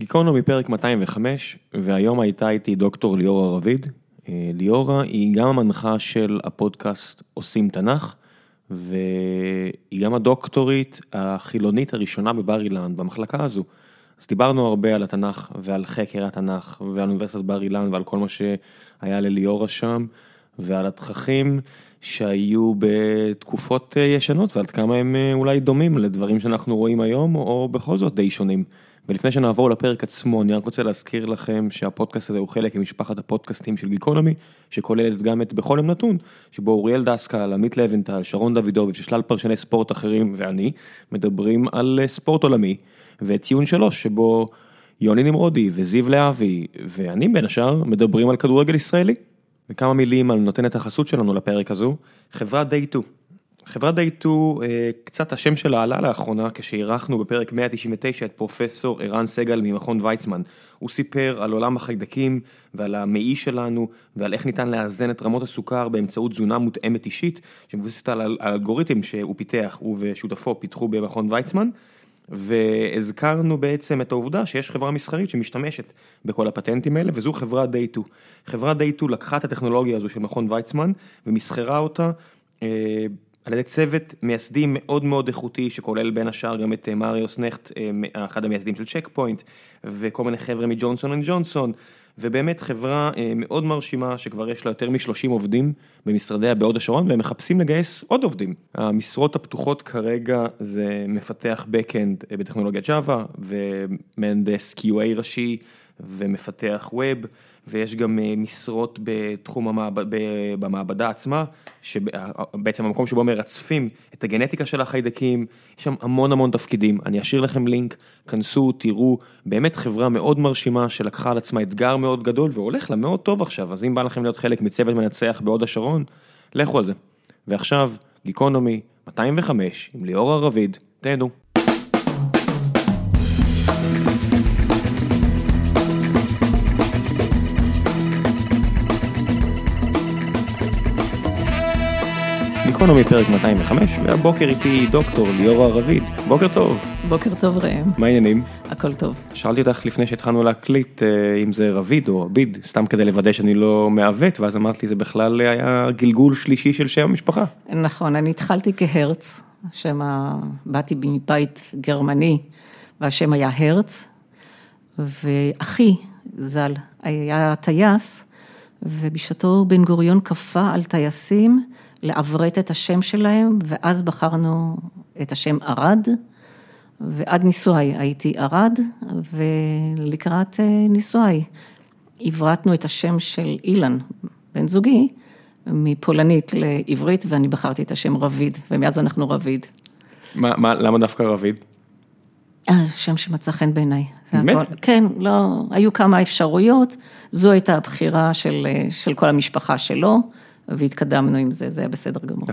ג'יקונומי פרק 205, והיום הייתה איתי דוקטור ליאורה רביד. ליאורה היא גם המנחה של הפודקאסט עושים תנך, והיא גם הדוקטורית החילונית הראשונה בבר אילן, במחלקה הזו. אז דיברנו הרבה על התנך ועל חקר התנך ועל אוניברסיטת בר אילן ועל כל מה שהיה לליאורה שם, ועל התככים שהיו בתקופות ישנות ועל כמה הם אולי דומים לדברים שאנחנו רואים היום, או בכל זאת די שונים. ולפני שנעבור לפרק עצמו, אני רק רוצה להזכיר לכם שהפודקאסט הזה הוא חלק ממשפחת הפודקאסטים של ג'יקונומי, שכוללת גם את בכל יום נתון, שבו אוריאל דסקל, עמית לבנטל, שרון דוידוביץ', שלל פרשני ספורט אחרים ואני, מדברים על ספורט עולמי, וציון 3, שבו יוני נמרודי וזיו להבי, ואני בין השאר, מדברים על כדורגל ישראלי. וכמה מילים על נותנת החסות שלנו לפרק הזו, חברת די טו. חברת די טו, קצת השם שלה עלה לאחרונה, כשאירחנו בפרק 199 את פרופסור ערן סגל ממכון ויצמן. הוא סיפר על עולם החיידקים ועל המעי שלנו, ועל איך ניתן לאזן את רמות הסוכר באמצעות תזונה מותאמת אישית, שמבוססת על האלגוריתם שהוא פיתח, הוא ושותפו פיתחו במכון ויצמן, והזכרנו בעצם את העובדה שיש חברה מסחרית שמשתמשת בכל הפטנטים האלה, וזו חברה די טו. חברה די טו לקחה את הטכנולוגיה הזו של מכון ויצמן, ומסחרה אותה על ידי צוות מייסדים מאוד מאוד איכותי, שכולל בין השאר גם את מריו סנכט, אחד המייסדים של צ'ק פוינט, וכל מיני חבר'ה מג'ונסון אנד ג'ונסון, ובאמת חברה מאוד מרשימה שכבר יש לה יותר מ-30 עובדים במשרדיה בעוד השרון, והם מחפשים לגייס עוד עובדים. המשרות הפתוחות כרגע זה מפתח בקאנד בטכנולוגיה ג'אווה, ומהנדס QA ראשי, ומפתח ווב, ויש גם משרות בתחום במעבדה עצמה, שבעצם המקום שבו מרצפים את הגנטיקה של החיידקים, יש שם המון המון תפקידים, אני אשאיר לכם לינק, כנסו, תראו, באמת חברה מאוד מרשימה שלקחה על עצמה אתגר מאוד גדול, והולך לה מאוד טוב עכשיו, אז אם בא לכם להיות חלק מצוות מנצח בעוד השרון, לכו על זה. ועכשיו, ג'יקונומי 205 עם ליאורה רביד, תהנו. ג'יקונומי פרק 205, והבוקר איתי דוקטור ליאורה רביד. בוקר טוב. בוקר טוב ראם. מה העניינים? הכל טוב. שאלתי אותך לפני שהתחלנו להקליט אם זה רביד או רביד, סתם כדי לוודא שאני לא מעוות, ואז אמרת לי זה בכלל היה גלגול שלישי של שם המשפחה. נכון, אני התחלתי כהרץ, באתי מבית גרמני, והשם היה הרץ, ואחי ז"ל היה טייס, ובשעתו בן גוריון כפה על טייסים, לעברת את השם שלהם, ואז בחרנו את השם ארד, ועד נישואי הייתי ארד, ולקראת נישואי עברתנו את השם של אילן, בן זוגי, מפולנית לעברית, ואני בחרתי את השם רביד, ומאז אנחנו רביד. למה דווקא רביד? שם שמצא חן בעיניי. באמת? כן, לא, היו כמה אפשרויות, זו הייתה הבחירה של כל המשפחה שלו, והתקדמנו עם זה, זה היה בסדר גמור.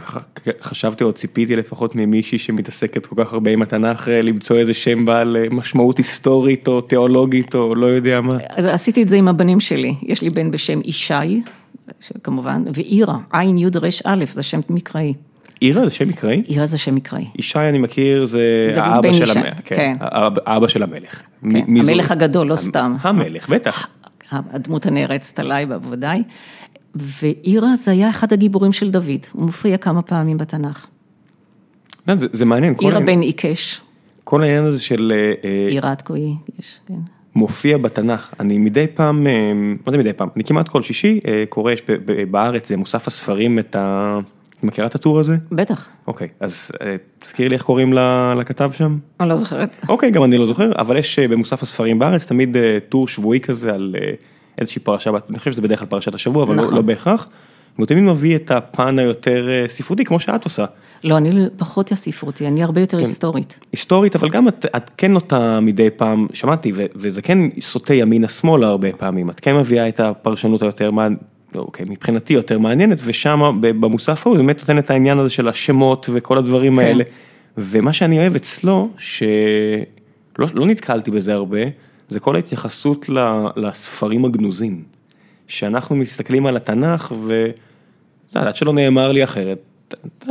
חשבתי או ציפיתי לפחות ממישהי שמתעסקת כל כך הרבה עם התנך, למצוא איזה שם בעל משמעות היסטורית או תיאולוגית או לא יודע מה. אז עשיתי את זה עם הבנים שלי. יש לי בן בשם ישי, כמובן, ואירה, עין יוד רש א', זה שם מקראי. אירה זה שם מקראי? אירה זה שם מקראי. ישי אני מכיר, זה האבא של המלך. כן, האבא של המלך. המלך הגדול, לא סתם. המלך, בטח. הדמות הנערצת עליי בעבודאי. ואירה זה היה אחד הגיבורים של דוד, הוא מופיע כמה פעמים בתנך. זה מעניין. אירה בן עיקש. כל העניין הזה של... אירת כוי, יש, כן. מופיע בתנך, אני מדי פעם, מה זה מדי פעם? אני כמעט כל שישי קורא, יש בארץ, במוסף הספרים את ה... מכירה את הטור הזה? בטח. אוקיי, אז תזכירי לי איך קוראים לכתב שם? אני לא זוכרת. אוקיי, גם אני לא זוכר, אבל יש במוסף הספרים בארץ תמיד טור שבועי כזה על... איזושהי פרשה, אני חושב שזה בדרך כלל פרשת השבוע, אבל לא בהכרח, והוא תמיד מביא את הפן היותר ספרותי, כמו שאת עושה. לא, אני פחות הספרותי, אני הרבה יותר היסטורית. היסטורית, אבל גם את כן אותה מדי פעם, שמעתי, וזה כן סוטה ימינה-שמאלה הרבה פעמים, את כן מביאה את הפרשנות היותר, אוקיי, מבחינתי יותר מעניינת, ושם במוסף הוא באמת נותן את העניין הזה של השמות וכל הדברים האלה, ומה שאני אוהב אצלו, שלא נתקלתי בזה הרבה, זה כל ההתייחסות לספרים הגנוזים, שאנחנו מסתכלים על התנך, ועד שלא נאמר לי אחרת,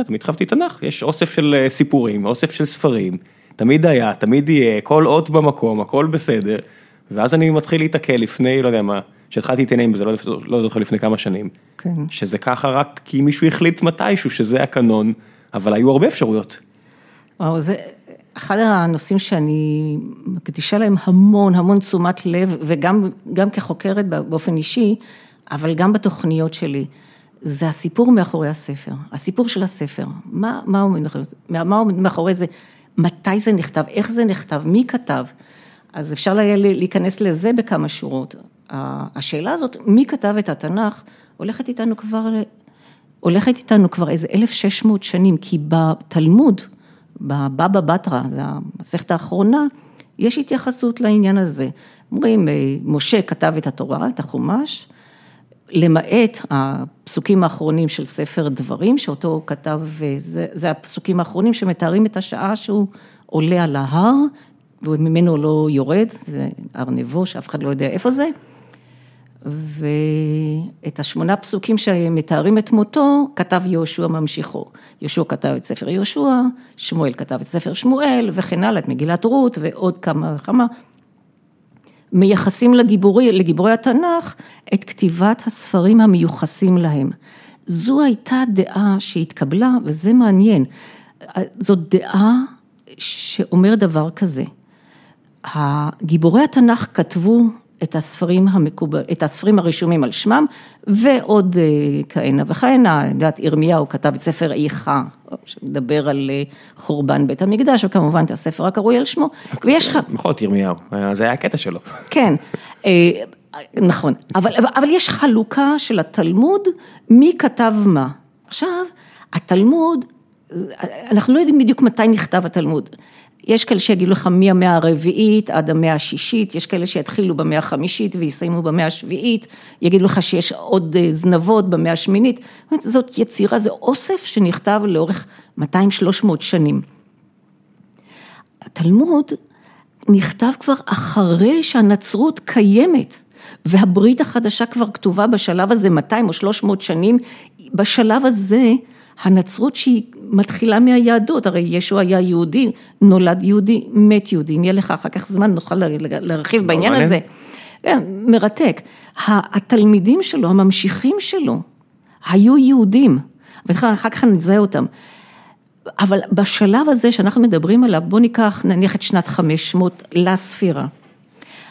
תמיד חפתי תנך, יש אוסף של סיפורים, אוסף של ספרים, תמיד היה, תמיד יהיה, כל אות במקום, הכל בסדר, ואז אני מתחיל להתעכל לפני, לא יודע מה, שהתחלתי להתעניין בזה, לא זוכר לפני כמה שנים, כן. שזה ככה רק כי מישהו החליט מתישהו שזה הקנון, אבל היו הרבה אפשרויות. וואו, זה אחד הנושאים שאני מקדישה להם המון, המון תשומת לב, וגם כחוקרת באופן אישי, אבל גם בתוכניות שלי, זה הסיפור מאחורי הספר, הסיפור של הספר, מה עומד מאחורי זה, מתי זה נכתב, איך זה נכתב, מי כתב, אז אפשר להיכנס לזה בכמה שורות. השאלה הזאת, מי כתב את התנך, הולכת איתנו כבר איזה 1,600 שנים, כי בתלמוד, בבבא בתרא, זה המסכת האחרונה, יש התייחסות לעניין הזה. אומרים, משה כתב את התורה, את החומש, למעט הפסוקים האחרונים של ספר דברים, שאותו כתב, זה הפסוקים האחרונים שמתארים את השעה שהוא עולה על ההר, וממנו לא יורד, זה הר נבו, שאף אחד לא יודע איפה זה, ואת 8 פסוקים שמתארים את מותו, כתב יהושע ממשיכו. יהושע כתב את ספר יהושע, שמואל כתב את ספר שמואל, וכן הלאה, את מגילת רות, ועוד כמה וכמה. מייחסים לגיבורי התנ"ך, את כתיבת הספרים המיוחסים להם. זו הייתה דעה שהתקבלה, וזה מעניין. זאת דעה שאומר דבר כזה. הגיבורי התנ"ך כתבו את הספרים הרשומים על שמם, ועוד כהנה וכהנה, ירמיהו כתב את ספר איכה, שמדבר על חורבן בית המקדש, וכמובן את הספר הקרוי על שמו, ויש לך... מכות ירמיהו, זה היה הקטע שלו. כן, נכון, אבל יש חלוקה של התלמוד, מי כתב מה. עכשיו, התלמוד, אנחנו לא יודעים בדיוק מתי נכתב התלמוד, יש כאלה שיגידו לך מהמאה הרביעית עד המאה השישית, יש כאלה שיתחילו במאה החמישית ויסיימו במאה השביעית, יגידו לך שיש עוד זנבות במאה השמינית, זאת יצירה, זה אוסף שנכתב לאורך 200-300 שנים. התלמוד נכתב כבר אחרי שהנצרות קיימת, והברית החדשה כבר כתובה בשלב הזה 200 או 300 שנים, בשלב הזה הנצרות שהיא מתחילה מהיהדות, הרי ישו היה יהודי, נולד יהודי, מת יהודי, אם יהיה לך אחר כך זמן נוכל להרחיב בעניין הזה. מרתק. התלמידים שלו, הממשיכים שלו, היו יהודים, ואחר כך נזהה אותם. אבל בשלב הזה שאנחנו מדברים עליו, בוא ניקח נניח את שנת 500 לספירה.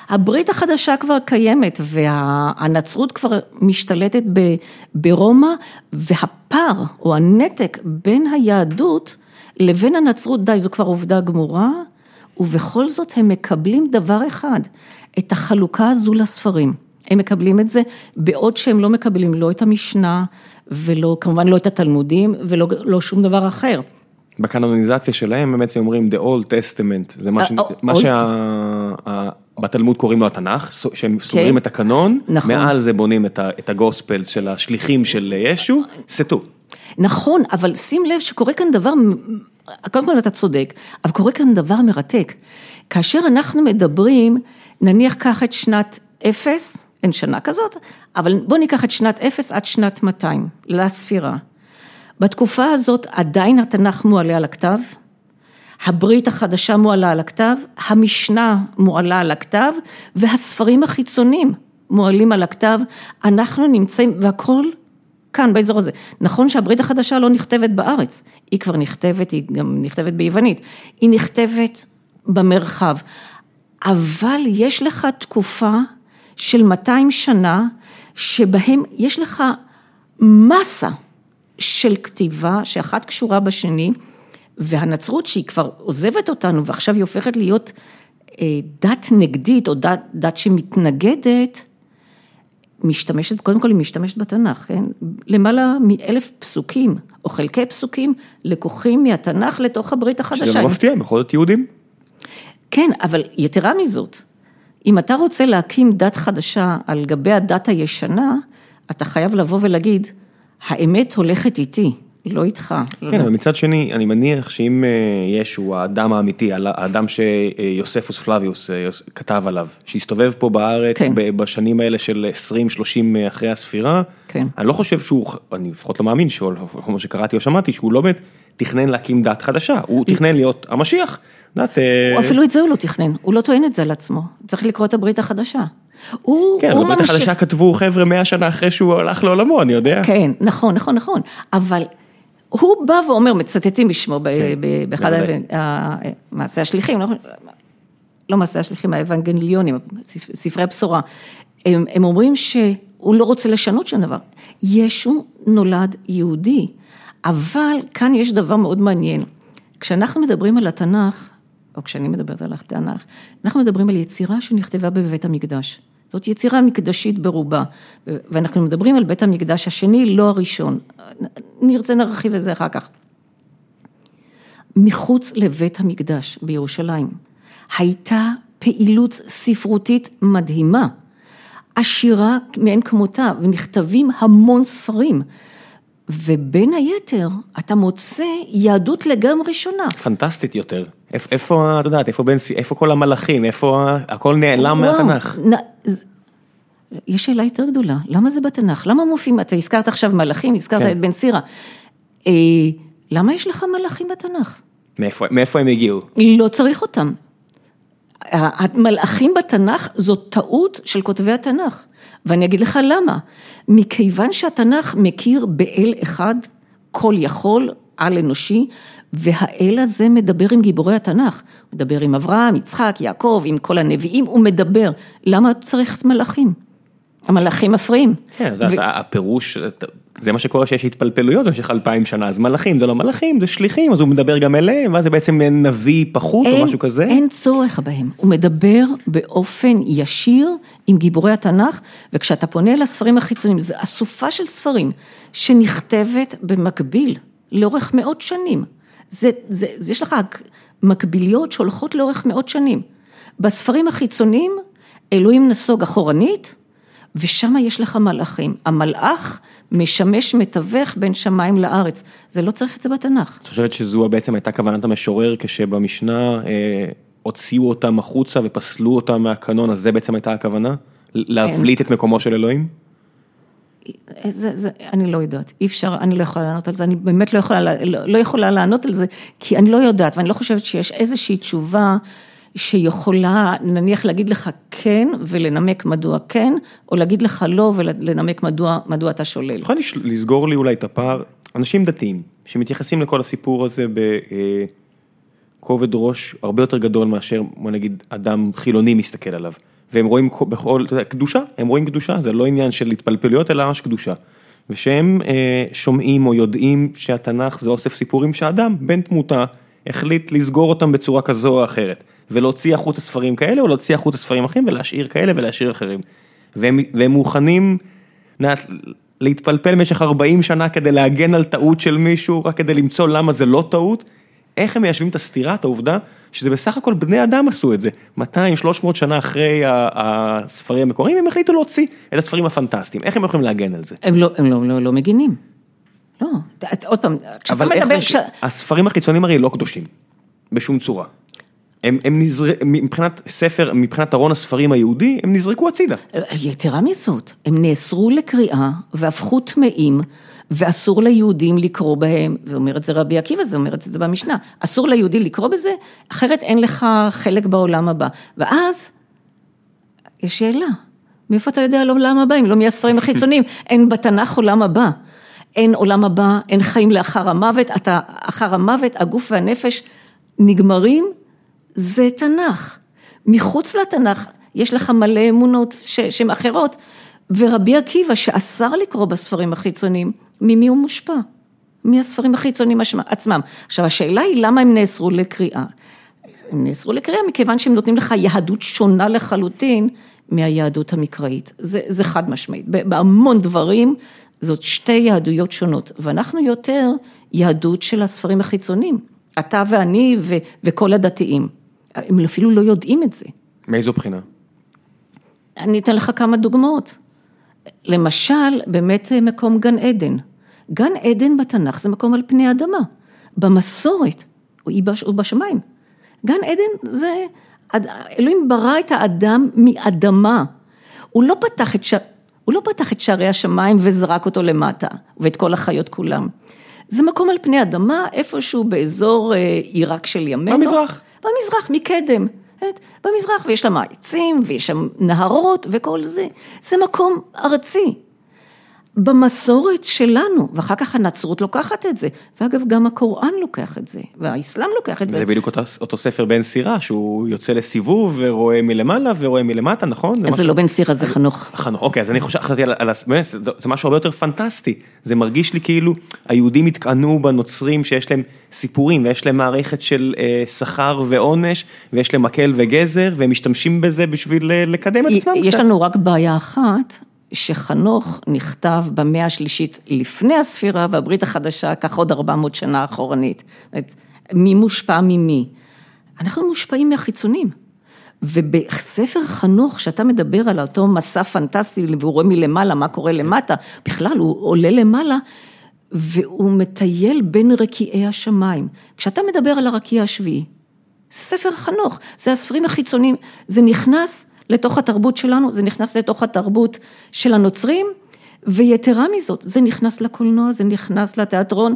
הברית החדשה כבר קיימת, והנצרות כבר משתלטת ברומא, והפער או הנתק בין היהדות לבין הנצרות, די, זו כבר עובדה גמורה, ובכל זאת הם מקבלים דבר אחד, את החלוקה הזו לספרים. הם מקבלים את זה, בעוד שהם לא מקבלים לא את המשנה, ולא, כמובן לא את התלמודים, ולא שום דבר אחר. בקנוניזציה שלהם, באמת הם אומרים, the Old Testament, זה מה שבתלמוד קוראים לו התנך, שהם סוגרים את הקנון, מעל זה בונים את הגוספל של השליחים של ישו, סטו. נכון, אבל שים לב שקורה כאן דבר, קודם כל אתה צודק, אבל קורה כאן דבר מרתק. כאשר אנחנו מדברים, נניח כך את שנת 0, אין שנה כזאת, אבל בוא ניקח את שנת 0 עד שנת 200, לספירה. בתקופה הזאת עדיין התנ"ך מועלה על הכתב, הברית החדשה מועלה על הכתב, המשנה מועלה על הכתב, והספרים החיצוניים מועלים על הכתב, אנחנו נמצאים, והכל כאן באזור הזה. נכון שהברית החדשה לא נכתבת בארץ, היא כבר נכתבת, היא גם נכתבת ביוונית, היא נכתבת במרחב, אבל יש לך תקופה של 200 שנה, שבהם יש לך מסה, של כתיבה, שאחת קשורה בשני, והנצרות שהיא כבר עוזבת אותנו, ועכשיו היא הופכת להיות דת נגדית, או דת שמתנגדת, משתמשת, קודם כל היא משתמשת בתנ"ך, כן? למעלה מ-1,000 פסוקים, או חלקי פסוקים, לקוחים מהתנ"ך לתוך הברית החדשה. שזה לא מפתיע, בכל זאת יהודים. כן, אבל יתרה מזאת, אם אתה רוצה להקים דת חדשה, על גבי הדת הישנה, אתה חייב לבוא ולהגיד, האמת הולכת איתי, לא איתך. כן, אבל מצד שני, אני מניח שאם ישו הוא האדם האמיתי, האדם שיוספוס פלביוס כתב עליו, שהסתובב פה בארץ בשנים האלה של 20-30 אחרי הספירה, אני לא חושב שהוא, אני לפחות לא מאמין, כמו שקראתי או שמעתי, שהוא לא באמת תכנן להקים דת חדשה, הוא תכנן להיות המשיח. אפילו את זה הוא לא תכנן, הוא לא טוען את זה לעצמו, צריך לקרוא את הברית החדשה. כן, הברית החדשה כתבו חבר'ה 100 שנה אחרי שהוא הלך לעולמו, אני יודע. כן, נכון, נכון, נכון, אבל הוא בא ואומר, מצטטים בשמו באחד מעשי השליחים, לא מעשי השליחים, האבנגליונים, ספרי הבשורה, הם אומרים שהוא לא רוצה לשנות שום דבר. ישו נולד יהודי, אבל כאן יש דבר מאוד מעניין. כשאנחנו מדברים על התנ"ך, או כשאני מדברת על התנ"ך, אנחנו מדברים על יצירה שנכתבה בבית המקדש. זאת יצירה מקדשית ברובה, ואנחנו מדברים על בית המקדש השני, לא הראשון. נרצה נרחיב את זה אחר כך. מחוץ לבית המקדש בירושלים, הייתה פעילות ספרותית מדהימה, עשירה מעין כמותה, ונכתבים המון ספרים. ובין היתר, אתה מוצא יהדות לגמרי שונה. פנטסטית יותר. איפה, אתה יודעת, איפה כל המלאכים, איפה הכל נעלם מהתנך? יש שאלה יותר גדולה, למה זה בתנך? למה מופיעים, אתה הזכרת עכשיו מלאכים, הזכרת את בן סירה. למה יש לך מלאכים בתנך? מאיפה הם הגיעו? לא צריך אותם. המלאכים בתנך זו טעות של כותבי התנך. ואני אגיד לך למה, מכיוון שהתנ"ך מכיר באל אחד, כל יכול, על אנושי, והאל הזה מדבר עם גיבורי התנ"ך, מדבר עם אברהם, יצחק, יעקב, עם כל הנביאים, הוא מדבר, למה צריך מלאכים? המלאכים מפריעים. כן, הפירוש, זה מה שקורה שיש התפלפלויות במשך 2000 שנה, אז מלאכים, זה לא מלאכים, זה שליחים, אז הוא מדבר גם אליהם, ואז זה בעצם נביא פחות או משהו כזה. אין צורך בהם, הוא מדבר באופן ישיר עם גיבורי התנ"ך, וכשאתה פונה לספרים החיצוניים, זה אסופה של ספרים שנכתבת במקביל, לאורך 100 שנים. יש לך מקביליות שהולכות לאורך 100 שנים. בספרים החיצוניים, אלוהים נסוג אחורנית, ושם יש לך מלאכים. המלאך משמש מתווך בין שמיים לארץ. זה לא צריך את זה בתנ"ך. את חושבת שזו בעצם הייתה כוונת המשורר, כשבמשנה הוציאו אותם החוצה ופסלו אותם מהקנון, אז זה בעצם הייתה הכוונה? להפליט את מקומו של אלוהים? אני לא יודעת. אי אפשר, אני לא יכולה לענות על זה. אני באמת לא יכולה לענות על זה, כי אני לא יודעת, ואני לא חושבת שיש איזושהי תשובה שיכולה, נניח, להגיד לך כן, ולנמק מדוע כן, או להגיד לך לא, ולנמק מדוע אתה שולל. אתה יכול לסגור לי אולי את הפער, אנשים דתיים, שמתייחסים לכל הסיפור הזה בכובד ראש, הרבה יותר גדול מאשר, בוא נגיד, אדם חילוני מסתכל עליו, והם רואים בכל, קדושה, הם רואים קדושה, זה לא עניין של התפלפלויות, אלא ממש קדושה, ושהם שומעים או יודעים שהתנ"ך זה אוסף סיפורים שהאדם, בן תמותה, החליט לסגור אותם בצורה כזו או אחרת. ולהוציא החוט הספרים כאלה, או להוציא החוט הספרים אחרים, ולהשאיר כאלה ולהשאיר אחרים. והם מוכנים להתפלפל במשך 40 שנה, כדי להגן על טעות של מישהו, רק כדי למצוא למה זה לא טעות. איך הם מיישבים את הסתירה, את העובדה, שזה בסך הכל בני אדם עשו את זה. 200-300 שנה אחרי הספרים המקוריים, הם החליטו להוציא את הספרים הפנטסטיים. איך הם יכולים להגן על זה? הם לא מגינים. לא. עוד פעם, כשאתה מדבר... הספרים החיצוניים הרי לא קדושים, בשום צורה. הם נזרקו, מבחינת ספר, מבחינת ארון הספרים היהודי, הם נזרקו הצידה. יתרה מזאת, הם נאסרו לקריאה, והפכו טמאים, ואסור ליהודים לקרוא בהם, ואומר את זה רבי עקיבא, זה אומר את זה במשנה, אסור ליהודי לקרוא בזה, אחרת אין לך חלק בעולם הבא. ואז, יש שאלה, מאיפה אתה יודע על עולם הבא, אם לא מהספרים החיצוניים, אין בתנך עולם הבא, אין עולם הבא, אין חיים לאחר המוות, אחר המוות, הגוף והנפש נגמרים, זה תנ"ך. מחוץ לתנ"ך יש לך מלא אמונות שהן אחרות, ורבי עקיבא שאסר לקרוא בספרים החיצוניים, ממי הוא מושפע? מהספרים החיצוניים עצמם. עכשיו השאלה היא למה הם נאסרו לקריאה. הם נאסרו לקריאה מכיוון שהם נותנים לך יהדות שונה לחלוטין מהיהדות המקראית. זה חד משמעית. בהמון דברים זאת שתי יהדויות שונות, ואנחנו יותר יהדות של הספרים החיצוניים. אתה ואני וכל הדתיים. הם אפילו לא יודעים את זה. מאיזו בחינה? אני אתן לך כמה דוגמאות. למשל, באמת מקום גן עדן. גן עדן בתנך זה מקום על פני האדמה, במסורת, או בשמיים. גן עדן זה, אלוהים ברא את האדם מאדמה, הוא לא פתח את שערי השמיים וזרק אותו למטה, ואת כל החיות כולם. זה מקום על פני אדמה, איפשהו באזור עיראק של ימינו. במזרח. במזרח, מקדם. במזרח, ויש שם עצים, ויש שם נהרות, וכל זה. זה מקום ארצי. במסורת שלנו, ואחר כך הנצרות לוקחת את זה, ואגב, גם הקוראן לוקח את זה, והאסלאם לוקח את זה. זה בדיוק אותו ספר בן סירה, שהוא יוצא לסיבוב ורואה מלמעלה, ורואה מלמטה, נכון? זה לא בן סירה, זה חנוך. חנוך, אוקיי, אז אני חושבתי על... זה משהו הרבה יותר פנטסטי, זה מרגיש לי כאילו, היהודים התקנו בנוצרים, שיש להם סיפורים, ויש להם מערכת של שכר ועונש, ויש להם מקל וגזר, והם משתמשים בזה בשביל לקדם את עצמם. יש לנו רק בעיה אחת, שחנוך נכתב במאה השלישית לפני הספירה, והברית החדשה, כך עוד 400 שנה אחורנית. מי מושפע ממי? אנחנו מושפעים מהחיצונים. ובספר חנוך, שאתה מדבר על אותו מסע פנטסטי, והוא רואה מלמעלה, מה קורה למטה, בכלל הוא עולה למעלה, והוא מטייל בין רקיעי השמיים. כשאתה מדבר על הרקיע השביעי, ספר חנוך, זה הספרים החיצוניים, זה נכנס... לתוך התרבות שלנו, זה נכנס לתוך התרבות של הנוצרים, ויתרה מזאת, זה נכנס לקולנוע, זה נכנס לתיאטרון,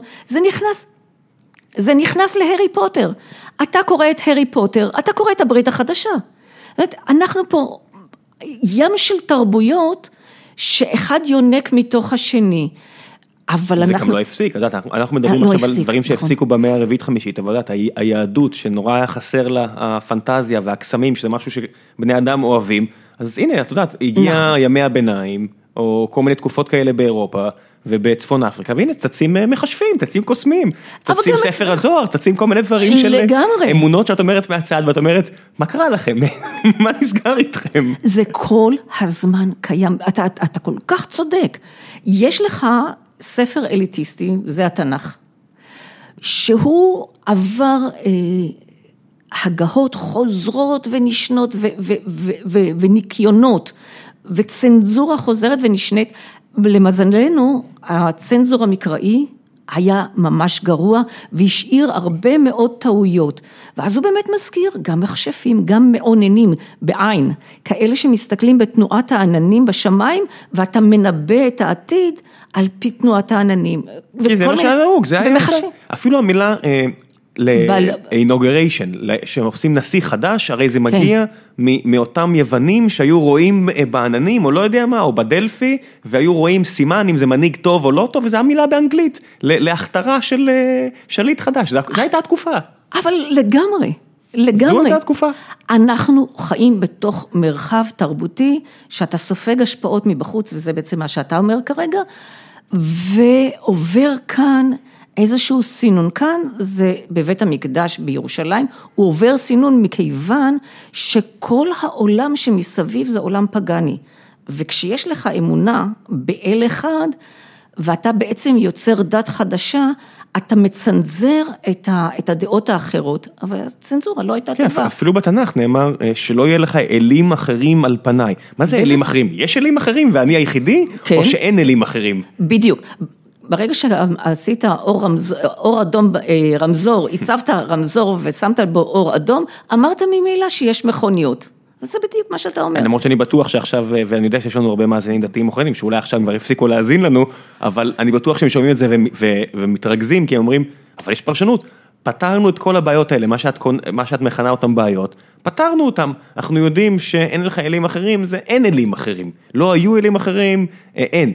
זה נכנס להרי פוטר. אתה קורא את הרי פוטר, אתה קורא את הברית החדשה. אנחנו פה ים של תרבויות, שאחד יונק מתוך השני, אבל זה גם לא הפסיק, אנחנו מדברים עכשיו על דברים שהפסיקו במאה הרביעית חמישית, אבל היהדות שנורא היה חסר לה הפנטזיה והקסמים, שזה משהו שבני אדם אוהבים, אז הנה, את יודעת, הגיע ימי הביניים, או כל מיני תקופות כאלה באירופה, ובצפון אפריקה, והנה, תצים מחשבים, תצים קוסמים, תצים ספר הזוהר, תצים כל מיני דברים של אמונות שאת אומרת מהצד, ואת אומרת, מה קרה לכם? מה נסגר איתכם? זה כל הזמן קיים, אתה כל כך צודק, יש לך ספר אליטיסטי, זה התנך, שהוא עבר הגהות חוזרות ונשנות וניקיונות, וצנזורה חוזרת ונשנית. למזלנו, הצנזור המקראי היה ממש גרוע, והשאיר הרבה מאוד טעויות. ואז הוא באמת מזכיר גם מחשפים, גם מעוננים בעין, כאלה שמסתכלים בתנועת העננים בשמיים, ואתה מנבא את העתיד על פי תנועת העננים. זה מה שהיה נהוג, זה היה אפילו המילה... לאינוגריישן, שעושים נשיא חדש, הרי זה מגיע מאותם יוונים שהיו רואים בעננים, או לא יודע מה, או בדלפי, והיו רואים סימן אם זה מנהיג טוב או לא טוב, וזו המילה באנגלית, להכתרה של שליט חדש, זו הייתה התקופה. אבל לגמרי. זו הייתה התקופה. אנחנו חיים בתוך מרחב תרבותי, שאתה סופג השפעות מבחוץ, וזה בעצם מה שאתה אומר כרגע, ועובר כאן, איזשהו סינון כאן, זה בבית המקדש בירושלים, הוא עובר סינון מכיוון שכל העולם שמסביב זה עולם פגני, וכשיש לך אמונה באל אחד, ואתה בעצם יוצר דת חדשה, אתה מצנזר את הדעות האחרות, אבל הצנזורה לא הייתה טובה. אפילו בתנך נאמר שלא יהיה לך אלים אחרים על פניי. מה זה אלים אחרים? יש אלים אחרים ואני היחידי, או שאין אלים אחרים? בדיוק. ברגע שעשית אור אדום רמזור, הצבת רמזור ושמת בו אור אדום, אמרת ממילא שיש מכוניות. וזה בדיוק מה שאתה אומר. למרות שאני בטוח שעכשיו, ואני יודע שיש לנו הרבה מאזינים דתיים מוכנים, שאולי עכשיו כבר הפסיקו להאזין לנו, אבל אני בטוח שהם שומעים את זה ומתרגזים, כי הם אומרים, אבל יש פרשנות, פתרנו את כל הבעיות האלה, מה שאת מכנה אותם בעיות, פתרנו אותם, אנחנו יודעים שאין לך אלים אחרים, זה אין אלים אחרים, לא היו אלים אחרים, אין.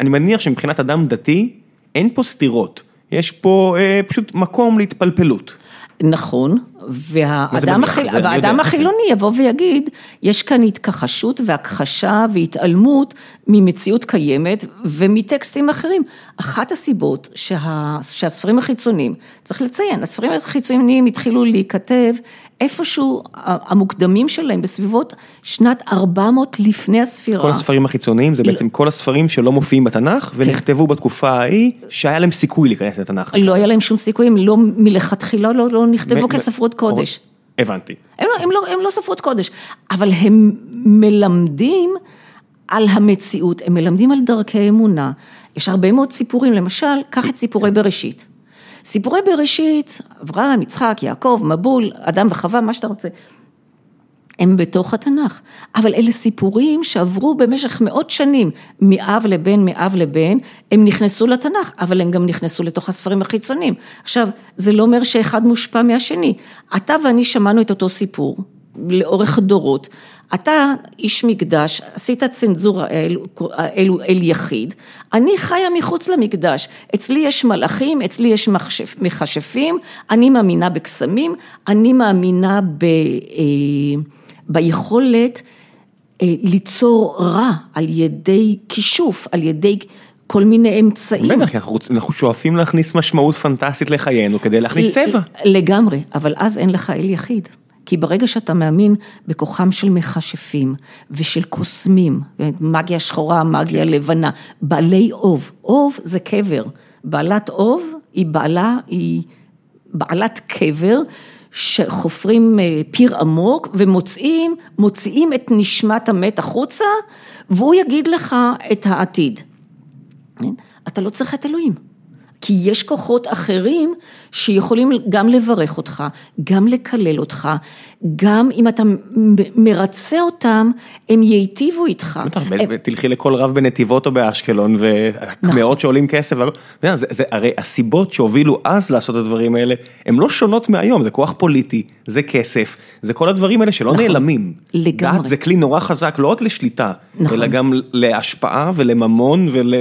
אני מניח שמבחינת אדם דתי, אין פה סתירות, יש פה פשוט מקום להתפלפלות. נכון, והאדם החילוני יבוא ויגיד, יש כאן התכחשות והכחשה והתעלמות ממציאות קיימת ומטקסטים אחרים. אחת הסיבות שהספרים החיצוניים, צריך לציין, הספרים החיצוניים התחילו להיכתב איפשהו, המוקדמים שלהם בסביבות שנת 400 לפני הספירה. כל הספרים החיצוניים זה בעצם כל הספרים שלא מופיעים בתנך ונכתבו בתקופה ההיא שהיה להם סיכוי להיכנס לתנך. לא היה להם שום סיכויים, לא מלכתחילה, לא נכתבו כספרות קודש. הבנתי. הם לא ספרות קודש, אבל הם מלמדים על המציאות, הם מלמדים על דרכי אמונה, יש הרבה מאוד סיפורים, למשל, קח את סיפורי בראשית. סיפורי בראשית, אברהם, יצחק, יעקב, מבול, אדם וחווה, מה שאתה רוצה, הם בתוך התנך. אבל אלה סיפורים שעברו במשך מאות שנים, מאב לבן, מאב לבן, הם נכנסו לתנך, אבל הם גם נכנסו לתוך הספרים החיצוניים. עכשיו, זה לא אומר שאחד מושפע מהשני. אתה ואני שמענו את אותו סיפור, לאורך דורות. אתה איש מקדש, עשית צנזורה אל יחיד, אני חיה מחוץ למקדש, אצלי יש מלאכים, אצלי יש מחשפים, אני מאמינה בקסמים, אני מאמינה ביכולת ליצור רע על ידי כישוף, על ידי כל מיני אמצעים. בטח, אנחנו שואפים להכניס משמעות פנטסטית לחיינו, כדי להכניס צבע. לגמרי, אבל אז אין לך אל יחיד. כי ברגע שאתה מאמין בכוחם של מחשפים ושל קוסמים, מגיה שחורה, מגיה לבנה, בעלי אוב, אוב זה קבר, בעלת אוב היא בעלת קבר, שחופרים פיר עמוק ומוציאים את נשמת המת החוצה, והוא יגיד לך את העתיד. אתה לא צריך את אלוהים. כי יש כוחות אחרים שיכולים גם לברך אותך, גם לקלל אותך, גם אם אתה מרצה אותם, הם ייטיבו איתך. תלכי לכל רב בנתיבות או באשקלון, ומאות שעולים כסף. הרי הסיבות שהובילו אז לעשות את הדברים האלה, הם לא שונות מהיום, זה כוח פוליטי, זה כסף, זה כל הדברים האלה שלא נעלמים. לגמרי. זה כלי נורא חזק, לא רק לשליטה, אלא גם להשפעה ולממון ול...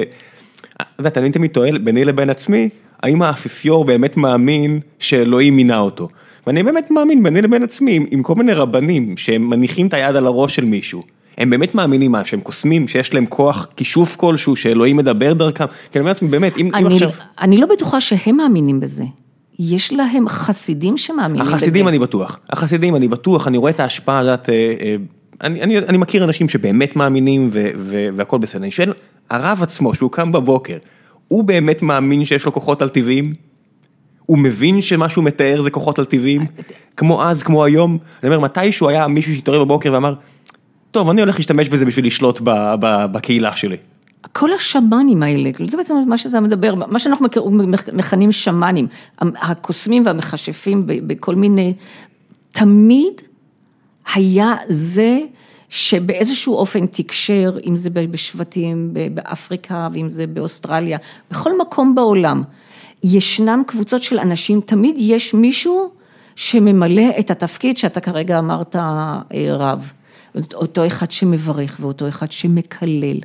ואתה אני תמיד תואל ביני לבין עצמי, האם האפיפיור באמת מאמין שאלוהים מינה אותו? ואני באמת מאמין ביני לבין עצמי, עם כל מיני רבנים שהם מניחים את היד על הראש של מישהו, הם באמת מאמינים מה, שהם קוסמים, שיש להם כוח כישוף כלשהו, שאלוהים מדבר דרכם, כי אני אומר לעצמי, באמת, אם עכשיו... אני לא בטוחה שהם מאמינים בזה. יש להם חסידים שמאמינים בזה. החסידים אני בטוח. אני רואה את ההשפעה הזאת... אני מכיר אנשים שבאמת מאמינים והכל בסדר. אני שואל, הרב עצמו, שהוא קם בבוקר, הוא באמת מאמין שיש לו כוחות על טבעיים? הוא מבין שמה שהוא מתאר זה כוחות על טבעיים? כמו אז, כמו היום? אני אומר, מתישהו היה מישהו שהתעורר בבוקר ואמר, טוב, אני הולך להשתמש בזה בשביל לשלוט בקהילה שלי. כל השמנים האלה, זה בעצם מה שאתה מדבר, מה שאנחנו מכנים שמנים, הקוסמים והמחשפים בכל מיני, תמיד היה זה שבאיזשהו אופן תקשר, אם זה בשבטים, באפריקה, ואם זה באוסטרליה, בכל מקום בעולם, ישנם קבוצות של אנשים, תמיד יש מישהו שממלא את התפקיד שאתה כרגע אמרת רב. אותו אחד שמברך ואותו אחד שמקלל.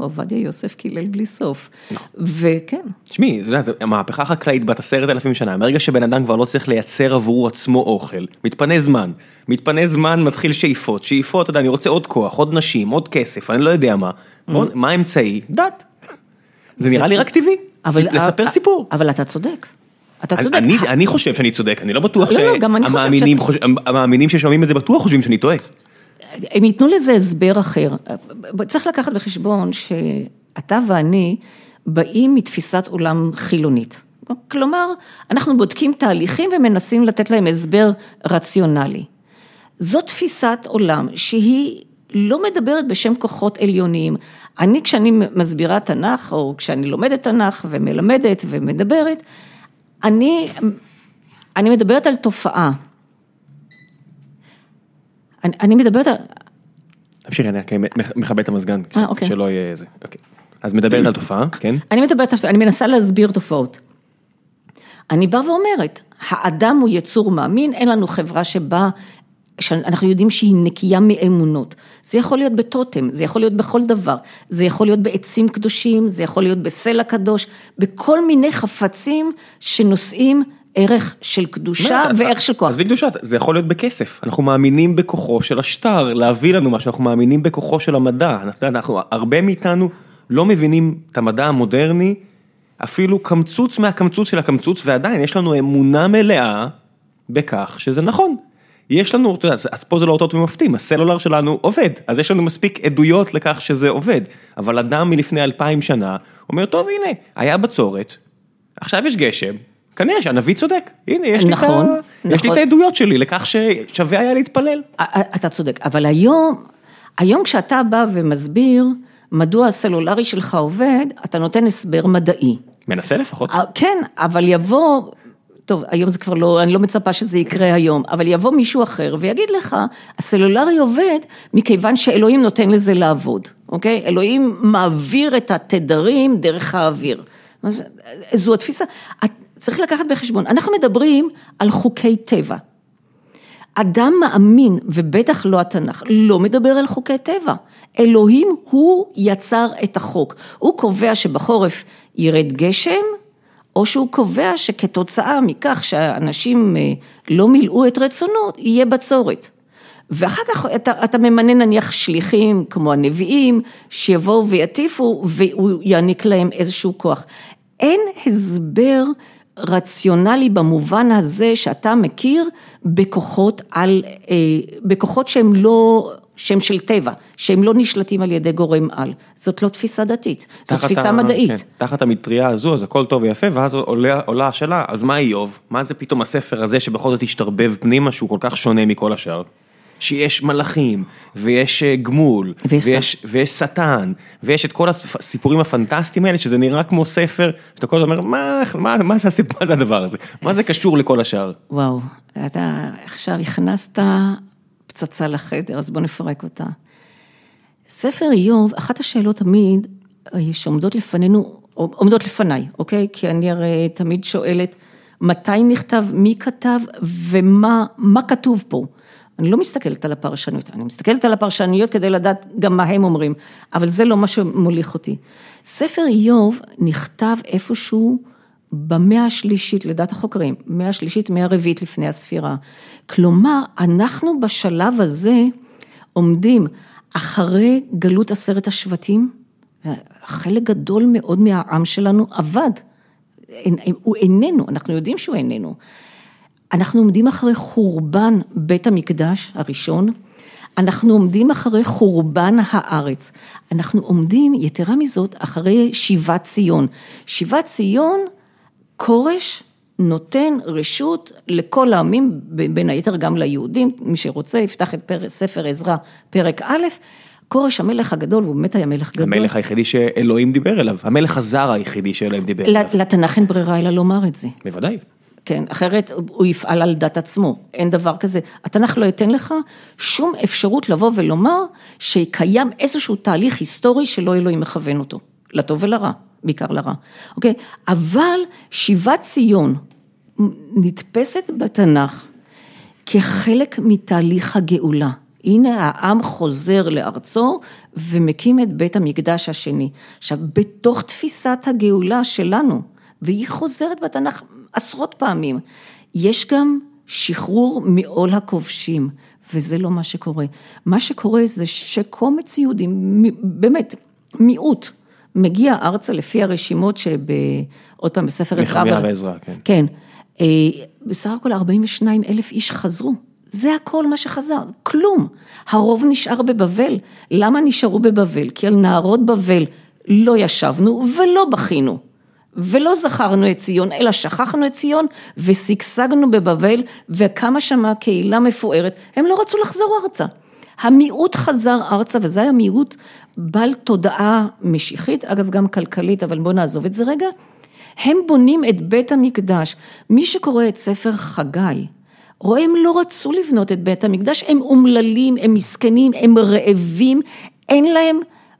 עובדיה יוסף קילל בלי סוף. וכן. שמי, המהפכה החקלאית בת 10,000 שנה, מרגע שבן אדם כבר לא צריך לייצר עבור עצמו אוכל, מתפנה זמן, מתחיל שאיפות, אני רוצה עוד כוח, עוד נשים, עוד כסף, אני לא יודע מה. מה האמצעי? דת. זה נראה לי רק טבעי. לספר סיפור. אבל אתה צודק. אני חושב שאני צודק, אני לא בטוח שהמאמינים ששומעים את זה בטוח חושבים שאני טועה. הם ייתנו לזה הסבר אחר. צריך לקחת בחשבון שאתה ואני באים מתפיסת עולם חילונית. כלומר, אנחנו בודקים תהליכים ומנסים לתת להם הסבר רציונלי. זו תפיסת עולם שהיא לא מדברת בשם כוחות עליוניים. אני, כשאני מסבירה תנ"ך, או כשאני לומדת תנ"ך ומלמדת ומדברת, אני מדברת על תופעה. אני מדברת על... אפשר, אני מכבה את המזגן, שלא יהיה זה. אז מדברת על תופעה, כן? אני מנסה להסביר תופעות. אני באה ואומרת, האדם הוא יצור מאמין, אין לנו חברה שבה, שאנחנו יודעים שהיא נקייה מאמונות. זה יכול להיות בטוטם, זה יכול להיות בכל דבר, זה יכול להיות בעצים קדושים, זה יכול להיות בסלע קדוש, בכל מיני חפצים שנושאים ערך של קדושה וערך של כוח. אז בקדושה, זה יכול להיות בכסף. אנחנו מאמינים בכוחו של השטר, להביא לנו משהו, אנחנו מאמינים בכוחו של המדע. הרבה מאיתנו לא מבינים את המדע המודרני, אפילו קמצוץ מהקמצוץ של הקמצוץ, ועדיין יש לנו אמונה מלאה בכך שזה נכון. יש לנו, אז פה זה לא אותות ומופתים, הסלולר שלנו עובד, אז יש לנו מספיק עדויות לכך שזה עובד, אבל אדם מלפני 2000 שנה, אומר, טוב, הנה, היה בצורת, עכשיו יש גשם, כנראה שהנביא צודק, הנה, יש לי את העדויות שלי, לכך ששווה היה להתפלל. אתה צודק, אבל היום כשאתה בא ומסביר, מדוע הסלולרי שלך עובד, אתה נותן הסבר מדעי. מנסה לפחות. כן, אבל יבוא, טוב, היום זה כבר לא, אני לא מצפה שזה יקרה היום, אבל יבוא מישהו אחר ויגיד לך, הסלולרי עובד מכיוון שאלוהים נותן לזה לעבוד, אוקיי? אלוהים מעביר את התדרים דרך האוויר. זו התפיסה, צריך לקחת בחשבון, אנחנו מדברים על חוקי טבע. אדם מאמין, ובטח לא התנך, לא מדבר על חוקי טבע. אלוהים הוא יצר את החוק. הוא קובע שבחורף ירד גשם, או שהוא קובע שכתוצאה מכך שהאנשים לא מילאו את רצונות, יהיה בצורת. ואחר כך אתה ממנה נניח שליחים, כמו הנביאים, שיבואו ויטיפו, והוא יעניק להם איזשהו כוח. אין הסבר רציונלי במובן הזה שאתה מכיר בכוחות על, בכוחות שהם לא, שהם של טבע, שהם לא נשלטים על ידי גורם על. זאת לא תפיסה דתית, זאת תפיסה מדעית. כן, תחת המטריה הזו, אז הכל טוב ויפה, ואז עולה השאלה, אז מה איוב? מה זה פתאום הספר הזה שבכל זאת השתרבב פנימה שהוא כל כך שונה מכל השאר? שיש מלאכים, ויש גמול, ויש שטן, ויש את כל הסיפורים הפנטסטיים האלה, שזה נראה כמו ספר, שאתה כל הזמן אומר, מה זה הדבר הזה? מה זה קשור לכל השאר? וואו, אתה עכשיו הכנסת פצצה לחדר, אז בוא נפרק אותה. ספר איוב, אחת השאלות תמיד, שעומדות לפנינו, עומדות לפניי, אוקיי? כי אני הרי תמיד שואלת, מתי נכתב, מי כתב, ומה כתוב פה? אני לא מסתכלת על הפרשנויות, אני מסתכלת על הפרשנויות כדי לדעת גם מה הם אומרים, אבל זה לא מה שמוליך אותי. ספר איוב נכתב איפשהו במאה השלישית, לדעת החוקרים, מאה השלישית, מאה הרביעית לפני הספירה. כלומר, אנחנו בשלב הזה עומדים אחרי גלות 10 השבטים, חלק גדול מאוד מהעם שלנו עבד, הוא איננו, אנחנו יודעים שהוא איננו. אנחנו עומדים אחרי חורבן בית המקדש הראשון, אנחנו עומדים אחרי חורבן הארץ, אנחנו עומדים יתרה מזאת אחרי שיבת ציון. שיבת ציון, קורש נותן רשות לכל העמים, בין היתר גם ליהודים, מי שרוצה יפתח את ספר עזרא פרק א', קורש המלך הגדול, הוא באמת היה מלך גדול. המלך היחידי שאלוהים דיבר אליו, המלך הזר היחידי שאלוהים דיבר אליו. לתנך אין ברירה אלא לומר את זה. בוודאי. כן, אחרת הוא יפעל על דת עצמו, אין דבר כזה. התנך לא ייתן לך שום אפשרות לבוא ולומר שקיים איזשהו תהליך היסטורי שלא אלוהים מכוון אותו, לטוב ולרע, בעיקר לרע. אוקיי? אבל שיבת ציון נתפסת בתנך כחלק מתהליך הגאולה. הנה העם חוזר לארצו ומקים את בית המקדש השני. עכשיו, בתוך תפיסת הגאולה שלנו, והיא חוזרת בתנך עשרות פעמים, יש גם שחרור מעול הכובשים, וזה לא מה שקורה. מה שקורה זה שקומץ יהודים, באמת, מיעוט, מגיע ארצה לפי הרשימות עוד פעם בספר עזרא. נחמיה ועזרא, כן. כן. בסך הכל 42,000 איש חזרו. זה הכל מה שחזר, כלום. הרוב נשאר בבבל. למה נשארו בבבל? כי על נערות בבל לא ישבנו ולא בכינו. ולא זכרנו את ציון, אלא שכחנו את ציון, וסגסגנו בבבל, וכמה שמה קהילה מפוארת, הם לא רצו לחזור ארצה. המיעוט חזר ארצה, וזה היה מיעוט בעל תודעה משיחית, אגב גם כלכלית, אבל בואו נעזוב את זה רגע. הם בונים את בית המקדש. מי שקורא את ספר חגי, רואה הם לא רצו לבנות את בית המקדש, הם אומללים, הם מסכנים, הם רעבים, אין להם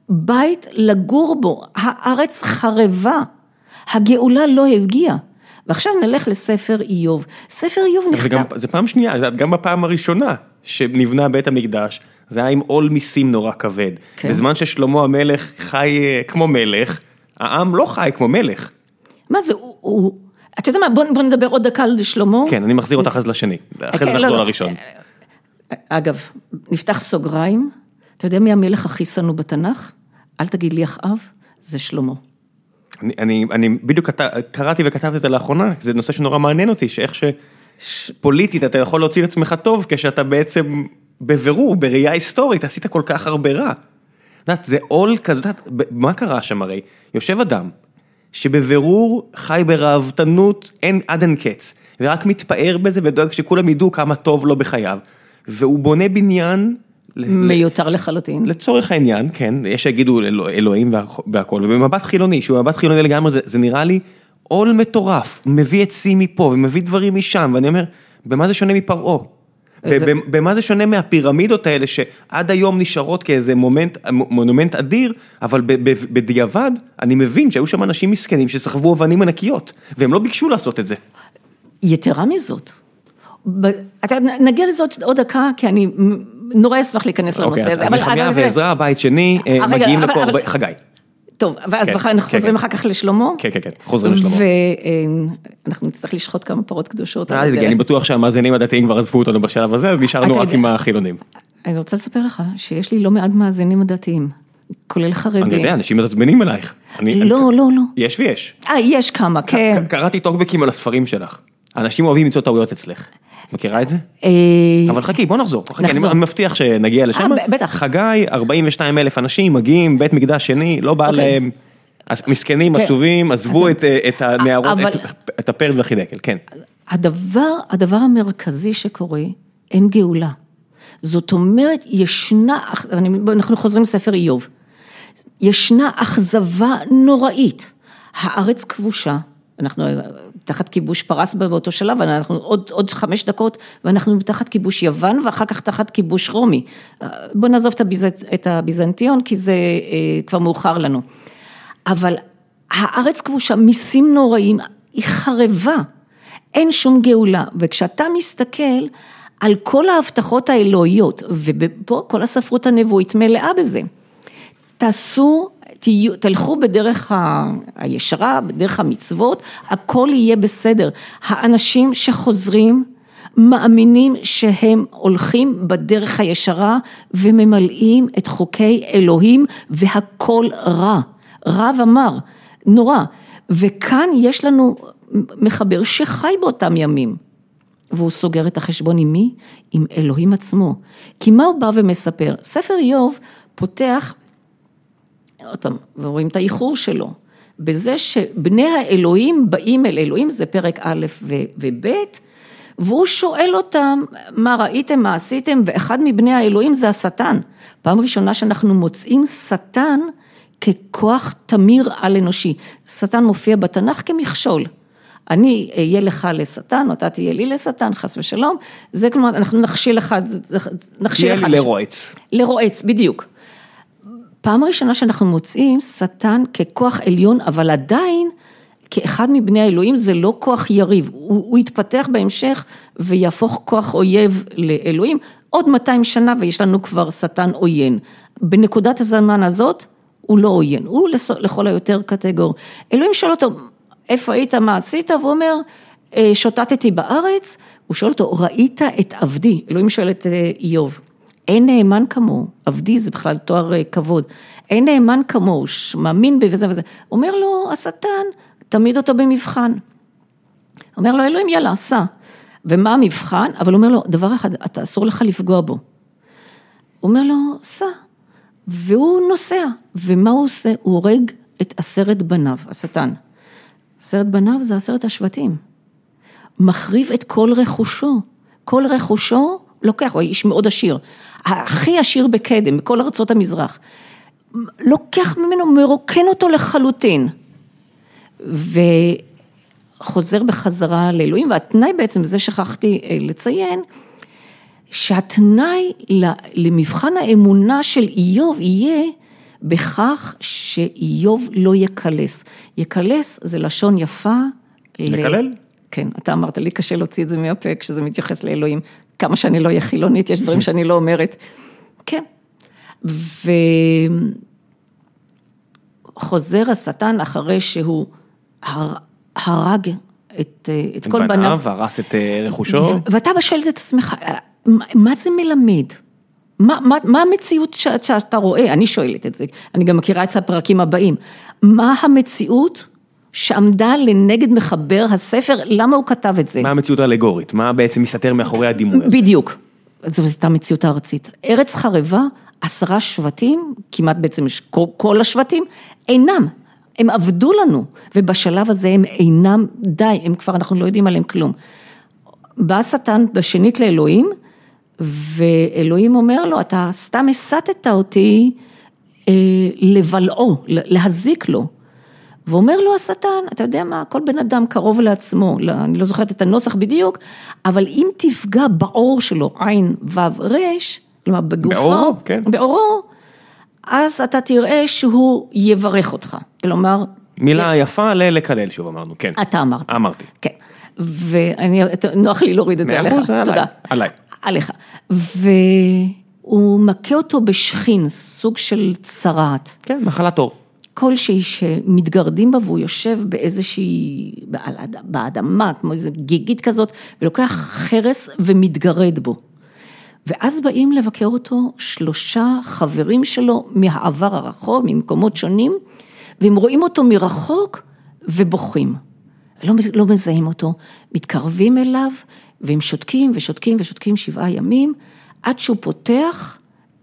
בית לגור בו, הארץ חרבה. הגאולה לא הגיעה. ועכשיו נלך לספר איוב. ספר איוב נכתב. זה פעם שנייה, גם בפעם הראשונה שנבנה בית המקדש, זה היה עם עול מיסים נורא כבד. בזמן ששלמה המלך חי כמו מלך, העם לא חי כמו מלך. מה זה? אתה יודע מה, בוא נדבר עוד דקה על שלמה. כן, אני מחזיר אותך אז לשני. אחרי זה נחזור לראשון. אגב, נפתח סוגריים. אתה יודע מי המלך הכי שנוא בתנך? אל תגיד לי אחאב, זה שלמה. אני בדיוק קראתי וכתבתי את זה לאחרונה, זה נושא שנורא מעניין אותי, שאיך שפוליטית אתה יכול להוציא את עצמך טוב, כשאתה בעצם בבירור, בראייה היסטורית, עשית כל כך הרבה רע. זה עול כזה, מה קרה שם הרי? יושב אדם, שבבירור חי ברעבתנות עד אין קץ, ורק מתפאר בזה ודואג שכולם ידעו כמה טוב לו בחייו, והוא בונה בניין מיותר לחלוטין. לצורך העניין, כן, יש שיגידו אלוהים והכל, ובמבט חילוני, שהוא מבט חילוני לגמרי, זה נראה לי עול מטורף, מביא עצי מפה, ומביא דברים משם, ואני אומר, במה זה שונה מפרעה? במה זה שונה מהפירמידות האלה, שעד היום נשארות כאיזה מונומנט אדיר, אבל בדיעבד, אני מבין שהיו שם אנשים מסכנים, שסחבו אבנים ענקיות, והם לא ביקשו לעשות את זה. יתרה מזאת. נגיע לזאת עוד דקה, כי אני נורא אשמח להיכנס לנושא הזה. אוקיי, אז נחמיה ועזרה, הבית שני, מגיעים לפה חגי. טוב, ואז אנחנו חוזרים אחר כך לשלמה. כן, כן, כן, חוזרים לשלמה. ואנחנו נצטרך לשחוט כמה פרות קדושות. אני בטוח שהמאזינים הדתיים כבר עזבו אותנו בשלב הזה, אז נשארנו רק עם החילונים. אני רוצה לספר לך שיש לי לא מעט מאזינים הדתיים, כולל חרדים. אני יודע, אנשים מתעצבנים אלייך. לא, לא, לא. יש ויש. יש כמה, כן. קראתי טוקבקים על הספרים שלך. אנשים אוהבים למצוא טעויות אצלך. מכירה את זה? אבל חכי, בוא נחזור. אני מבטיח שנגיע לשם. חגי, 42,000 אנשים מגיעים, בית מקדש שני, לא בא להם, מסכנים, עצובים, עזבו את הנערות, את הפרד והחידקל, כן. הדבר המרכזי שקורה, אין גאולה. זאת אומרת, ישנה, אנחנו חוזרים לספר איוב, ישנה אכזבה נוראית. הארץ כבושה, אנחנו תחת כיבוש פרס באותו שלב, אנחנו עוד 5 דקות, ואנחנו תחת כיבוש יוון, ואחר כך תחת כיבוש רומי. בוא נעזוב את הביזנטיון, כי זה כבר מאוחר לנו. אבל הארץ כבושה, מיסים נוראים, היא חרבה. אין שום גאולה. וכשאתה מסתכל על כל ההבטחות האלוהיות, ופה כל הספרות הנבואית מלאה בזה, תלכו בדרך הישרה, בדרך המצוות, הכל יהיה בסדר. האנשים שחוזרים, מאמינים שהם הולכים בדרך הישרה, וממלאים את חוקי אלוהים, והכל רע. רב אמר, נורא. וכאן יש לנו מחבר שחי באותם ימים, והוא סוגר את החשבון עם מי? עם אלוהים עצמו. כי מה הוא בא ומספר? ספר איוב פותח, עוד פעם, ורואים את האיחור שלו, בזה שבני האלוהים באים אל אלוהים, זה פרק א' וב', והוא שואל אותם, מה ראיתם, מה עשיתם, ואחד מבני האלוהים זה השטן. פעם ראשונה שאנחנו מוצאים שטן ככוח תמיר על אנושי. שטן מופיע בתנך כמכשול. אני אהיה לך לשטן, או אתה תהיה לי לשטן, חס ושלום. זה כלומר, אנחנו נכשיל אחד. תהיה לי לרועץ. לרועץ, בדיוק. פעם ראשונה שאנחנו מוצאים שטן ככוח עליון, אבל עדיין כאחד מבני האלוהים זה לא כוח יריב, הוא יתפתח בהמשך ויהפוך כוח אויב לאלוהים, עוד 200 שנה ויש לנו כבר שטן עוין. בנקודת הזמן הזאת הוא לא עוין, הוא לכל היותר קטגור. אלוהים שואל אותו, איפה היית, מה עשית? והוא אומר, שוטטתי בארץ, הוא שואל אותו, ראית את עבדי? אלוהים שואל את איוב. אין נאמן כמוהו, עבדי זה בכלל תואר כבוד, אין נאמן כמוהו, שמאמין בזה וזה, אומר לו, השטן, תמיד אותו במבחן, אומר לו, אלוהים יאללה, עשה, ומה המבחן? אבל אומר לו, דבר אחד, אתה אסור לך לפגוע בו, אומר לו, עשה, והוא נוסע, ומה הוא עושה? הוא הורג את 10 בניו, השטן, 10 בניו זה 10 השבטים, מחריב את כל רכושו, כל רכושו, לוקח, הוא איש מאוד עשיר, הכי עשיר בקדם, בכל ארצות המזרח, לוקח ממנו, מרוקן אותו לחלוטין, וחוזר בחזרה לאלוהים, והתנאי בעצם, זה שכחתי לציין, שהתנאי למבחן האמונה של איוב, יהיה בכך שאיוב לא יקלס, יקלס זה לשון יפה, לקלל? כן, אתה אמרת לי, קשה להוציא את זה מהפה, כשזה מתייחס לאלוהים, כמה שאני לא אהיה חילונית, יש דברים שאני לא אומרת. כן. וחוזר השטן אחרי שהוא הרג את כל בניו. הרס את רכושו. ואתה שואלת את עצמך, מה זה מלמד? מה המציאות שאתה רואה? אני שואלת את זה, אני גם מכירה את הפרקים הבאים. מה המציאות שעמדה לנגד מחבר הספר, למה הוא כתב את זה? מה המציאות האלגורית? מה בעצם מסתתר מאחורי הדימוי הזה? בדיוק. זו הייתה המציאות הארצית. ארץ חרבה, 10 שבטים, כמעט בעצם כל השבטים, אינם. הם עבדו לנו, ובשלב הזה הם אינם די, הם כבר, אנחנו לא יודעים עליהם כלום. בא השטן בשנית לאלוהים, ואלוהים אומר לו, אתה סתם הסתת אותי לבלעו, להזיק לו. ואומר לו השטן, אתה יודע מה, כל בן אדם קרוב לעצמו, אני לא זוכרת את הנוסח בדיוק, אבל אם תפגע באור שלו, עין וו רש, כלומר בגופו, באורו, כן. באורו, אז אתה תראה שהוא יברך אותך. כלומר... מילה יפה, לקלל, שוב אמרנו, כן. אתה אמרת. אמרתי. כן. ואני, נוח לי להוריד את זה עליך. תודה. עליי. עליך. והוא מכה אותו בשכין, סוג של צרעת. כן, מחלת אור. כלשהי שמתגרדים בה, והוא יושב באיזושהי, באדמה, כמו איזו גיגית כזאת, ולוקח חרס ומתגרד בו. ואז באים לבקר אותו שלושה חברים שלו מהעבר הרחוק, ממקומות שונים, והם רואים אותו מרחוק ובוכים. לא מזהים אותו, מתקרבים אליו, והם שותקים ושותקים ושותקים 7 ימים, עד שהוא פותח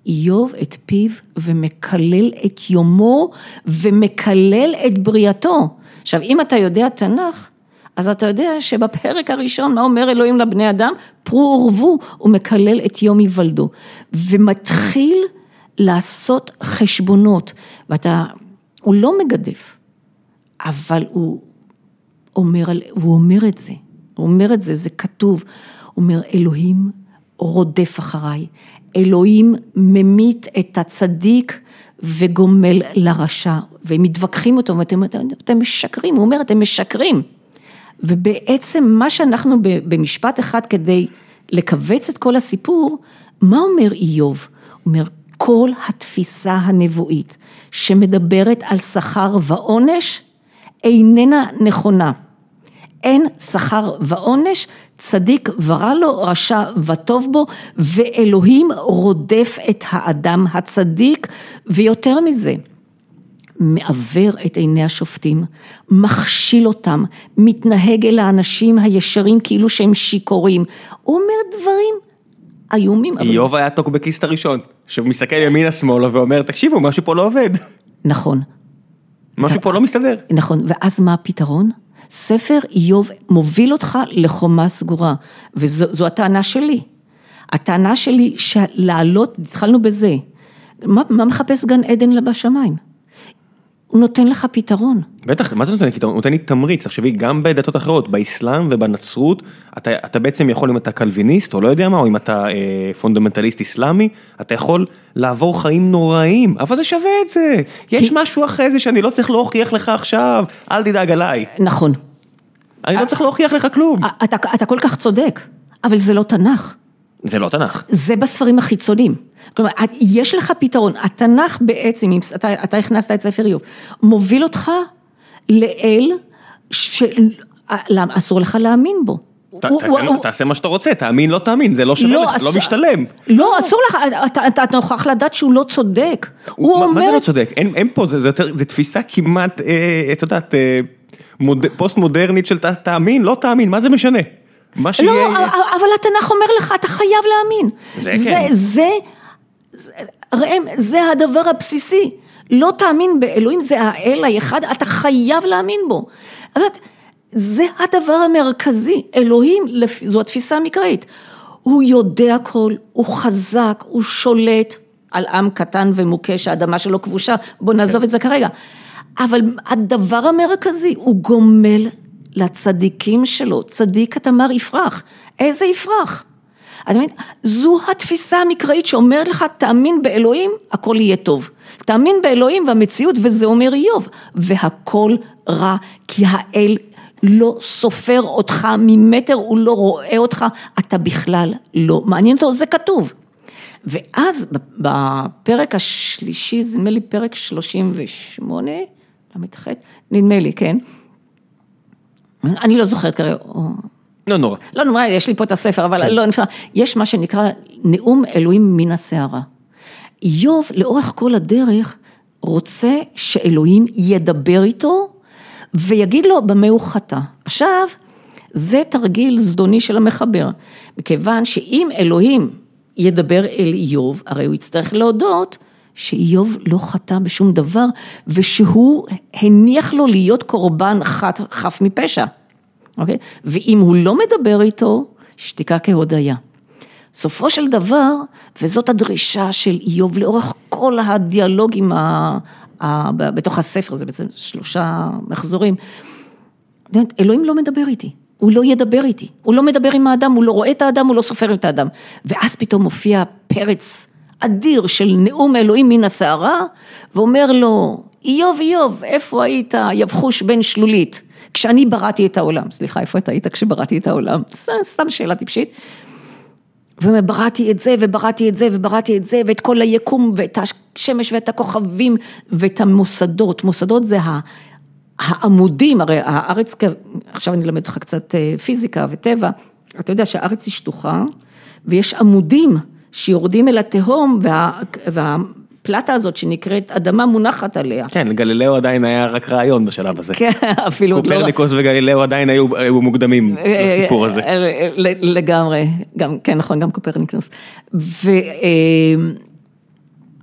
איוב את פיו ומקלל את יומו ומקלל את בריאתו. עכשיו, אם אתה יודע תנ"ך, אז אתה יודע שבפרק הראשון, מה אומר אלוהים לבני אדם? פרו ורבו, הוא מקלל את יום היוולדו. ומתחיל לעשות חשבונות. הוא לא מגדף, אבל הוא אומר את זה. הוא אומר את זה, זה כתוב. הוא אומר, אלוהים רודף אחריי. אלוהים ממית את הצדיק וגומל לרשע. והם מתווכחים אותו, ואתם משקרים. הוא אומר, אתם משקרים. ובעצם מה שאנחנו במשפט אחד כדי לקבץ את כל הסיפור, מה אומר איוב? הוא אומר, כל התפיסה הנבואית שמדברת על שכר ועונש איננה נכונה. אין שכר ועונש, צדיק ורע לו, רשע וטוב בו, ואלוהים רודף את האדם הצדיק, ויותר מזה. מעבר את עיני השופטים, מכשיל אותם, מתנהג אל האנשים הישרים כאילו שהם שיקורים. הוא אומר דברים איומים. איוב היה טוקבקיסט הראשון, שמסתכל ימינה שמאלה ואומר, תקשיבו, משהו פה לא עובד. נכון. משהו פה לא מסתדר. נכון, ואז מה הפתרון? ספר איוב מוביל אותך לחומה סגורה, וזו הטענה שלי. הטענה שלי שלעלות, התחלנו בזה. מה מחפש גן עדן לבשמיים? הוא נותן לך פתרון. בטח, מה זה נותן לי פתרון? הוא נותן לי תמריץ, תחשבי, גם בדתות אחרות, באסלאם ובנצרות, אתה בעצם יכול, אם אתה קלוויניסט, או לא יודע מה, או אם אתה פונדמנטליסט אסלאמי, אתה יכול לעבור חיים נוראים, אבל זה שווה את זה. יש משהו אחרי זה שאני לא צריך להוכיח לך עכשיו, אל תדאג עליי. נכון. אני לא צריך להוכיח לך כלום. אתה כל כך צודק, אבל זה לא תנ"ך. זה לא תנ"ך. זה בספרים החיצוניים. כלומר, יש לך פתרון. התנ"ך בעצם, אם אתה הכנסת את ספר איוב, מוביל אותך לאל שאסור לך להאמין בו. תעשה מה שאתה רוצה, תאמין, לא תאמין, זה לא שווה לך, לא משתלם. לא, אסור לך, אתה נוכח לדעת שהוא לא צודק. מה זה לא צודק? אין פה, זה תפיסה כמעט, את יודעת, פוסט מודרנית של תאמין, לא תאמין, מה זה משנה? לא, אבל התנ"ך אומר לך, אתה חייב להאמין. זה הדבר הבסיסי. לא תאמין באלוהים, זה האל היחד, אתה חייב להאמין בו. זה הדבר המרכזי. אלוהים, זו התפיסה המקראית. הוא יודע הכל, הוא חזק, הוא שולט על עם קטן ומוכה, שהאדמה שלו כבושה. בוא נעזוב את זה כרגע. אבל הדבר המרכזי, הוא גומל לצדיקים שלו, צדיק התמר יפרח, איזה יפרח? זו התפיסה המקראית שאומרת לך, תאמין באלוהים, הכל יהיה טוב. תאמין באלוהים והמציאות, וזה אומר איוב, והכל רע, כי האל לא סופר אותך ממטר, הוא לא רואה אותך, אתה בכלל לא מעניין אותו, זה כתוב. ואז בפרק השלישי, זה נדמה לי פרק 38, נדמה לי, כן? אני לא זוכרת כרגע. לא נורא. לא נורא, יש לי פה את הספר, אבל לא נפלא. יש מה שנקרא נאום אלוהים מן הסערה. איוב, לאורך כל הדרך, רוצה שאלוהים ידבר איתו, ויגיד לו במה הוא חטא. עכשיו, זה תרגיל זדוני של המחבר, מכיוון שאם אלוהים ידבר אל איוב, הרי הוא יצטרך להודות, שאיוב לא חטא בשום דבר, ושהוא הניח לו להיות קורבן חף מפשע, אוקיי? ואם הוא לא מדבר איתו, שתיקה כהודיה. סופו של דבר, וזאת הדרישה של איוב לאורך כל הדיאלוגים בתוך הספר, זה בעצם 3 מחזורים, אלוהים לא מדבר איתי, הוא לא ידבר איתי, הוא לא מדבר עם האדם, הוא לא רואה את האדם, הוא לא סופר את האדם, ואז פתאום מופיע פרץ אדיר של נאום אלוהים מן הסערה, ואומר לו, איוב, איוב, איפה היית יבחוש בן שלולית, כשאני בראתי את העולם, סליחה, איפה היית כשבראתי את העולם, סתם שאלה טיפשית, ובראתי את זה, ובראתי את זה, ובראתי את זה, ואת כל היקום, ואת השמש, ואת הכוכבים, ואת המוסדות, מוסדות זה העמודים, הרי הארץ, עכשיו אני למד אותך קצת פיזיקה וטבע, אתה יודע שהארץ היא שטוחה, ויש עמודים שיורדים אל התהום, והפלטה הזאת שנקראת אדמה מונחת עליה. כן, גלילאו עדיין היה רק רעיון בשלב הזה. כן, אפילו עוד לא. קופרניקוס וגלילאו עדיין היו מוקדמים לסיפור הזה. לגמרי, כן נכון, גם קופרניקוס.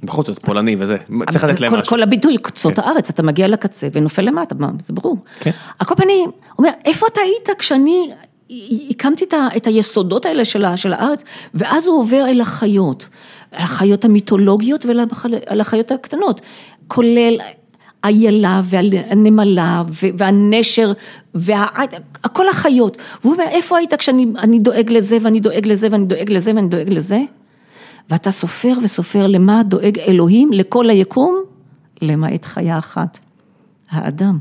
בכל זאת, פולני וזה, צריך לתת להם משהו. כל הביטוי, קצות הארץ, אתה מגיע לקצה ונופל למטה, זה ברור. על כל פנים, אומר, איפה אתה היית כשאני הקמתי את היסודות האלה של הארץ, ואז הוא עובר אל החיות, המיתולוגיות ועל החיות הקטנות, כולל איילה והנמלה והנשר, כל החיות. והוא אומר, איפה היית כשאני דואג לזה ואני דואג לזה ואני דואג לזה ואני דואג לזה? ואתה סופר וסופר למה דואג אלוהים, לכל היקום, למעט חיה אחת, האדם.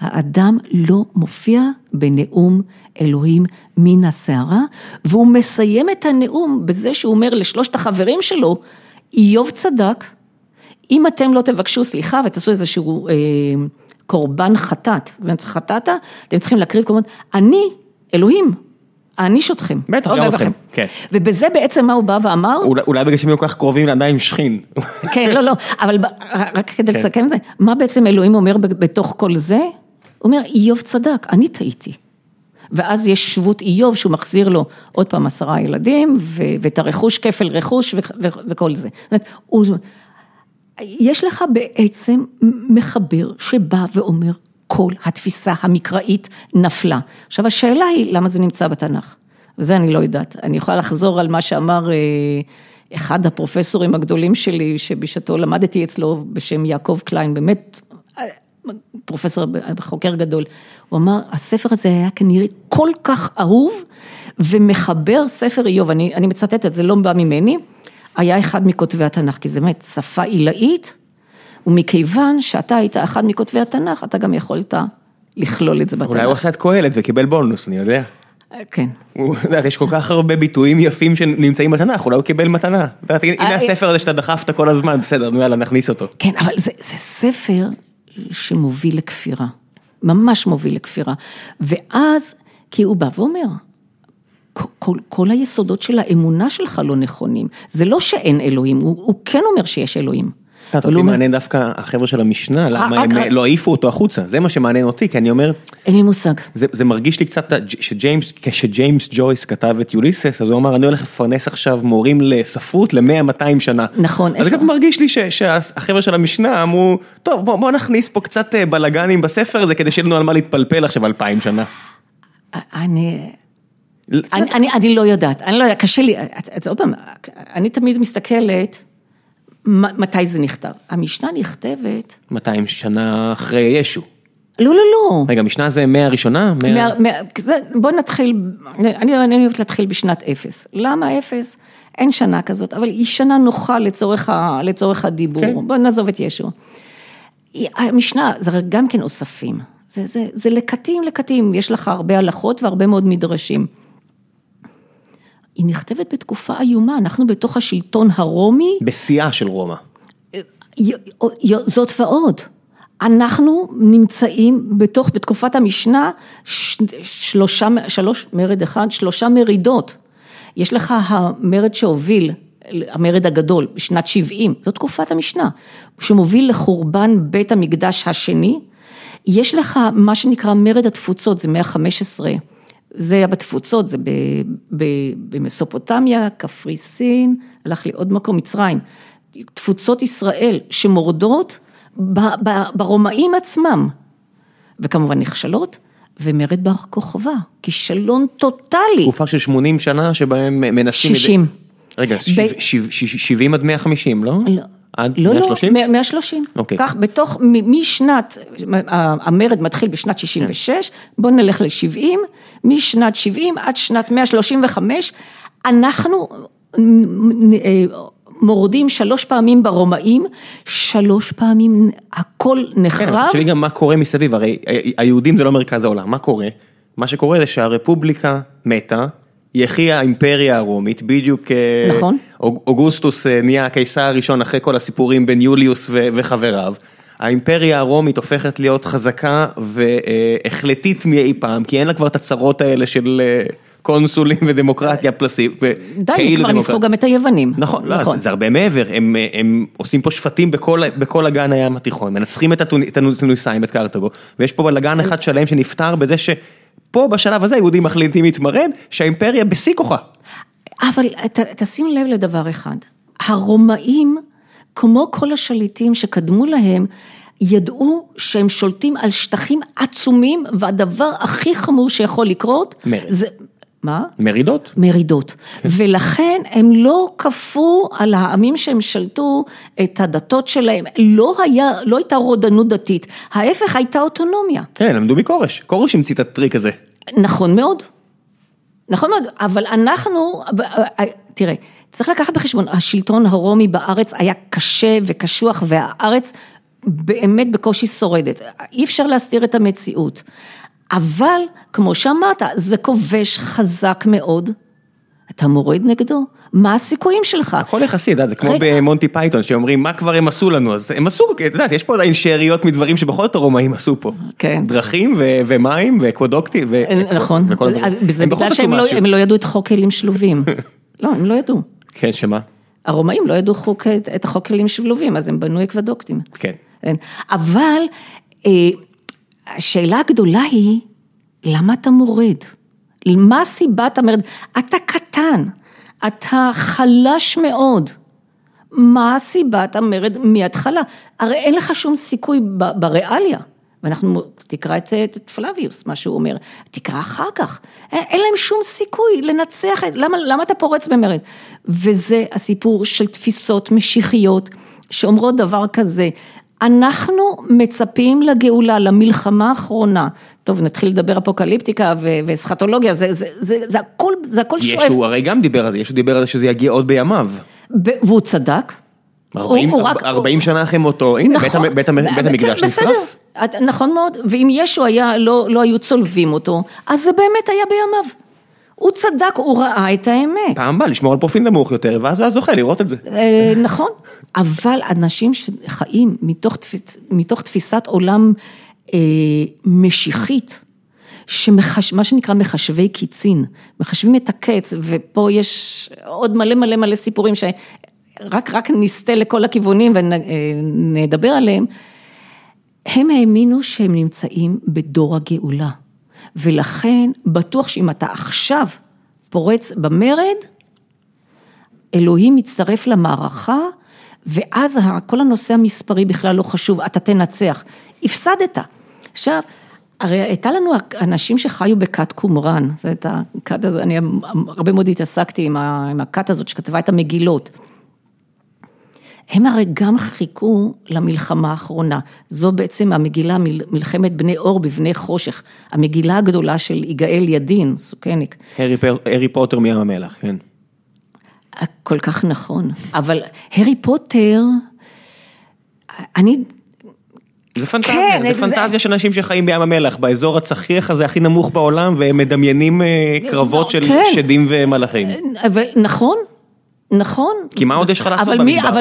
האדם לא מופיע בנאום אלוהים מן הסערה, והוא מסיים את הנאום בזה שהוא אומר לשלושת החברים שלו, איוב צדק, אם אתם לא תבקשו סליחה ותעשו איזשהו קורבן חטאת, חטאת, אתם צריכים להקריב קורבן, אני אלוהים, העניש אתכם. בטח, גם אתכם, כן. ובזה בעצם מה הוא בא ואמר? אולי בגלל שהם כל כך קרובים לעדיין שכין. כן, לא, אבל רק כדי לסכם את זה, מה בעצם אלוהים אומר בתוך כל זה? הוא אומר, איוב צדק, אני טעיתי. ואז יש שבות איוב שהוא מחזיר לו עוד פעם 10 ילדים, ואת הרכוש, כפל רכוש וכל זה. זאת אומרת, יש לך בעצם מחבר שבא ואומר, כל התפיסה המקראית נפלה. עכשיו, השאלה היא, למה זה נמצא בתנך? וזה אני לא יודעת. אני יכולה לחזור על מה שאמר אחד הפרופסורים הגדולים שלי, שבשעתו למדתי אצלו בשם יעקב קליין, באמת פרופסור חוקר גדול. הוא אמר, הספר הזה היה כנראה כל כך אהוב, ומחבר ספר איוב. אני מצטטת, זה לא בא ממני. היה אחד מכותבי התנך, כי זה באמת שפה עילאית, ומכיוון שאתה היית אחד מכותבי התנך, אתה גם יכולת לכלול את זה בתנך. אולי הוא עשה את קהלת וקיבל בונוס, אני יודע. כן. יש כל כך הרבה ביטויים יפים שנמצאים בתנך, אולי הוא קיבל מתנה. הנה הספר הזה שאתה דחפת כל הזמן, בסדר, יאללה, נכניס אותו. כן, אבל זה ספר שמוביל לכפירה, ממש מוביל לכפירה. ואז, כי הוא בא ואומר, כל היסודות של האמונה שלך לא נכונים. זה לא שאין אלוהים, הוא כן אומר שיש אלוהים. אותי מעניין דווקא החבר'ה של המשנה, למה הם לא העיפו אותו החוצה, זה מה שמעניין אותי, כי אני אומר, אין לי מושג. זה מרגיש לי קצת, כשג'יימס ג'ויס כתב את יוליסס, אז הוא אמר, אני הולך לפרנס עכשיו מורים לספרות ל100-200 שנה. נכון. אז קצת מרגיש לי שהחבר'ה של המשנה אמרו, טוב, בוא נכניס פה קצת בלגנים בספר הזה, כדי שיהיה לנו על מה להתפלפל עכשיו 2,000 שנה. אני לא יודעת, אני לא יודעת, קשה לי, עוד פעם, אני תמיד מסתכלת, מתי זה נכתב? המשנה נכתבת 200 שנה אחרי ישו. לא, לא, לא. רגע, המשנה זה 100 ראשונה? בוא נתחיל, אני אוהבת להתחיל בשנת 0. למה 0? אין שנה כזאת, אבל היא שנה נוחה לצורך הדיבור. בוא נעזוב את ישו. המשנה, זה גם כן אוספים. זה לקטים. יש לך הרבה הלכות והרבה מאוד מדרשים. היא נכתבת בתקופה איומה, אנחנו בתוך השלטון הרומי. בשיאה של רומא. זאת ועוד. אנחנו נמצאים בתקופת המשנה, 3 מרידות. יש לך המרד שהוביל, המרד הגדול, בשנת 70, זאת תקופת המשנה, שמוביל לחורבן בית המקדש השני. יש לך מה שנקרא מרד התפוצות, זה 115. זה היה בתפוצות, זה במסופוטמיה, קפריסין, הלך לי עוד מקום, מצרים, תפוצות ישראל שמורדות ברומאים עצמם, וכמובן נכשלות, ומרד בר כוכבא, כישלון טוטלי. תקופה של 80 שנה שבהם מנסים... 60. רגע, 70 עד 150, לא? לא. עד 130? לא, 130. אוקיי. כך בתוך, משנת, המרד מתחיל בשנת 66, בואו נלך ל-70, משנת 70 עד שנת 135, אנחנו מורדים 3 פעמים ברומאים, 3 פעמים הכל נחרב. תשאלי גם מה קורה מסביב, הרי היהודים זה לא מרכז העולם, מה קורה? מה שקורה זה שהרפובליקה מתה, יחי האימפריה הרומית, בדיוק נכון. אוגוסטוס נהיה הקיסר הראשון אחרי כל הסיפורים בין יוליוס וחבריו. האימפריה הרומית הופכת להיות חזקה והחלטית מאי פעם, כי אין לה כבר את הצרות האלה של קונסולים ודמוקרטיה פלסים. די, כבר נסחו גם את היוונים. נכון, זה הרבה מעבר, הם עושים פה שפטים בכל אגן הים התיכון, מנצחים את התוניסאים, את קרתגו, ויש פה בלגן אחד שלם שנפטר בזה ש... פה בשלב הזה יהודים מחליטים להתמרד, שהאימפריה בשיא כוחה. אבל תשים לב לדבר אחד, הרומאים, כמו כל השליטים שקדמו להם, ידעו שהם שולטים על שטחים עצומים, והדבר הכי חמור שיכול לקרות, זה... מה? מרידות. מרידות. ולכן הם לא כפו על העמים שהם שלטו את הדתות שלהם. לא הייתה רודנות דתית. ההפך, הייתה אוטונומיה. כן, למדו מקורש. קורש המציא את הטריק הזה. נכון מאוד. נכון מאוד. אבל אנחנו, תראה, צריך לקחת בחשבון, השלטון הרומי בארץ היה קשה וקשוח, והארץ באמת בקושי שורדת. אי אפשר להסתיר את המציאות. אבל, כמו שאמרת, זה כובש חזק מאוד. אתה מורד נגדו? מה הסיכויים שלך? הכל יחסי, זה כמו במונטי פייתון, שאומרים, מה כבר הם עשו לנו? אז הם עשו, יש פה עדיין שאריות מדברים שבכל יותר רומאים עשו פה. דרכים ומים ואקוודוקטים. נכון, זה בגלל שהם לא ידעו את חוק כלים שלובים. לא, הם לא ידעו. כן, שמה? הרומאים לא ידעו את החוק כלים שלובים, אז הם בנו אקוודוקטים. כן. אבל... השאלה הגדולה היא, למה אתה מורד? מה הסיבה אתה מורד? אתה קטן, אתה חלש מאוד. מה הסיבה אתה מורד מהתחלה? הרי אין לך שום סיכוי בריאליה. ואנחנו, תקרא את פלאביוס, מה שהוא אומר. תקרא אחר כך. אין להם שום סיכוי לנצח. למה אתה פורץ במרד? וזה הסיפור של תפיסות משיחיות, שאומרות דבר כזה, אנחנו מצפים לגאולה, למלחמה האחרונה. טוב, נתחיל לדבר אפוקליפטיקה וסכתולוגיה, זה הכל שואף. ישו הרי גם דיבר על זה, ישו דיבר על זה שזה יגיע עוד בימיו. והוא צדק. 40 שנה אחרי מותו, הנה, בית המקדש נשרף. נכון מאוד, ואם ישו היה, לא היו צולבים אותו, אז זה באמת היה בימיו. הוא צדק, הוא ראה את האמת. פעם בא, לשמור על פרופיל נמוך יותר, ואז זוכה לראות את זה. נכון, אבל אנשים שחיים מתוך תפיסת עולם משיחית, מה שנקרא מחשבי קיצין, מחשבים את הקץ, ופה יש עוד מלא מלא מלא סיפורים, שרק נסתה לכל הכיוונים, ונדבר עליהם, הם האמינו שהם נמצאים בדור הגאולה. ולכן בטוח שאם אתה עכשיו פורץ במרד, אלוהים מצטרף למערכה, ואז כל הנושא המספרי בכלל לא חשוב, אתה תנצח. הפסדת. עכשיו, הרי הייתה לנו אנשים שחיו בכת קומראן, זאת הכת הזאת, אני הרבה מאוד התעסקתי עם הכת הזאת שכתבה את המגילות. הם הרי גם חיכו למלחמה האחרונה. זו בעצם המגילה, מלחמת בני אור בבני חושך. המגילה הגדולה של יגאל ידין, סוכניק. הרי פוטר מים המלח, כן. כל כך נכון. אבל הרי פוטר, אני... זה פנטזיה, כן, זה פנטזיה של אנשים שחיים בים המלח, באזור הצחיח הזה הכי נמוך בעולם, והם מדמיינים קרבות של שדים ומלאכים. אבל, נכון? נכון. כי מה עוד יש לך לעשות במדבר הזה?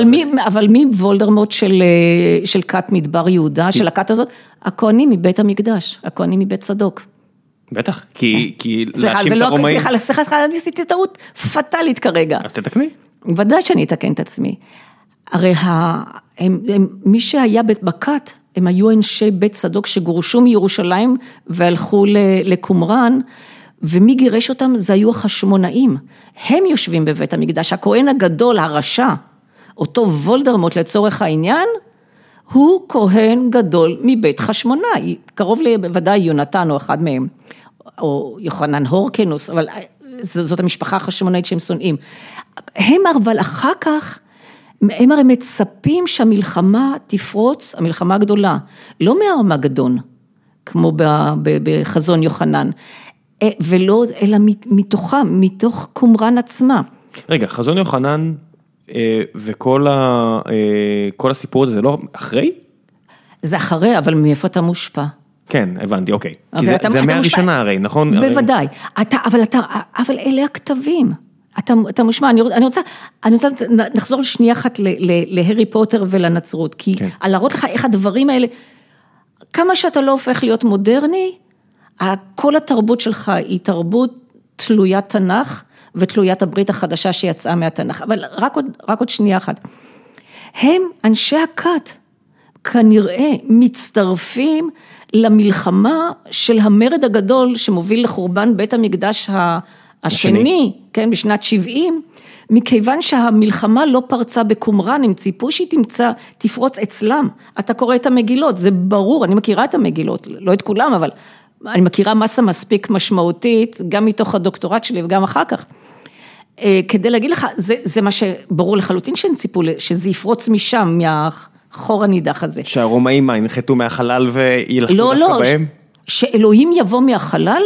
אבל מי וולדרמוט של כת מדבר יהודה, של הכת הזאת? הכהנים מבית המקדש, הכהנים מבית צדוק. בטח, כי להאשים את הרומאים... סליחה, אני עשיתי טעות פטלית כרגע. אז תתקני. ודאי שאני אתקן את עצמי. הרי מי שהיה בכת, הם היו אנשי בית צדוק שגורשו מירושלים והלכו לקומראן, ומי גירש אותם? זה היו החשמונאים. הם יושבים בבית המקדש, הכהן הגדול, הרשע, אותו וולדרמוט לצורך העניין, הוא כהן גדול מבית חשמונאי, קרוב לוודאי יונתן או אחד מהם, או יוחנן הורקנוס, אבל זאת המשפחה החשמונאית שהם שונאים. הם אבל אחר כך, הם הרי מצפים שהמלחמה תפרוץ, המלחמה הגדולה, לא מהמגדון, כמו בחזון יוחנן, ולא, אלא מתוכם, מתוך קומראן עצמה. רגע, חזון יוחנן וכל כל הסיפור הזה, זה לא אחרי? זה אחרי, אבל מאיפה אתה מושפע? כן, הבנתי, אוקיי. כי זה מהראשונה הרי, נכון? בוודאי, אבל אלה הכתבים. אתה מושמע, אני רוצה נחזור שנייה אחת להרי פוטר ולנצרות, כי על להראות לך איך הדברים האלה, כמה שאתה לא הופך להיות מודרני, כל התרבות שלך היא תרבות תלוית תנך, ותלוית הברית החדשה שיצאה מהתנך, אבל רק עוד שנייה אחת. הם, אנשי הכת, כנראה מצטרפים למלחמה של המרד הגדול, שמוביל לחורבן בית המקדש השני, כן, בשנת 70, מכיוון שהמלחמה לא פרצה בקומראן, הם ציפו שהיא תפרוץ אצלם. אתה קורא את המגילות, זה ברור, אני מכירה את המגילות, לא את כולם, אבל אני מכירה מסה מספיק משמעותית, גם מתוך הדוקטורט שלי וגם אחר כך. כדי להגיד לך, זה מה שברור לחלוטין שהם ציפו, שזה יפרוץ משם, מהחור הנידח הזה. שהרומאים מה, ינחתו מהחלל וילחתו דווקא בהם? שאלוהים יבוא מהחלל,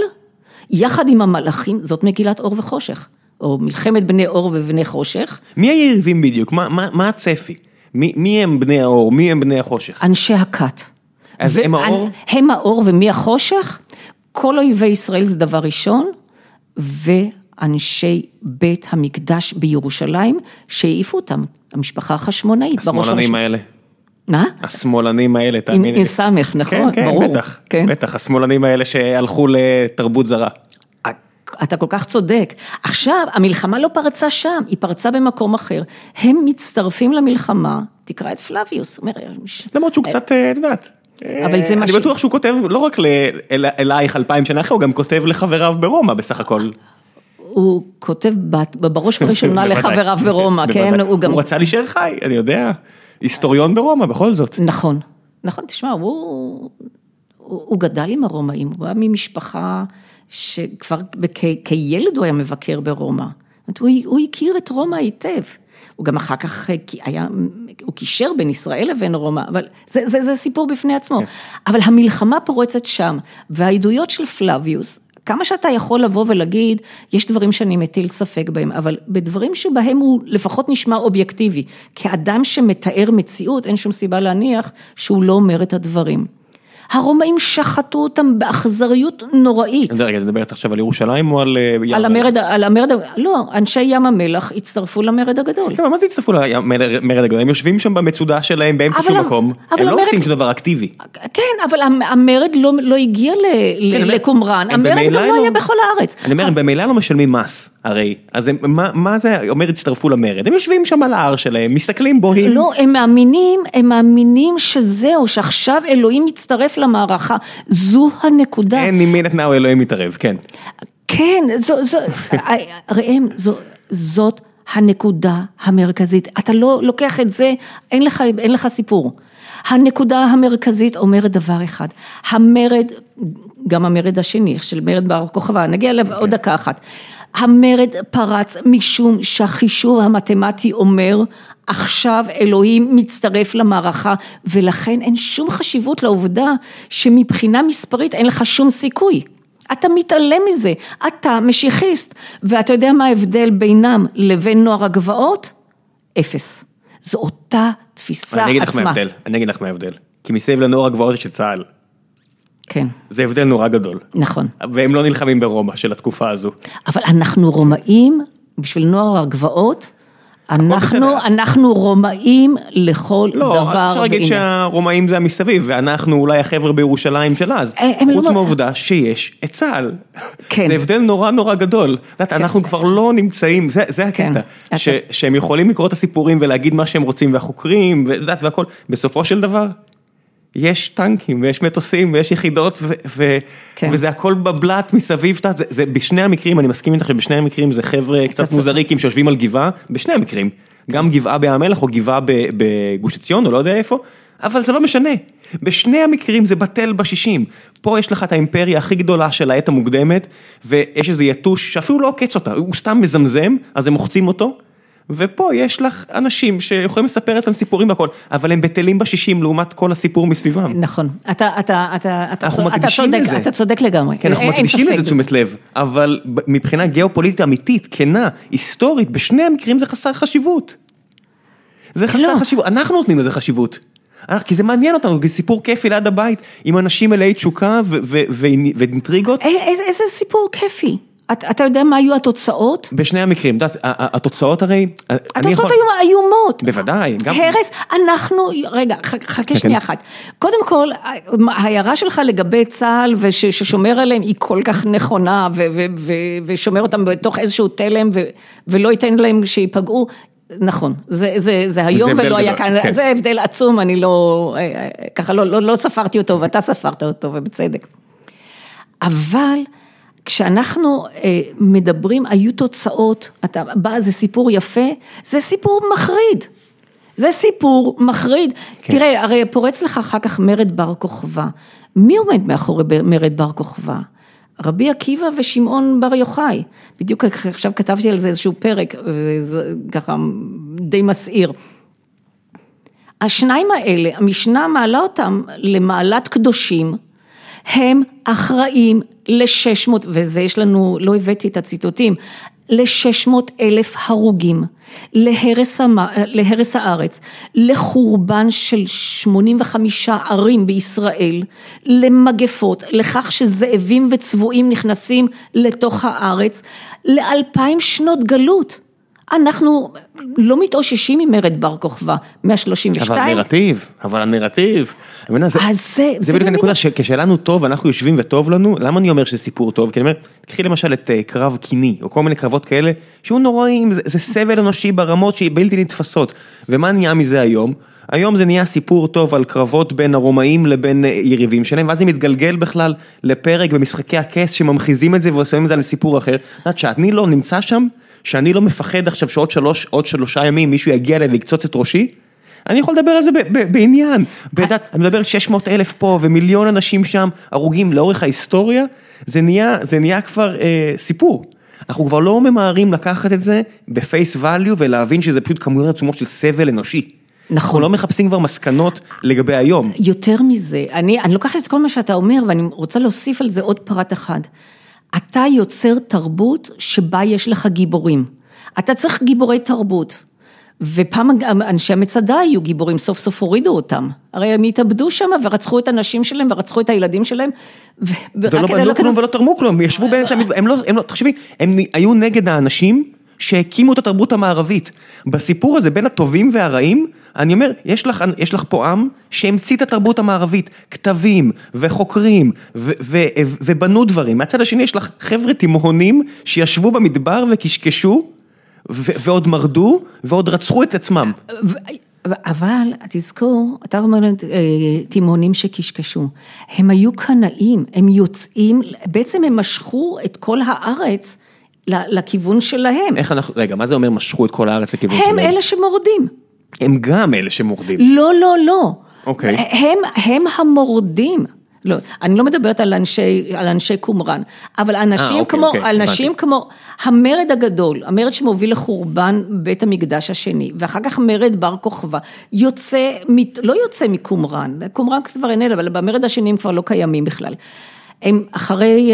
יחד עם המלאכים, זאת מגילת אור וחושך, או מלחמת בני אור ובני חושך. מי היריבים בדיוק? מה הצפי? מי הם בני האור? מי הם בני החושך? אנשי הכת. אז הם האור? הם האור ומי החושך? כל אויבי ישראל זה דבר ראשון, ואנשי בית המקדש בירושלים, שהעיפו אותם, המשפחה החשמונאית. השמאלנים האלה. מה? השמאלנים האלה, תאמיני. עם סמך, נכון? כן, ברור. בטח, כן. בטח, השמאלנים האלה שהלכו לתרבות זרה. אתה כל כך צודק. עכשיו, המלחמה לא פרצה שם, היא פרצה במקום אחר. הם מצטרפים למלחמה, תקרא את פלאביוס. למרות שהוא קצת, יודעת. אני בטוח שהוא כותב לא רק אלייך 2000 שנה אחרי, הוא גם כותב לחבריו ברומא בסך הכל. הוא כותב בראש וראשונה לחבריו ברומא, כן? הוא רצה להישאר חי, אני יודע. היסטוריון ברומא, בכל זאת. נכון, נכון, תשמע, הוא גדל עם הרומאים, הוא בא ממשפחה שכבר כילד הוא היה מבקר ברומא. הוא הכיר את רומא היטב. הוא גם אחר כך הוא קישר בין ישראל לבין רומא, אבל זה סיפור בפני עצמו. אבל המלחמה פורצת שם, והעדויות של פלאביוס, כמה שאתה יכול לבוא ולהגיד, יש דברים שאני מטיל ספק בהם, אבל בדברים שבהם הוא לפחות נשמע אובייקטיבי, כאדם שמתאר מציאות, אין שום סיבה להניח שהוא לא אומר את הדברים. הרומאים שחטו אותם באכזריות נוראית. אז רגע, תדברת עכשיו על ירושלים או על ים? על המרד, לא, אנשי ים המלח הצטרפו למרד הגדול. כן, מה זה הצטרפו למרד הגדול? הם יושבים שם במצודה שלהם, באמצע שום מקום, הם לא עושים דבר אקטיבי. כן, אבל המרד לא הגיע לקומראן, המרד גם לא היה בכל הארץ. אני אומר, הם במילא לא משלמים מס, הרי, אז מה זה אומר הצטרפו למרד? הם יושבים שם על הער שלהם, מסתכלים בוהים. לא, הם מאמינים שזהו, שעכשיו אלוהים מצטרף למערכה, זו הנקודה. אין נימין את נאו אלוהים מתערב, כן. כן, ראם, זאת הנקודה המרכזית. אתה לא לוקח את זה, אין לך סיפור. הנקודה המרכזית אומרת דבר אחד, המרד, גם המרד השני, של מרד בר כוכבא, נגיע אליו עוד דקה אחת, המרד פרץ משום שהחישוב המתמטי אומר, עכשיו אלוהים מצטרף למערכה, ולכן אין שום חשיבות לעובדה, שמבחינה מספרית אין לך שום סיכוי. אתה מתעלם מזה, אתה משיחיסט, ואתה יודע מה ההבדל בינם לבין נוער הגבעות? אפס. זו אותה תפיסה עצמה. אני אגיד לך מה ההבדל, כי מסביב לנוער הגבעות יש את צה"ל. כן. זה הבדל נורא גדול. נכון. והם לא נלחמים ברומא של התקופה הזו. אבל אנחנו רומאים, בשביל נוער הגבעות, אנחנו רומאים לכל דבר. לא, אפשר להגיד שהרומאים זה המסביב, ואנחנו אולי החבר בירושלים של אז. חוץ מהעובדה שיש את צה"ל. כן. זה הבדל נורא נורא גדול. אנחנו כבר לא נמצאים, זה הקטע. שהם יכולים לקרוא את הסיפורים ולהגיד מה שהם רוצים, והחוקרים, והכל. בסופו של דבר, יש טנקים, ויש מטוסים, ויש יחידות, וזה הכל בבלט מסביב, זה בשני המקרים, אני מסכים איתך שבשני המקרים זה חבר'ה קצת מוזריקים שיושבים על גבעה, בשני המקרים, גם גבעה בים המלח, או גבעה בגוש עציון, או לא יודע איפה, אבל זה לא משנה. בשני המקרים זה בטל בשישים. פה יש לך את האימפריה הכי גדולה של העת המוקדמת, ויש איזה יתוש שאפילו לא עוקץ אותה, הוא סתם מזמזם, אז הם מוחצים אותו, ופה יש לך אנשים שיכולים לספר אצלם סיפורים והכל, אבל הם בטלים בשישים לעומת כל הסיפור מסביבם. נכון. אתה צודק לגמרי. כן, אנחנו מקדישים לזה תשומת לב, אבל מבחינה גיאופוליטית אמיתית, כנה, היסטורית, בשני המקרים זה חסר חשיבות. זה חסר חשיבות. אנחנו נותנים לזה חשיבות. כי זה מעניין אותנו, זה סיפור כיפי ליד הבית, עם אנשים מלאי תשוקה ונטריגות. איזה סיפור כיפי. אתה יודע מה היו התוצאות? בשני המקרים, התוצאות הרי... התוצאות היו איומות. בוודאי. הרס, אנחנו... רגע, חכה שנייה אחת. קודם כל, ההערה שלך לגבי צהל, וששומר עליהם, היא כל כך נכונה, ושומר אותם בתוך איזשהו תלם, ולא ייתן להם שיפגעו, נכון, זה היום ולא היה כאן, זה הבדל עצום, אני לא... ככה לא ספרתי אותו, ואתה ספרת אותו, ובצדק. אבל... כשאנחנו מדברים, היו תוצאות, אתה בא, זה סיפור יפה, זה סיפור מחריד. זה סיפור מחריד. כן. תראה, הרי פורץ לך אחר כך מרד בר כוכבא. מי עומד מאחורי מרד בר כוכבא? רבי עקיבא ושמעון בר יוחאי. בדיוק עכשיו כתבתי על זה איזשהו פרק, וזה ככה די מסעיר. השניים האלה, המשנה מעלה אותם למעלת קדושים, הם אחראים ל-600, וזה יש לנו, לא הבאתי את הציטוטים, ל-600,000 הרוגים, להרס הארץ, לחורבן של 85 ערים בישראל, למגפות, לכך שזאבים וצבועים נכנסים לתוך הארץ, ל-2000 שנות גלות. אנחנו לא מתאוששים ממרד בר כוכבא, 132. אבל הנרטיב, אז זה בדיוק הנקודה שכשלנו טוב, אנחנו יושבים וטוב לנו, למה אני אומר שזה סיפור טוב? כי אני אומר, תקחי למשל את קרב קיני, או כל מיני קרבות כאלה, שהוא נוראים, זה סבל אנושי ברמות שהיא בלתי נתפסות. ומה נהיה מזה היום? היום זה נהיה סיפור טוב על קרבות בין הרומאים לבין יריבים שלהם, ואז זה מתגלגל בכלל לפרק במשחקי הכס שממחיזים את זה ועושים את זה לסיפור אחר. עד שאני לא נמצא שם, שאני לא מפחד עכשיו שעוד שלושה ימים מישהו יגיע אליי ויקצוץ את ראשי, אני יכול לדבר על זה בעניין. אני מדבר 600,000 פה ומיליון אנשים שם, הרוגים לאורך ההיסטוריה, זה נהיה כבר סיפור. אנחנו כבר לא ממהרים לקחת את זה בפייס ואליו ולהבין שזה פשוט כמויות עצומות של סבל אנושי. נכון. אנחנו לא מחפשים כבר מסקנות לגבי היום. יותר מזה, אני לוקחת את כל מה שאתה אומר ואני רוצה להוסיף על זה עוד פרט אחד. אתה יוצר תרבות שבה יש לך גיבורים. אתה צריך גיבורי תרבות. ופעם אנשי המצדה היו גיבורים, סוף סוף הורידו אותם. הרי הם התאבדו שם ורצחו את הנשים שלהם ורצחו את הילדים שלהם. ולא בנו כלום ולא תרמו כלום, ישבו בין שם, תחשבי, הם היו נגד האנשים שהקימו את התרבות המערבית. בסיפור הזה, בין הטובים והרעים, אני אומר, יש לך פה עם שהמציא את התרבות המערבית, כתבים וחוקרים ובנו דברים. מהצד השני יש לך חבר'ה תימהונים שישבו במדבר וקשקשו ועוד מרדו ועוד רצחו את עצמם. אבל תזכור, אתה אומר תימהונים שקשקשו, הם היו קנאים, הם יוצאים, בעצם הם משכו את כל הארץ לכיוון שלהם. איך אנחנו, רגע, מה זה אומר משכו את כל הארץ לכיוון שלהם? הם אלה שמורדים. הם גם אלה שמורדים. לא. אוקיי. הם המורדים. לא, אני לא מדברת על אנשי קומראן, אבל אנשים כמו המרד הגדול, המרד שמוביל לחורבן בית המקדש השני, ואחר כך מרד בר כוכבא, לא יוצא מקומראן, קומראן כבר איננו, אבל במרד השני הם כבר לא קיימים בכלל. הם אחרי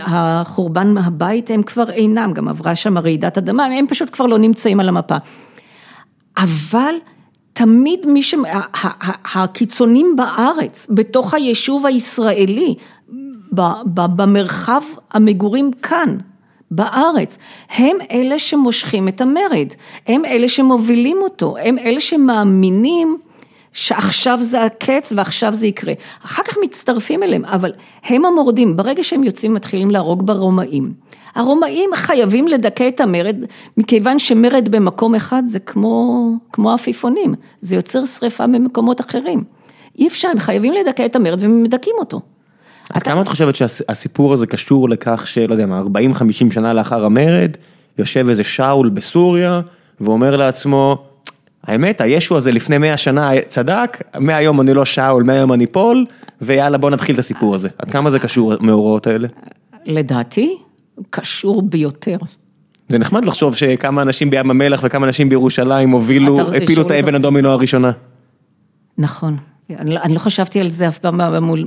החורבן מהבית, הם כבר אינם, גם עברה שם רעידת אדמה, הם פשוט כבר לא נמצאים על המפה. אבל תמיד מי הקיצונים בארץ, בתוך היישוב הישראלי, במרחב המגורים כאן, בארץ, הם אלה שמושכים את המרד, הם אלה שמובילים אותו, הם אלה שמאמינים שעכשיו זה הקץ ועכשיו זה יקרה. אחר כך מצטרפים אליהם, אבל הם המורדים, ברגע שהם יוצאים מתחילים להרוג ברומאים. הרומאים חייבים לדכא את המרד, מכיוון שמרד במקום אחד זה כמו עפיפונים, זה יוצר שריפה במקומות אחרים. אי אפשר, הם חייבים לדכא את המרד ומדכאים אותו. אז כמה את חושבת שהסיפור הזה קשור לכך שלא יודע מה, 40-50 שנה לאחר המרד, יושב איזה שאול בסוריה ואומר לעצמו... האמת, הישו הזה לפני 100 שנה צדק, מהיום אני לא שאול, מהיום אני פול, ויאללה בוא נתחיל את הסיפור הזה. עד כמה זה קשור מאורעות האלה? לדעתי, קשור ביותר. זה נחמד לחשוב שכמה אנשים בים המלח וכמה אנשים בירושלים הובילו, הפילו את האבן הדומינו הראשונה. נכון. אני לא חשבתי על זה אף פעם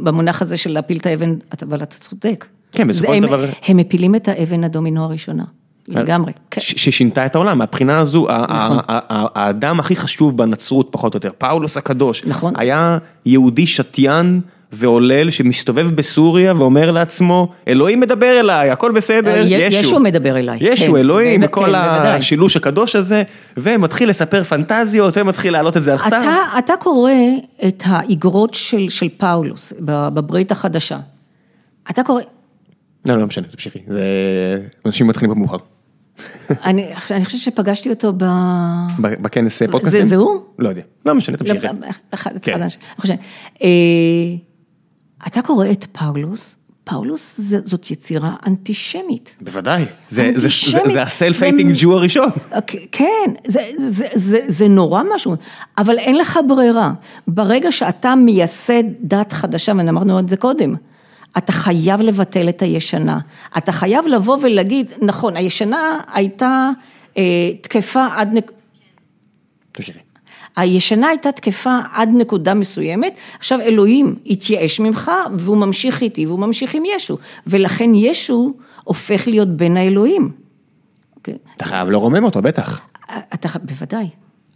במונח הזה של להפיל את האבן, אבל אתה צודק. כן, בסופו דבר... הם מפילים את האבן הדומינו הראשונה. לגמרי. ששינתה את העולם, מהבחינה הזו, האדם הכי חשוב בנצרות פחות או יותר, פאולוס הקדוש, היה יהודי שטיין ועולל שמסתובב בסוריה ואומר לעצמו, אלוהים מדבר אליי, הכל בסדר, ישו. ישו מדבר אליי. ישו, אלוהים, כל השילוש הקדוש הזה, ומתחיל לספר פנטזיות, ומתחיל להעלות את זה על כתב. אתה קורא את האגרות של פאולוס בברית החדשה. אתה קורא... לא, לא משנה, תמשיכי. אנשים מתחילים במאוחר. אני חושבת שפגשתי אותו בכנס פודקאסטים. זה הוא? לא יודע. לא משנה, תמשיכי. אתה קורא את פאולוס, פאולוס זאת יצירה אנטישמית. בוודאי. זה הסלף-הייטינג ג'ו הראשון. כן, זה נורא משהו, אבל אין לך ברירה. ברגע שאתה מייסד דת חדשה, ואמרנו את זה קודם, אתה חייב לבטל את הישנה. אתה חייב לבוא ולהגיד, נכון, הישנה הייתה תקפה עד... תשארי. הישנה הייתה תקפה עד נקודה מסוימת, עכשיו אלוהים התייאש ממך, והוא ממשיך איתי, והוא ממשיך עם ישו, ולכן ישו הופך להיות בין האלוהים. אתה חייב לרומם אותו, בטח. בוודאי.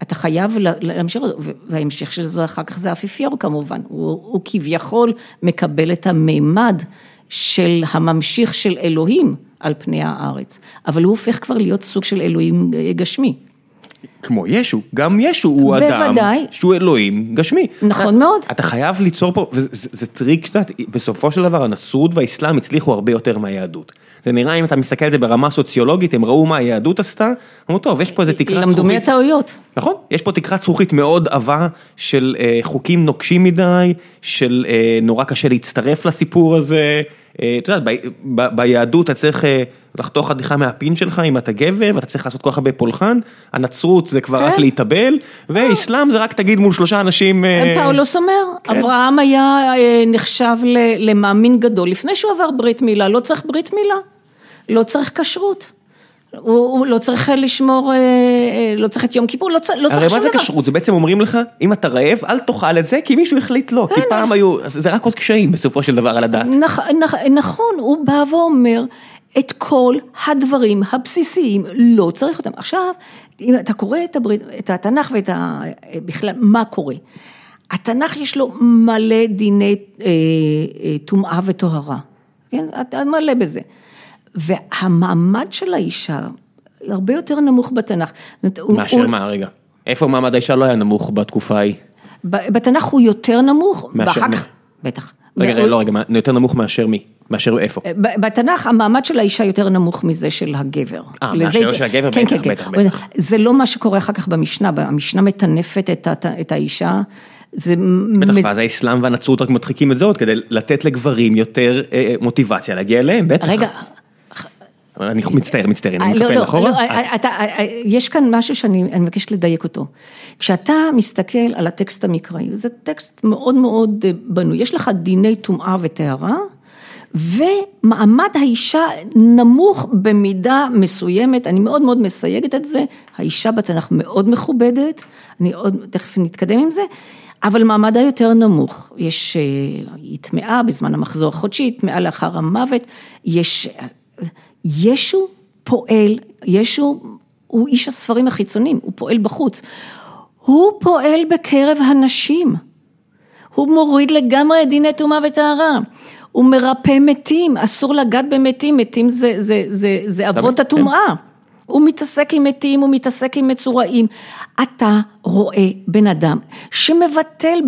אתה חייב להמשיך, וההמשך של זה אחר כך זה האפיפיור כמובן, הוא כביכול מקבל את הממד של הממשיך של אלוהים על פני הארץ, אבל הוא הופך כבר להיות סוג של אלוהים גשמי. כמו ישו, גם ישו הוא אדם שהוא אלוהים גשמי. נכון מאוד. אתה חייב ליצור פה, וזה טריק, בסופו של דבר הנצרות והאסלאם הצליחו הרבה יותר מהיהדות. זה נראה אם אתה מסתכל על זה ברמה סוציולוגית, הם ראו מה היהדות עשתה, אמרו טוב, יש פה איזה תקרת זכוכית. למדומי הטעויות. נכון, יש פה תקרת זכוכית מאוד עבה של חוקים נוקשים מדי, של נורא קשה להצטרף לסיפור הזה. אתה יודעת, ביהדות אתה צריך לחתוך חתיכה מהפין שלך אם אתה גבר, ואתה צריך לעשות כל כך הרבה פולחן, הנצרות זה כבר רק להתאבל, ואיסלאם זה רק תגיד מול 3 אנשים... פאולוס אומר, אברהם היה נחשב למאמין גדול, לפני שהוא עבר ברית מילה, לא צריך ברית מילה, לא צריך כשרות, הוא לא צריך לשמור, לא צריך את יום כיפור, לא צריך... הרי מה זה כשרות? זה בעצם אומרים לך, אם אתה רעב, אל תאכל את זה, כי מישהו החליט לא, כי פעם היו... זה רק עוד קשיים בסופו של דבר על הדת. נכון, הוא בא ואומר, את כל הדברים הבסיסיים, לא צריך אותם. עכשיו, אם אתה קורא את התנך ואת ה... בכלל, מה קורה? התנך יש לו מלא דיני טומאה וטוהרה. כן? אתה מלא בזה. והמעמד של האישה הרבה יותר נמוך בתנך. מאשר מה, רגע? איפה מעמד האישה לא היה נמוך בתקופה ההיא? בתנך הוא יותר נמוך, מאשר מה? בטח. רגע, לא רגע, יותר נמוך מאשר מי? מאשר איפה? בתנך המעמד של האישה יותר נמוך מזה של הגבר. מאשר של הגבר, בטח. זה לא מה שקורה אחר כך במשנה, המשנה מטנפת את האישה, בטח, ואז האסלאם והנצרות רק מדחיקים את זה עוד, כדי לתת לגברים יותר מוטיבציה, להגיע אליהם, בטח. רגע. אני מצטער, אני מקפל אחורה. יש כאן משהו שאני מבקשת לדייק אותו. כשאתה מסתכל על הטקסט המקראי, זה טקסט מאוד מאוד בנוי, יש לך דיני טומאה וטהרה, ומעמד האישה נמוך במידה מסוימת, אני מאוד מאוד מסייגת את זה, האישה בתנך מאוד מכובדת, אני עוד, תכף נתקדם עם זה, אבל מעמד היותר נמוך, יש, היא תמאה בזמן המחזור החודשי, היא תמאה לאחר המוות, יש, ישו פועל, ישו הוא איש הספרים החיצוניים, הוא פועל בחוץ, הוא פועל בקרב הנשים, הוא מוריד לגמרי דיני טומאה וטהרה, הוא מרפא מתים, אסור לגעת במתים, מתים זה אבות הטומאה, הוא מתעסק עם מתים, הוא מתעסק עם מצורעים, אתה רואה בן אדם שמבטל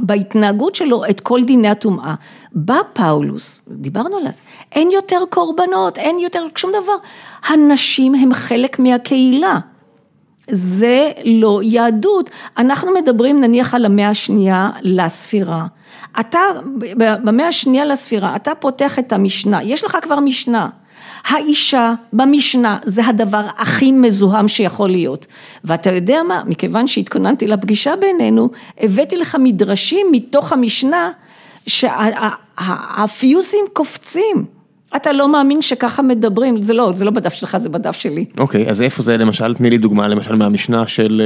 בהתנהגות שלו את כל דיני הטומאה, בא פאולוס, דיברנו על זה, אין יותר קורבנות, אין יותר שום דבר, הנשים הם חלק מהקהילה, זה לא יהדות, אנחנו מדברים נניח על המאה השנייה לספירה, אתה, במאה השנייה לספירה, אתה פותח את המשנה, יש לך כבר משנה, האישה במשנה זה הדבר הכי מזוהם שיכול להיות. ואתה יודע מה? מכיוון שהתכוננתי לפגישה בינינו, הבאתי לך מדרשים מתוך המשנה שהפיוסים קופצים. אתה לא מאמין שככה מדברים. זה לא בדף שלך, זה בדף שלי. אוקיי, אז איפה זה למשל? תני לי דוגמה למשל מהמשנה של...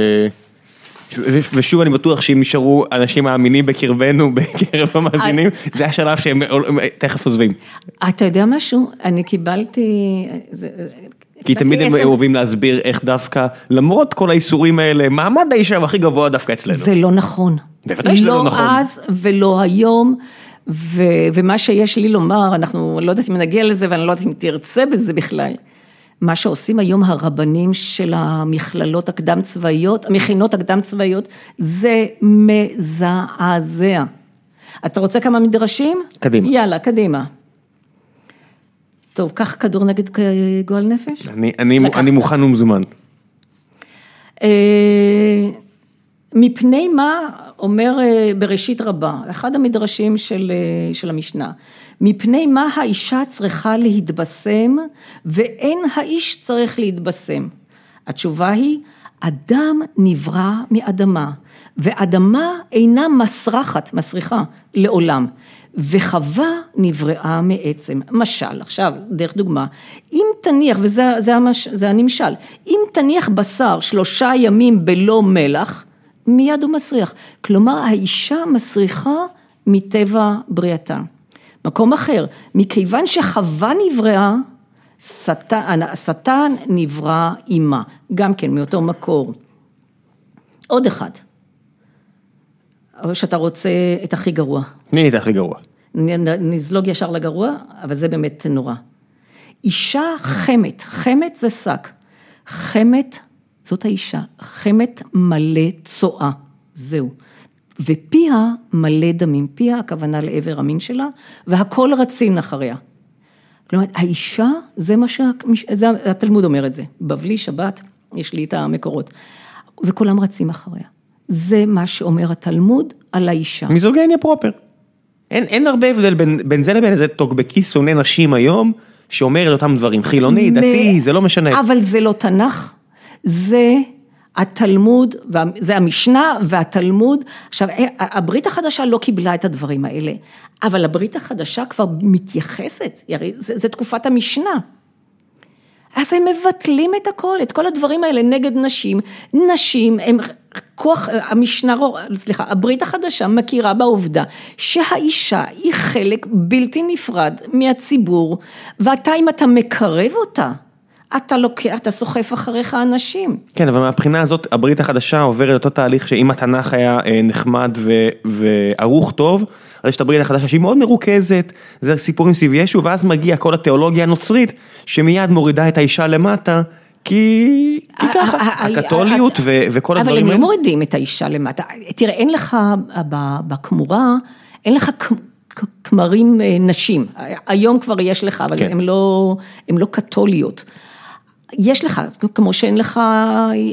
ושוב אני בטוח שאם נשארו אנשים מאמינים בקרבנו, בקרב המאזינים, זה השלב שהם תכף עוזבים. אתה יודע משהו? אני קיבלתי... כי תמיד הם אוהבים להסביר איך דווקא, למרות כל האיסורים האלה, מעמד האישה הכי גבוה דווקא אצלנו. זה לא נכון. בוודאי שזה לא נכון. לא אז ולא היום, ומה שיש לי לומר, אנחנו לא יודעת אם נגיע לזה, ואני לא יודעת אם תרצה בזה בכלל. מה שעושים היום הרבנים של המכללות הקדם צבאיות, המכינות הקדם צבאיות, זה מזעזע. אתה רוצה כמה מדרשים? קדימה. יאללה, קדימה. טוב, קח כדור נגד גועל נפש? אני מוכן ומזומן. מפני מה אומר בראשית רבה, אחד המדרשים של המשנה, מפני מה האישה צריכה להתבשם ואין האיש צריך להתבשם. התשובה היא, אדם נברא מאדמה, ואדמה אינה מסריחה לעולם, וחווה נבראה מעצם. משל, עכשיו, דרך דוגמה, אם תניח, וזה הנמשל, אם תניח בשר 3 ימים בלא מלח, מיד הוא מסריח. כלומר, האישה מסריחה מטבע בריאתה. מקום אחר, מכיוון שחווה נבראה, השטן נברא אימה. גם כן, מאותו מקור. עוד אחד. או שאתה רוצה את הכי גרוע. תני את הכי גרוע. נזלוג ישר לגרוע, אבל זה באמת נורא. אישה חמת. חמת זה שק. חמת, זאת האישה. חמת מלא צואה. זהו. ופיה מלא דמים, פיה הכוונה לעבר המין שלה, והכל רצין אחריה. כלומר, האישה, זה התלמוד אומר את זה, בבלי שבת, יש לי את המקורות, וכולם רצים אחריה. זה מה שאומר התלמוד על האישה. מיזוגניה פרופר. אין הרבה הבדל בין זה לבין איזה טוקבקי שונא נשים היום, שאומר את אותם דברים, חילוני, דתי, זה לא משנה. אבל זה לא תנך, זה... התלמוד, זה המשנה והתלמוד, עכשיו הברית החדשה לא קיבלה את הדברים האלה, אבל הברית החדשה כבר מתייחסת, זה תקופת המשנה, אז הם מבטלים את הכל, את כל הדברים האלה נגד נשים, נשים הם כוח, המשנה, סליחה, הברית החדשה מכירה בעובדה שהאישה היא חלק בלתי נפרד מהציבור, ואתה אם אתה מקרב אותה, אתה סוחף אחריך אנשים. כן, אבל מהבחינה הזאת, הברית החדשה עוברת אותו תהליך שאם התנך היה נחמד וערוך טוב, אז יש את הברית החדשה שהיא מאוד מרוכזת, זה סיפורים סביב ישו, ואז מגיע כל התיאולוגיה הנוצרית, שמיד מורידה את האישה למטה, כי ככה, הקתוליות וכל הדברים האלה. אבל הם לא מורידים את האישה למטה. תראה, אין לך בכמורה, אין לך כמרים נשים. היום כבר יש לך, אבל הם לא קתוליות. יש לך, כמו שאין לך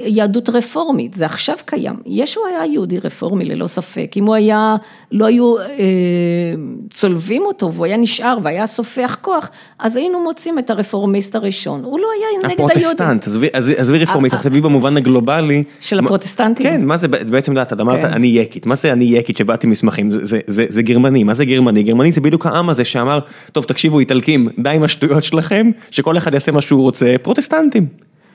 יהדות רפורמית, זה עכשיו קיים. ישו היה יהודי רפורמי ללא ספק, אם הוא היה, לא היו צולבים אותו, והוא היה נשאר והיה סופח כוח, אז היינו מוצאים את הרפורמיסט הראשון, הוא לא היה נגד היהודים. הפרוטסטנט, עזבי רפורמית, תחשבי במובן הגלובלי. של הפרוטסטנטים. כן, מה זה בעצם דעת, אתה אמרת, אני יקית, מה זה אני יקית שבאתי מסמכים, זה גרמני, מה זה גרמני? גרמני זה בדיוק העם הזה שאמר, טוב, תקשיבו, איטלקים, די עם השטויות שלכם, שכל אחד יעשה מה שהוא רוצה, פרוטסטנט.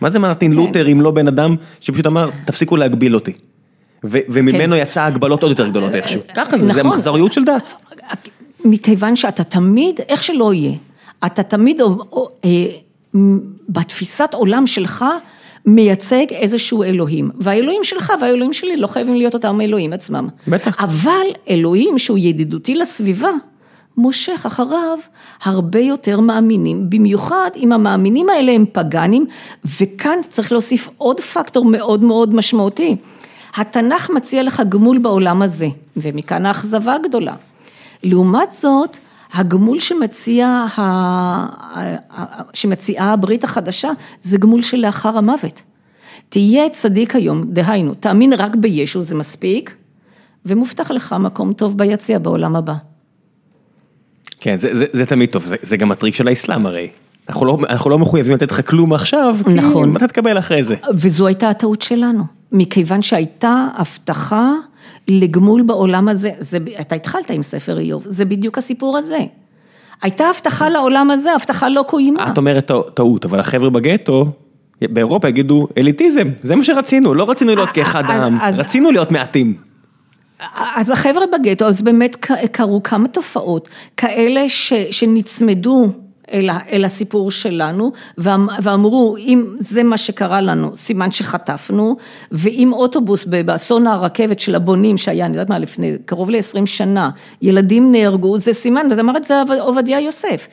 מה זה מרטין לותר אם לא בן אדם שפשוט אמר תפסיקו להגביל אותי וממנו יצאה הגבלות עוד יותר גדולות איכשהו, ככה זה מחזריות של דת, מכיוון שאתה תמיד איך שלא יהיה, אתה תמיד בתפיסת עולם שלך מייצג איזשהו אלוהים, והאלוהים שלך והאלוהים שלי לא חייבים להיות אותם אלוהים עצמם, אבל אלוהים שהוא ידידותי לסביבה מושך אחריו הרבה יותר מאמינים, במיוחד אם המאמינים האלה הם פגנים, וכאן צריך להוסיף עוד פקטור מאוד מאוד משמעותי. התנך מציע לך גמול בעולם הזה, ומכאן האכזבה הגדולה. לעומת זאת, הגמול שמציעה הברית החדשה, זה גמול שלאחר המוות. תהיה צדיק היום, דהיינו, תאמין רק בישו, זה מספיק, ומובטח לך מקום טוב ביציאה בעולם הבא. כן, זה תמיד טוב, זה גם הטריק של האסלאם הרי. אנחנו לא מחויבים לתת לך כלום עכשיו, נכון. כי אתה תקבל אחרי זה. וזו הייתה הטעות שלנו, מכיוון שהייתה הבטחה לגמול בעולם הזה, אתה התחלת עם ספר איוב, זה בדיוק הסיפור הזה. הייתה הבטחה לעולם הזה, הבטחה לא קוימה. את אומרת טעות, אבל החבר'ה בגטו, באירופה יגידו אליטיזם, זה מה שרצינו, לא רצינו להיות כאחד העם, רצינו להיות מעטים. אז החבר'ה בגטו, אז באמת קרו כמה תופעות, כאלה שנצמדו אל הסיפור שלנו, ואמרו, אם זה מה שקרה לנו, סימן שחטפנו, ואם אוטובוס באסון הרכבת של הבונים, שהיה, אני יודעת מה, לפני קרוב ל-20 שנה, ילדים נהרגו, זה סימן, ואת אמרת, זה עובדיה יוסף.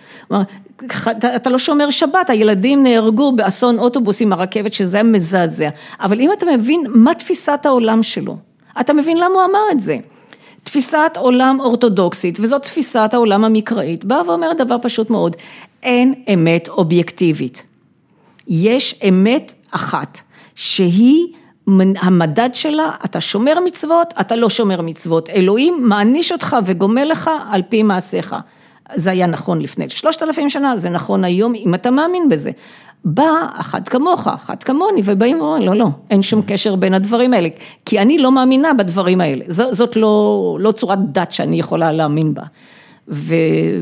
אתה לא שומר שבת, הילדים נהרגו באסון אוטובוס עם הרכבת, שזה היה מזעזע. אבל אם אתה מבין מה תפיסת העולם שלו, אתה מבין למה הוא אמר את זה. תפיסת עולם אורתודוקסית, וזאת תפיסת העולם המקראית, באה ואומרת דבר פשוט מאוד, אין אמת אובייקטיבית. יש אמת אחת, שהיא המדד שלה, אתה שומר מצוות, אתה לא שומר מצוות. אלוהים מעניש אותך וגומל לך על פי מעשיך. זה היה נכון לפני 3,000 שנה, זה נכון היום, אם אתה מאמין בזה. באה אחת כמוך, אחת כמוני, ובאים ואומרים, לא, אין שום קשר בין הדברים האלה, כי אני לא מאמינה בדברים האלה, זאת לא צורת דת שאני יכולה להאמין בה,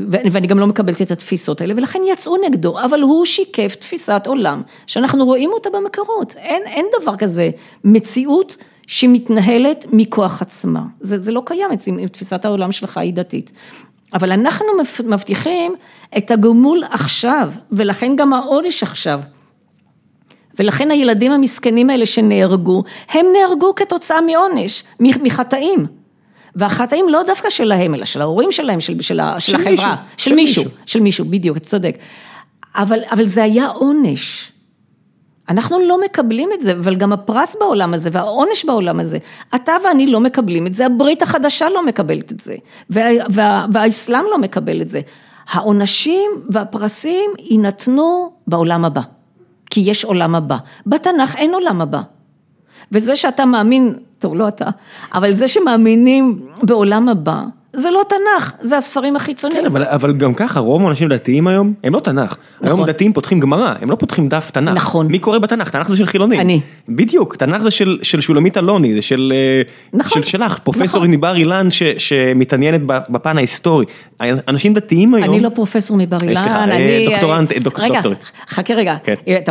ואני גם לא מקבלת את התפיסות האלה, ולכן יצאו נגדו, אבל הוא שיקף תפיסת עולם, שאנחנו רואים אותה במקורות, אין דבר כזה, מציאות שמתנהלת מכוח עצמה, זה לא קיים, אם תפיסת העולם שלך היא דתית, אבל אנחנו מבטיחים את הגמול עכשיו, ולכן גם העונש עכשיו. ולכן הילדים המסכנים האלה שנהרגו, הם נהרגו כתוצאה מעונש, מחטאים. והחטאים לא דווקא שלהם, אלא של ההורים שלהם, של החברה, של מישהו, בדיוק, את צודק. אבל זה היה עונש. אנחנו לא מקבלים את זה, אבל גם הפרס בעולם הזה, והעונש בעולם הזה, אתה ואני לא מקבלים את זה, הברית החדשה לא מקבלת את זה, והאסלאם לא מקבל את זה. העונשים והפרסים ינתנו בעולם הבא, כי יש עולם הבא. בתנך אין עולם הבא. וזה שאתה מאמין, טוב לא אתה, אבל זה שמאמינים בעולם הבא, זה לא תנך, זה הספרים החיצוניים. כן, אבל גם ככה, רוב האנשים דתיים היום, הם לא תנך. נכון. היום דתיים פותחים גמרא, הם לא פותחים דף תנך. נכון. מי קורא בתנך? תנך זה של חילונים. אני. בדיוק, תנך זה של שולמית אלוני, זה של... נכון. שלך, פרופסור מבר אילן, שמתעניינת בפן ההיסטורי. אנשים דתיים היום... אני לא פרופסור מבר אילן, סליחה, דוקטורנט, דוקטורית. חכה רגע.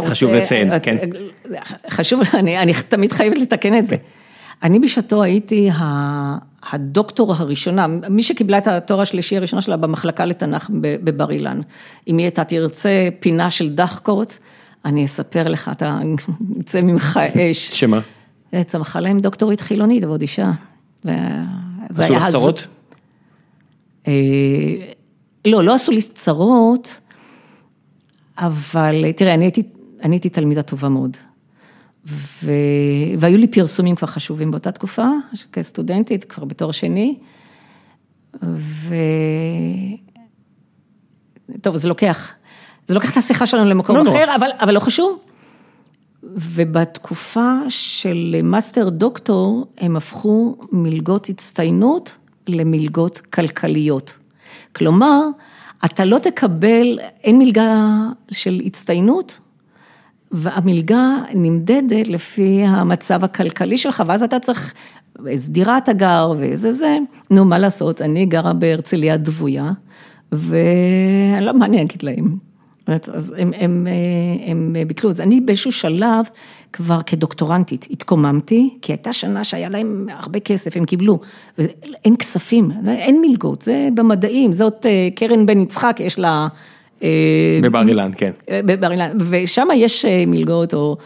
חשוב לציין, כן. חשוב, אני תמיד חייבת לתקן את זה. אני בשעתו הייתי הדוקטור הראשונה, מי שקיבלה את התואר השלישי הראשונה שלה במחלקה לתנך בבר אילן. אם היא הייתה תרצה פינה של דחקות, אני אספר לך, אתה יצא ממך אש. שמה? צמחה להם דוקטורית חילונית ועוד אישה. עשו לך צרות? לא עשו לי צרות, אבל תראה, אני הייתי תלמידה טובה מאוד. והיו לי פרסומים כבר חשובים באותה תקופה, כסטודנטית, כבר בתור שני, טוב, זה לוקח את השיחה שלנו למקום אחר, אבל לא חשוב. ובתקופה של מאסטר דוקטור, הם הפכו מלגות הצטיינות למלגות כלכליות. כלומר, אתה לא תקבל, אין מלגה של הצטיינות, והמלגה נמדדת לפי המצב הכלכלי שלך, ואז אתה צריך, איזה דירה אתה גר, ואיזה זה, נו, מה לעשות, אני גרה בהרצליה דבויה, ולא מעניינקת להם, אז הם ביטלו, אז אני באיזשהו שלב, כבר כדוקטורנטית, התקוממתי, כי הייתה שנה שהיה להם הרבה כסף, הם קיבלו, ואין כספים, אין מלגות, זה במדעים, זאת קרן בן יצחק, יש לה... בבר אילן, כן. בבר אילן, ושם יש מלגות, או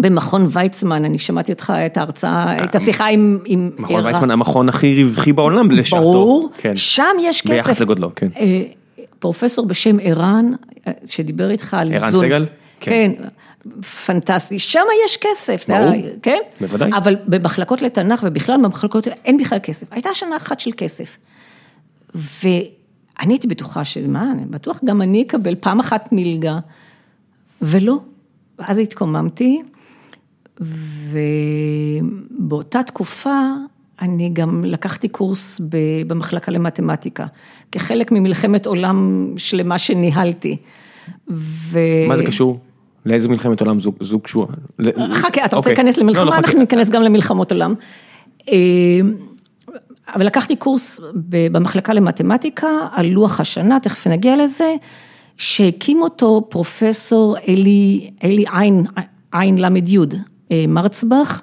במכון ויצמן, אני שמעתי אותך את ההרצאה, את השיחה עם... מכון ויצמן, המכון הכי רווחי בעולם, לשעתו. ברור, שם יש כסף. ביחס לגודלו, כן. פרופסור בשם ערן, שדיבר איתך על... ערן סגל? כן. פנטסטי, שם יש כסף. ברור, בוודאי. אבל במחלקות לתנך, ובכלל במחלקות, אין בכלל כסף. הייתה שנה אחת של כסף. אני הייתי בטוחה שמה, אני בטוח גם אני אקבל פעם אחת מלגה, ולא. אז התקוממתי, ובאותה תקופה אני גם לקחתי קורס במחלקה למתמטיקה, כחלק ממלחמת עולם שלמה שניהלתי, מה זה קשור? לאיזה מלחמת עולם זו קשורה? חכה, אתה רוצה להיכנס למלחמה, אנחנו ניכנס גם למלחמות עולם. אבל לקחתי קורס במחלקה למתמטיקה, על לוח השנה, תכף נגיע לזה, שהקים אותו פרופסור אלי עין למד יוד, מרצבך,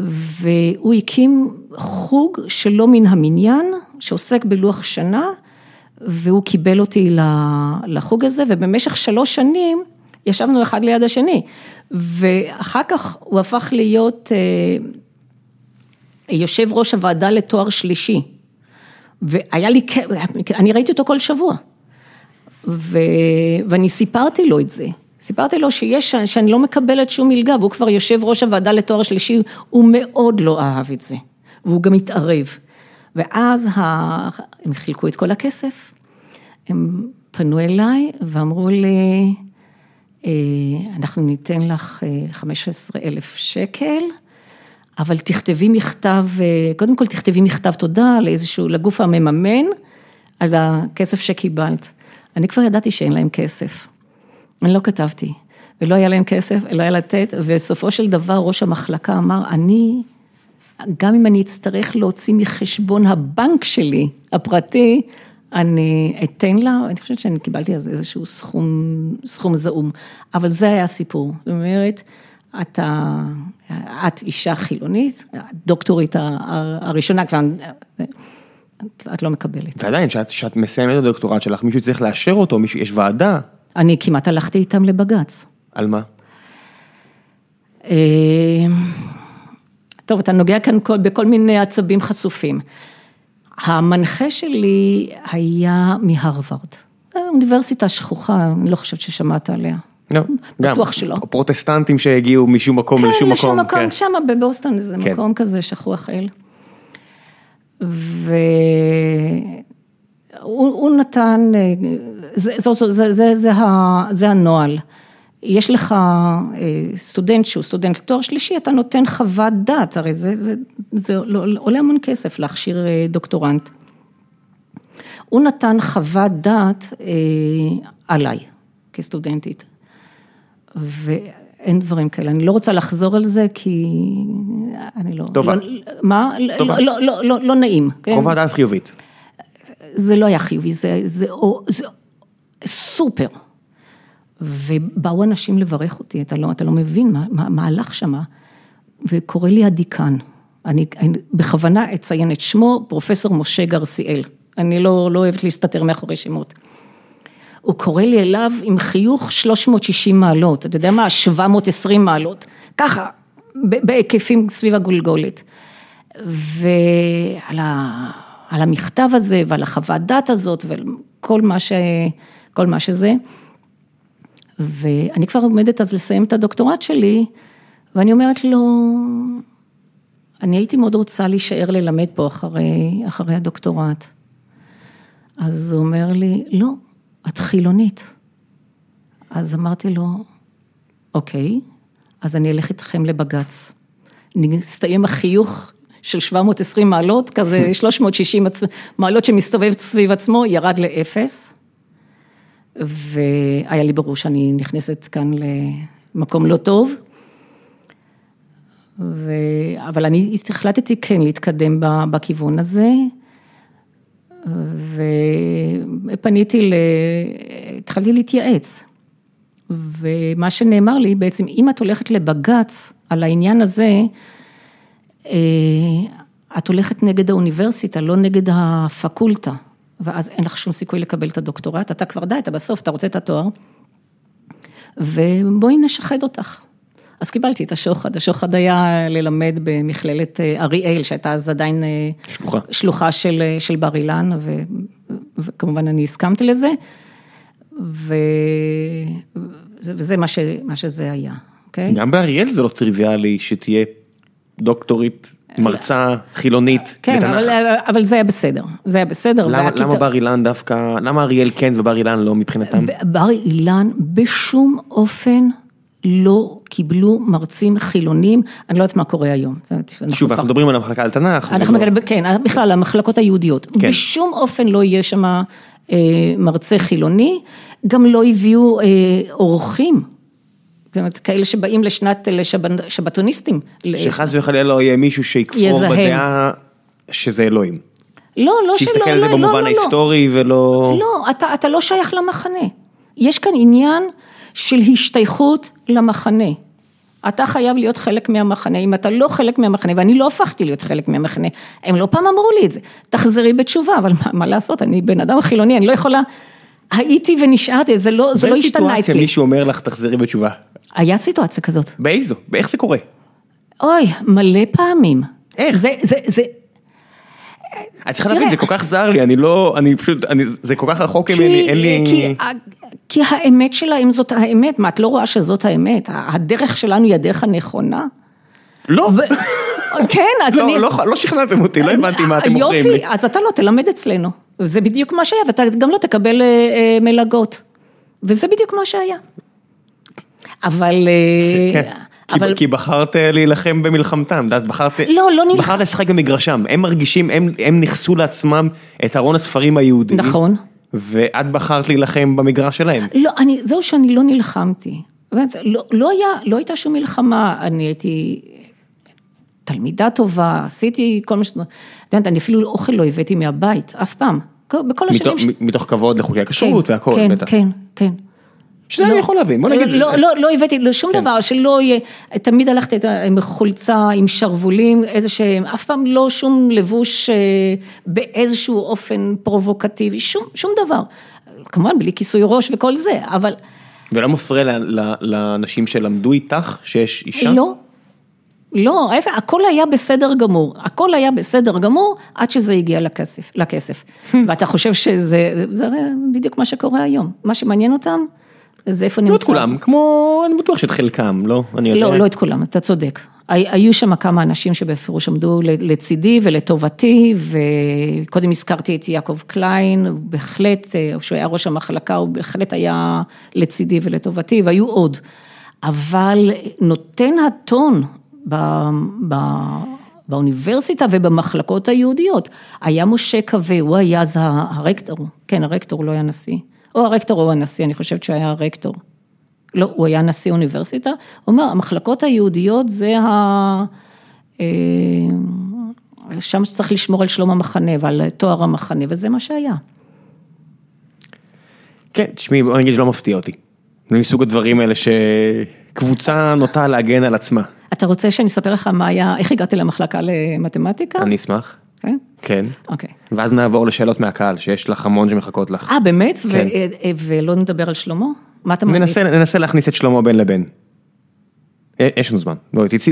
והוא הקים חוג שלא מן המניין, שעוסק בלוח שנה, והוא קיבל אותי לחוג הזה, ובמשך 3 שנים, ישבנו אחד ליד השני, ואחר כך הוא הפך להיות יושב ראש הוועדה לתואר שלישי, והיה לי, אני ראיתי אותו כל שבוע, ואני סיפרתי לו את זה, סיפרתי לו שיש, שאני לא מקבלת שום מלגה, והוא כבר יושב ראש הוועדה לתואר שלישי, הוא מאוד לא אהב את זה, והוא גם התערב, ואז הם חילקו את כל הכסף, הם פנו אליי, ואמרו לי, אנחנו ניתן לך 15,000 שקל, אבל תכתבי מכתב, קודם כל תכתבי מכתב תודה לאיזשהו, לגוף המממן, על הכסף שקיבלת. אני כבר ידעתי שאין להם כסף. אני לא כתבתי, ולא היה להם כסף, אלא היה לתת, וסופו של דבר ראש המחלקה אמר, גם אם אני אצטרך להוציא מחשבון הבנק שלי, הפרטי, אני אתן לה, אני חושבת שאני קיבלתי אז איזשהו סכום זעום, אבל זה היה הסיפור. זאת אומרת, את אישה חילונית, הדוקטורית הראשונה, כבר את לא מקבלת. ועדיין, שאת מסיימת הדוקטורט שלך, מישהו צריך לאשר אותו, מישהו, יש ועדה. אני כמעט הלכתי איתם לבגץ. על מה? טוב, אתה נוגע כאן בכל מיני עצבים חשופים. המנחה שלי היה מהרווארד. אוניברסיטה שכוחה, אני לא חושבת ששמעת עליה. לא, בטוח שלא. פרוטסטנטים שהגיעו משום מקום לשום מקום. כן, לשום מקום, שם בבוסטון, זה מקום כזה שכוח אל. והוא נתן, זה הנוהל. יש לך סטודנט שהוא סטודנט לתואר שלישי, אתה נותן חוות דעת, הרי זה עולה המון כסף להכשיר דוקטורנט. הוא נתן חוות דעת עליי, כסטודנטית. ואין דברים כאלה, אני לא רוצה לחזור על זה, כי אני לא... טובה. מה? לא נעים. חוות דעת חיובית. זה לא היה חיובי, זה סופר. ובאו אנשים לברך אותי, אתה לא מבין מה הלך שמה, וקורא לי הדיקן, אני בכוונה אציין את שמו, פרופסור משה גרסיאל, אני לא אוהבת להסתתר מאחורי שמות, הוא קורא לי אליו עם חיוך 360 מעלות, אתה יודע מה, 720 מעלות, ככה, בהיקפים סביב הגולגולת, ועל המכתב הזה, ועל החוות דעת הזאת, וכל מה שזה, ואני כבר עומדת אז לסיים את הדוקטורט שלי, ואני אומרת לו, אני הייתי מאוד רוצה להישאר ללמד פה אחרי הדוקטורט. אז הוא אומר לי, לא, את חילונית. אז אמרתי לו, אוקיי, אז אני אלך איתכם לבגץ. נסתיים החיוך של 720 מעלות, כזה 360 מעלות שמסתובב סביב עצמו, ירד לאפס. והיה לי ברור שאני נכנסת כאן למקום לא טוב, אבל אני החלטתי כן להתקדם בכיוון הזה, ופניתי, התחלתי להתייעץ, ומה שנאמר לי בעצם, אם את הולכת לבגץ על העניין הזה, את הולכת נגד האוניברסיטה, לא נגד הפקולטה, ואז אין לך שום סיכוי לקבל את הדוקטורט, אתה כבר די, אתה בסוף, אתה רוצה את התואר, ובואי נשחד אותך. אז קיבלתי את השוחד, השוחד היה ללמד במכללת אריאל, שהייתה אז עדיין שלוחה של בר אילן, וכמובן אני הסכמתי לזה, וזה מה שזה היה. גם באריאל זה לא טריוויאלי שתהיה דוקטורית, מרצה חילונית בתנך. כן, אבל זה היה בסדר. זה היה בסדר. למה בר אילן דווקא, למה אריאל כן ובר אילן לא מבחינתם? בר אילן בשום אופן לא קיבלו מרצים חילונים, אני לא יודעת מה קורה היום. שוב, אנחנו מדברים על המחלקה על תנך. כן, בכלל, המחלקות היהודיות. בשום אופן לא יהיה שם מרצה חילוני, גם לא הביאו אורחים, כאלה שבאים לשנת שבתוניסטים. שחס וחלילה לא יהיה מישהו שיקפור בדעה שזה אלוהים. לא, לא שלא. שיסתכל על זה במובן ההיסטורי ולא... לא, אתה לא שייך למחנה. יש כאן עניין של השתייכות למחנה. אתה חייב להיות חלק מהמחנה, אם אתה לא חלק מהמחנה, ואני לא הפכתי להיות חלק מהמחנה, הם לא פעם אמרו לי את זה, תחזרי בתשובה, אבל מה לעשות, אני בן אדם חילוני, אני לא יכולה, הייתי ונשארתי, זה לא השתנה אצלי. באיזו סיטואציה מישהו אומר לך, תחזרי בתשובה? היה סיטואציה כזאת. באיזו? באיך זה קורה? אוי, מלא פעמים. איך? זה... את צריכה להבין, זה כל כך זר לי, אני לא, אני פשוט, זה כל כך רחוק, אין לי... כי האמת שלהם זאת האמת, מה, את לא רואה שזאת האמת? הדרך שלנו היא הדרך הנכונה? לא. כן, אז אני... לא שכנעתם אותי, לא הבנתי מה אתם אומרים לי. יופי, אז אתה לא תלמד אצלנו, זה בדיוק מה שהיה, ואתה גם לא תקבל מלגות, וזה בדיוק מה שהיה. אבל... כי בחרת להילחם במלחמתם, בחרת לשחק במגרשם, הם מרגישים, הם נכסו לעצמם את ארון הספרים היהודי. נכון. ואת בחרת להילחם במגרש שלהם. לא, זהו שאני לא נלחמתי, לא הייתה שום מלחמה, אני הייתי תלמידה טובה, עשיתי כל מה ש... אני אפילו אוכל לא הבאתי מהבית, אף פעם, בכל השנים... מתוך כבוד לחוקי הכשרות והכל. כן, כן, כן. שזה אני יכול להבין, בוא נגיד... לא הבאתי לשום דבר, שלא יהיה, תמיד הלכתי עם חולצה, עם שרוולים, אף פעם לא שום לבוש באיזשהו אופן פרובוקטיבי, שום דבר, כמובן בלי כיסוי ראש וכל זה, אבל... ולא מפריע לאנשים שלמדו איתך, שיש אישה? לא, הכל היה בסדר גמור, הכל היה בסדר גמור, עד שזה הגיע לכסף, ואתה חושב שזה בדיוק מה שקורה היום, מה שמעניין אותם, לא את כולם, כמו, אני בטוח שאת חלקם, לא? לא את כולם, אתה צודק. היו שם כמה אנשים שבפירוש עמדו לצידי ולטובתי, וקודם הזכרתי את יעקב קליין, הוא בהחלט, שהוא היה ראש המחלקה, הוא בהחלט היה לצידי ולטובתי, והיו עוד. אבל נותן הטון באוניברסיטה ובמחלקות היהודיות, היה משה קווה, הוא היה אז הרקטור, כן, הרקטור לא היה נשיא. או הרקטור או הנשיא, אני חושבת שהיה הרקטור. לא, הוא היה נשיא אוניברסיטה. הוא אומר, המחלקות היהודיות זה שם שצריך לשמור על שלום המחנה ועל תואר המחנה, וזה מה שהיה. כן, תשמעי, אני אגיד שלא מפתיע אותי. זה מסוג הדברים האלה שקבוצה נוטה להגן על עצמה. אתה רוצה שאני אספר לך מה היה, איך הגעתי למחלקה למתמטיקה? אני אשמח. כן, ואז נעבור לשאלות מהקהל, שיש לך המון שמחכות לך. באמת? ולא נדבר על שלמה? ננסה להכניס את שלמה בין לבין. יש לנו זמן.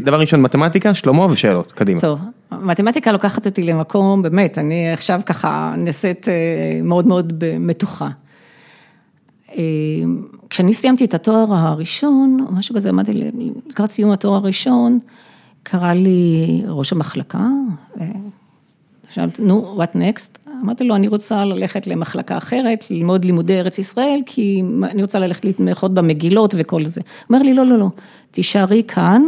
דבר ראשון, מתמטיקה, שלמה ושאלות, קדימה. טוב, מתמטיקה לוקחת אותי למקום, באמת, אני עכשיו ככה נעשית מאוד מאוד מתוחה. כשאני סיימתי את התואר הראשון, משהו כזה, עמדתי לקראת סיום התואר הראשון, קרא לי ראש המחלקה, שאלתי, נו, what next? אמרתי לו, אני רוצה ללכת למחלקה אחרת, ללמוד לימודי ארץ ישראל, כי אני רוצה ללכת להתמחות במגילות וכל זה. הוא אומר לי, לא, לא, לא, תישארי כאן.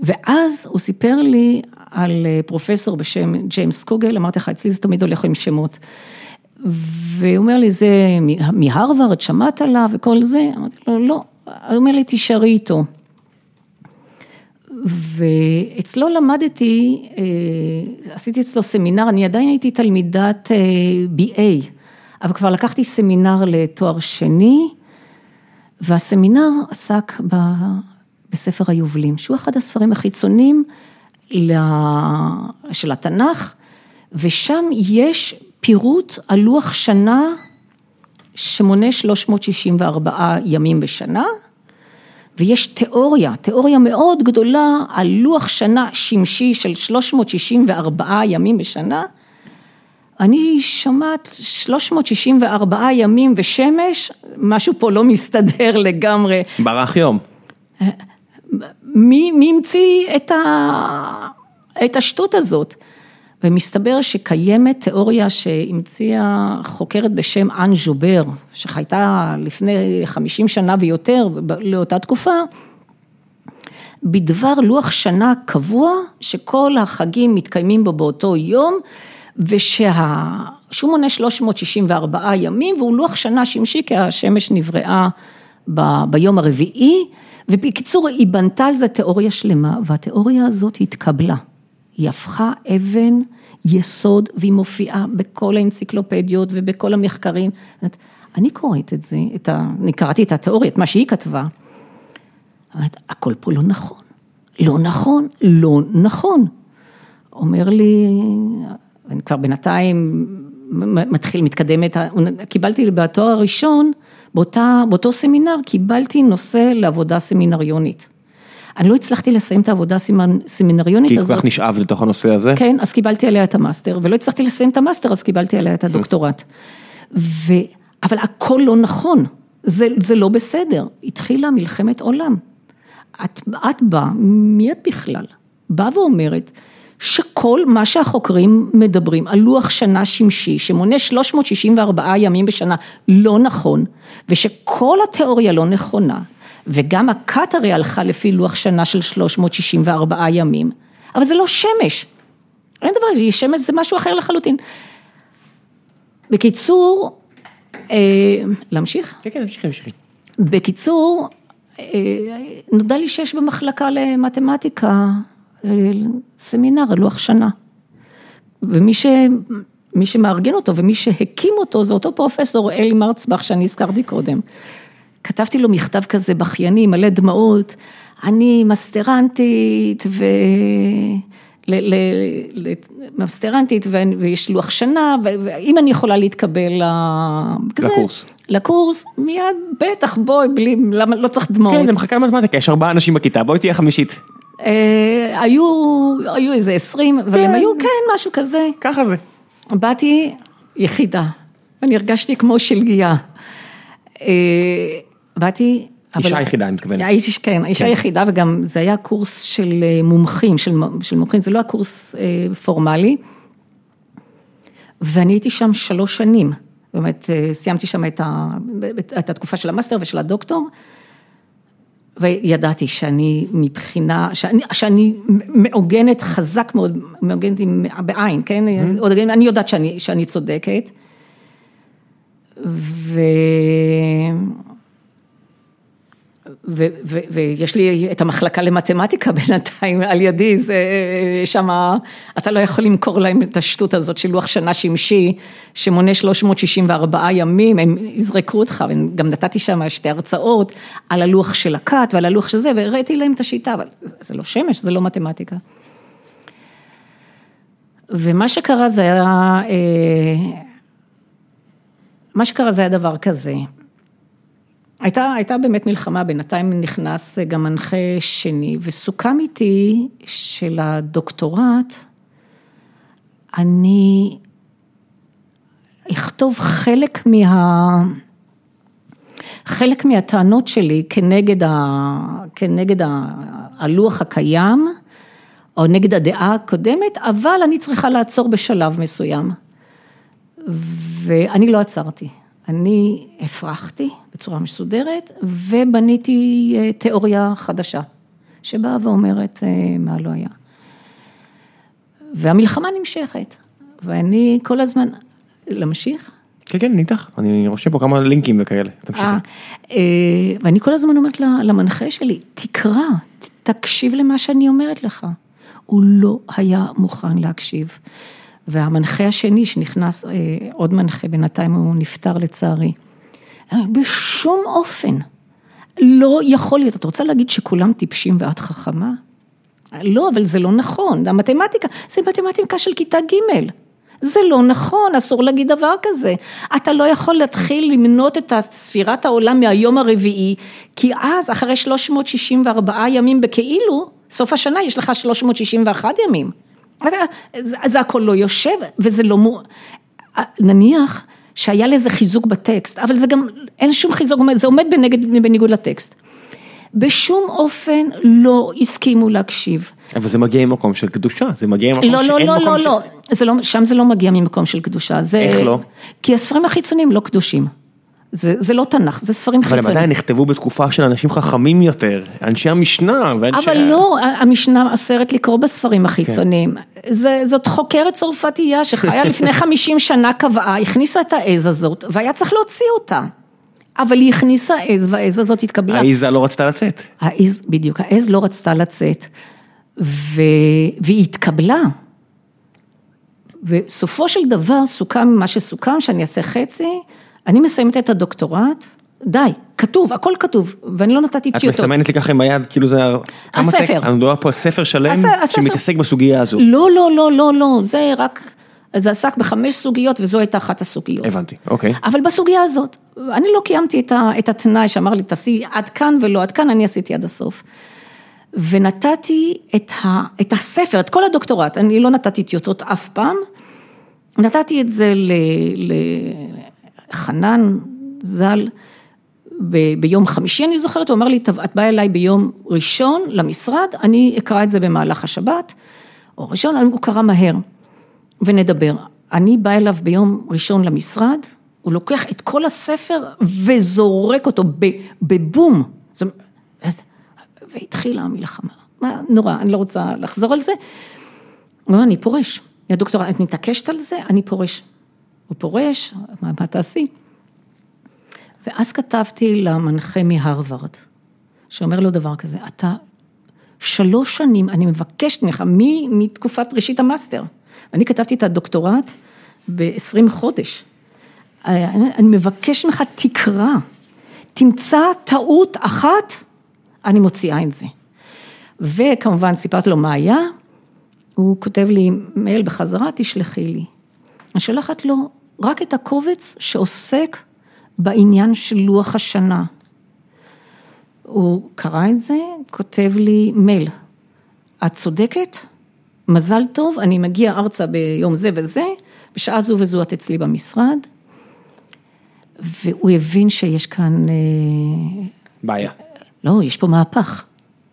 ואז הוא סיפר לי על פרופסור בשם ג'יימס קוגל, אמרתי לך, אצלי זה תמיד הולך עם שמות. והוא אומר לי, זה מהרווארד, שמעת עליו וכל זה? אמרתי לו, לא. הוא אומר לי, תישארי איתו. ואצלו למדתי, עשיתי אצלו סמינר, אני עדיין הייתי תלמידת BA, אבל כבר לקחתי סמינר לתואר שני, והסמינר עסק בספר היובלים, שהוא אחד הספרים החיצוניים של התנך, ושם יש פירוט על לוח שנה שמונה 364 ימים בשנה, ויש תיאוריה מאוד גדולה על לוח שנה שמשי של 364 ימים בשנה. אני שומעת 364 ימים ושמש, משהו פה לא מסתדר לגמרי. ברח יום. מי המציא את השטות הזאת? ומסתבר שקיימת תיאוריה שהמציאה חוקרת בשם אן ז'ובר, שחייתה לפני 50 שנה ויותר, לאותה תקופה, בדבר לוח שנה קבוע, שכל החגים מתקיימים בו באותו יום, שהוא מונה 364 ימים, והוא לוח שנה שמשי, כי השמש נבראה ביום הרביעי, ובקיצור היא בנתה על זה תיאוריה שלמה, והתיאוריה הזאת התקבלה. היא הפכה אבן יסוד, והיא מופיעה בכל האנציקלופדיות ובכל המחקרים. אני קוראת את זה, אני קראתי את התיאוריה, את מה שהיא כתבה, הכל פה לא נכון, לא נכון, לא נכון. אומר לי, אני כבר בינתיים מתקדמת, קיבלתי בתואר הראשון, באותו סמינר, קיבלתי נושא לעבודה סמינריונית. אני לא הצלחתי לסיים את העבודה הסמינריונית הזאת. כי כך נשאב לתוך הנושא הזה? כן, אז קיבלתי עליה את המאסטר, ולא הצלחתי לסיים את המאסטר, אז קיבלתי עליה את הדוקטורט. אבל הכל לא נכון, זה לא בסדר. התחילה מלחמת עולם. את באה, מיד בכלל, באה ואומרת, שכל מה שהחוקרים מדברים, על לוח שנה שמשי, שמונה 364 ימים בשנה, לא נכון, ושכל התיאוריה לא נכונה, וגם הכת הרי הלכה לפי לוח שנה של 364 ימים, אבל זה לא שמש. אין דבר, שמש זה משהו אחר לחלוטין. בקיצור, להמשיך? כן, תמשיכי. בקיצור, נודע לי שיש במחלקה למתמטיקה, סמינר, לוח שנה. ומי שמארגן אותו, ומי שהקים אותו, זה אותו פרופסור אלי מרצבך, שאני הזכרתי קודם. כתבתי לו מכתב כזה בחייני, מלא דמעות, אני מסטרנטית, ויש לוח שנה, ואם אני יכולה להתקבל לקורס, מיד בטח בואי, לא צריך דמעות. כן, זה מחלקה למתמטיקה, יש 4 אנשים בכיתה, בואי תהיה 5. היו איזה 20, אבל הם היו, כן, משהו כזה. ככה זה. באתי יחידה, ואני הרגשתי כמו שלגיה. באתי... אישה יחידה, אני מתכוונת. כן, אישה יחידה, וגם זה היה קורס של מומחים, זה לא הקורס פורמלי, ואני הייתי שם 3 שנים, באמת, סיימתי שם את התקופה של המאסטר ושל הדוקטור, וידעתי שאני מבחינה, שאני מעוגנת חזק מאוד, מעוגנת בעין, כן? אני יודעת שאני צודקת, ויש לי את המחלקה למתמטיקה בינתיים, על ידי, שמה, אתה לא יכול למכור להם את השטות הזאת של לוח שנה שמשי, שמונה 364 ימים, הם יזרקו אותך, וגם נתתי שם 2 הרצאות, על הלוח של הקט ועל הלוח של זה, והראיתי להם את השיטה, אבל זה לא שמש, זה לא מתמטיקה. ומה שקרה זה היה, דבר כזה, הייתה באמת מלחמה, בינתיים נכנס גם מנחה שני, וסוכם איתי של הדוקטורט, אני אכתוב חלק מהטענות שלי כנגד הלוח הקיים, או נגד הדעה הקודמת, אבל אני צריכה לעצור בשלב מסוים, ואני לא עצרתי. אני הפרחתי בצורה מסודרת, ובניתי תיאוריה חדשה, שבאה ואומרת מה לא היה. והמלחמה נמשכת, ואני כל הזמן, להמשיך? כן, כן, ניתח, אני רושם פה כמה לינקים וכאלה, תמשיכי. ואני כל הזמן אומרת למנחה שלי, תקרא, תקשיב למה שאני אומרת לך. הוא לא היה מוכן להקשיב. והמנחה השני שנכנס, עוד מנחה בינתיים, הוא נפטר לצערי. בשום אופן, לא יכול להיות. את רוצה להגיד שכולם טיפשים ואת חכמה? לא, אבל זה לא נכון. המתמטיקה, זה מתמטיקה של כיתה ג'. זה לא נכון, אסור להגיד דבר כזה. אתה לא יכול להתחיל למנות את ספירת העולם מהיום הרביעי, כי אז, אחרי 364 ימים בכאילו, סוף השנה יש לך 361 ימים. זה הכל לא יושב, וזה לא נניח שהיה לזה חיזוק בטקסט, אבל זה גם, אין שום חיזוק, זה עומד בניגוד לטקסט. בשום אופן לא הסכימו להקשיב. אבל זה מגיע עם מקום של קדושה, זה מגיע עם מקום שאין מקום של... לא, שם זה לא מגיע ממקום של קדושה. איך לא? כי הספרים החיצוניים לא קדושים. זה לא תנך, זה ספרים חיצוניים. אבל עדיין נכתבו בתקופה של אנשים חכמים יותר, אנשי המשנה. אבל לא, המשנה אוסרת לקרוא בספרים החיצוניים. זאת חוקרת צרפתייה שחיה לפני 50 שנה קבעה, הכניסה את העז הזאת, והיה צריך להוציא אותה. אבל היא הכניסה עז, והעז הזאת התקבלה. העזה לא רצתה לצאת. העז, בדיוק, העז לא רצתה לצאת. והיא התקבלה. וסופו של דבר, סוכם מה שסוכם, שאני אעשה חצי, אני מסיימת את הדוקטורט, די, כתוב, הכל כתוב, ואני לא נתתי טיוטות. את מסמנת לי ככה עם היד, כאילו זה... הספר. אני מדועה פה ספר שלם, שמתעסק בסוגיה הזו. לא, לא, לא, לא, לא, זה רק... זה עסק ב5 סוגיות, וזו הייתה אחת הסוגיות. הבנתי, אוקיי. אבל בסוגיה הזאת, אני לא קיימתי את התנאי, שאמר לי, תעשי עד כאן ולא עד כאן, אני עשיתי עד הסוף. ונתתי את הספר, את כל הדוקטורט, אני לא נתתי טיוטות אף פעם, נתתי את זה לחנן זל, ביום חמישי אני זוכרת, הוא אמר לי, את באה אליי ביום ראשון למשרד, אני אקרא את זה במהלך השבת, או ראשון, הוא קרא מהר, ונדבר. אני באה אליו ביום ראשון למשרד, הוא לוקח את כל הספר, וזורק אותו בבום, זאת אומרת, והתחילה המלחמה, מה, נורא, אני לא רוצה לחזור על זה, אני פורש, יא דוקטור, את מתעקשת על זה, אני פורש, הוא פורש, מה תעשי? ואז כתבתי למנחה מהרווארד, שאומר לו דבר כזה, אתה 3 שנים, אני מבקשת ממך, מתקופת ראשית המאסטר, אני כתבתי את הדוקטורט ב20 חודש, אני מבקשת ממך תקרא, תמצא טעות אחת, אני מוציאה את זה. וכמובן סיפרתי לו מה היה, הוא כותב לי מייל בחזרה, תשלחי לי. אני שלחת לו רק את הקובץ שעוסק בעניין של לוח השנה. הוא קרא את זה, כותב לי מייל, את צודקת, מזל טוב, אני מגיע ארצה ביום זה וזה, בשעה זו וזו את אצלי במשרד, והוא הבין שיש כאן... בעיה. לא, יש פה מהפך.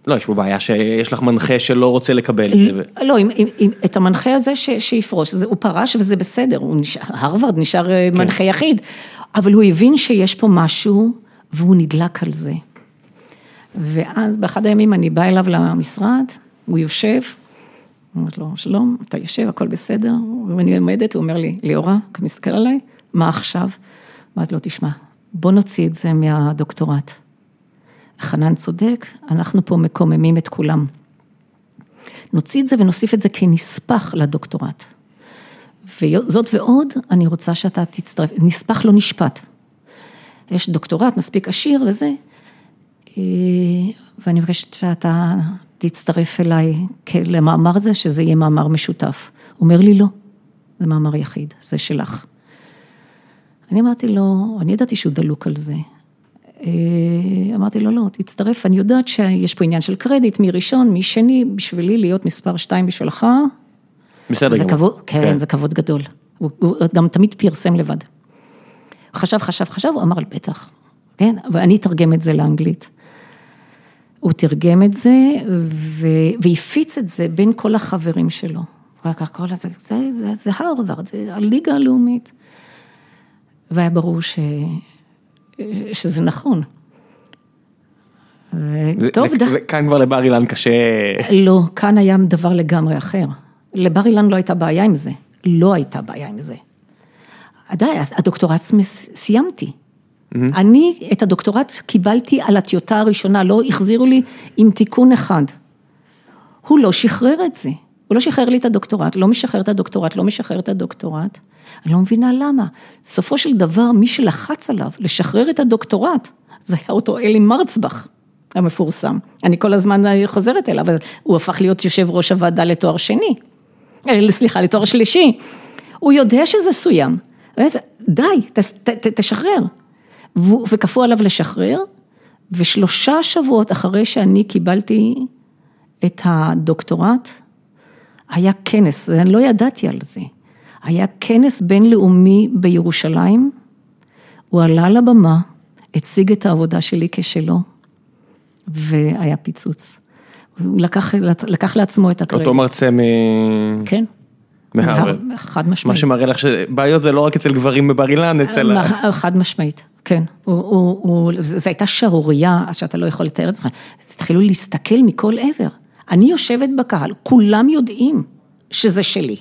לא, יש פה בעיה שיש לך מנחה שלא רוצה לקבל. לא, את המנחה הזה שיפרוש, הוא פרש וזה בסדר, הרווארד נשאר מנחה יחיד, אבל הוא הבין שיש פה משהו, והוא נדלק על זה. ואז באחד הימים אני באה אליו למשרד, הוא יושב, הוא אומר לו, שלום, אתה יושב, הכל בסדר, ואני עומדת, הוא אומר לי, ליאורה, אתה מסתכל עליי, מה עכשיו? ואת לא תשמע, בוא נוציא את זה מהדוקטורט. חנן צודק, אנחנו פה מקוממים את כולם. נוציא את זה ונוסיף את זה כנספח לדוקטורט. וזאת ועוד, אני רוצה שאתה תצטרף, נספח לא נשפט. יש דוקטורט מספיק עשיר וזה, ואני מבקשת שאתה תצטרף אליי למאמר זה, שזה יהיה מאמר משותף. הוא אומר לי לא, זה מאמר יחיד, זה שלך. אני אמרתי לו, אני ידעתי שהוא דלוק על זה. אמרתי לו, לא, תצטרף, אני יודעת שיש פה עניין של קרדיט, מי ראשון, מי שני, בשבילי להיות מספר 2 בשבילך, זה כבוד גדול, הוא גם תמיד פרסם לבד, חשב, הוא אמר על בטח, ואני אתרגם את זה לאנגלית, הוא תרגם את זה, והפיץ את זה בין כל החברים שלו, זה הרווארד, זה הליגה הלאומית, והיה ברור שזה נכון. טוב, וכאן כבר לבר אילן קשה... לא, כאן היה דבר לגמרי אחר. לבר אילן לא הייתה בעיה עם זה. לא הייתה בעיה עם זה. עדיין, הדוקטורט סיימתי. אני את הדוקטורט קיבלתי על הטיוטה הראשונה, לא החזירו לי עם תיקון אחד. הוא לא שחרר את זה. הוא לא שחרר לי את הדוקטורט, לא משחרר את הדוקטורט, אני לא מבינה למה. סופו של דבר, מי שלחץ עליו לשחרר את הדוקטורט, זה היה אותו אלי מרצבך המפורסם. אני כל הזמן חוזרת אליו, אבל הוא הפך להיות יושב ראש הוועדה לתואר שני, סליחה, לתואר שלישי. הוא יודע שזה סוים. די, תשחרר. וכפו עליו לשחרר, ו3 שבועות אחרי שאני קיבלתי את הדוקטורט, היה כנס, אני לא ידעתי על זה, היה כנס בינלאומי בירושלים, הוא עלה לבמה, הציג את העבודה שלי כשלו, והיה פיצוץ. הוא לקח לעצמו את הקרדיט. אותו מרצה כן. מהרווארד. חד משמעית. מה שמראה לך שבעיות זה לא רק אצל גברים בבר אילן, אצל... חד משמעית. כן, זו הייתה שרורייה שאתה לא יכול לתאר את זה, התחילו להסתכל מכל עבר, אני יושבת בקהל, כולם יודעים שזה שלי,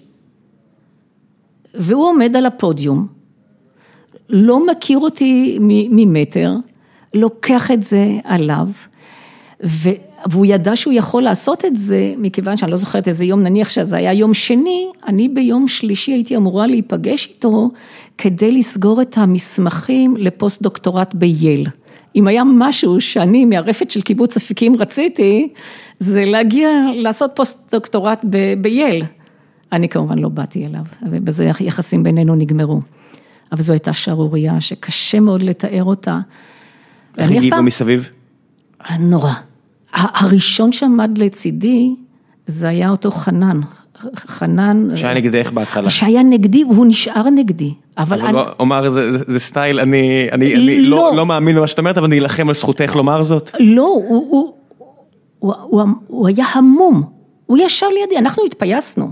והוא עומד על הפודיום, לא מכיר אותי ממטר, לוקח את זה עליו, והוא ידע שהוא יכול לעשות את זה, מכיוון שאני לא זוכרת איזה יום, נניח שזה היה יום שני, אני ביום שלישי הייתי אמורה להיפגש איתו, כדי לסגור את המסמכים לפוסט דוקטורט בייל. אם היה משהו שאני מהרפת של קיבוץ אפיקים רציתי, זה להגיע לעשות פוסט דוקטורט בייל. אני כמובן לא באתי אליו, ובזה יחסים בינינו נגמרו. אבל זו הייתה שערוריה שקשה מאוד לתאר אותה. איך הגיבו מסביב? נורא. הראשון שעמד לצידי, זה היה אותו חנן. חנן... שהיה נגדך בהתחלה. שהיה נגדי, הוא נשאר נגדי. אבל אומר, זה סטייל, אני לא מאמין למה שאת אומרת, אבל אני אלחם על זכותך לומר זאת. לא, הוא היה המום. הוא ישר לידי, אנחנו התפייסנו.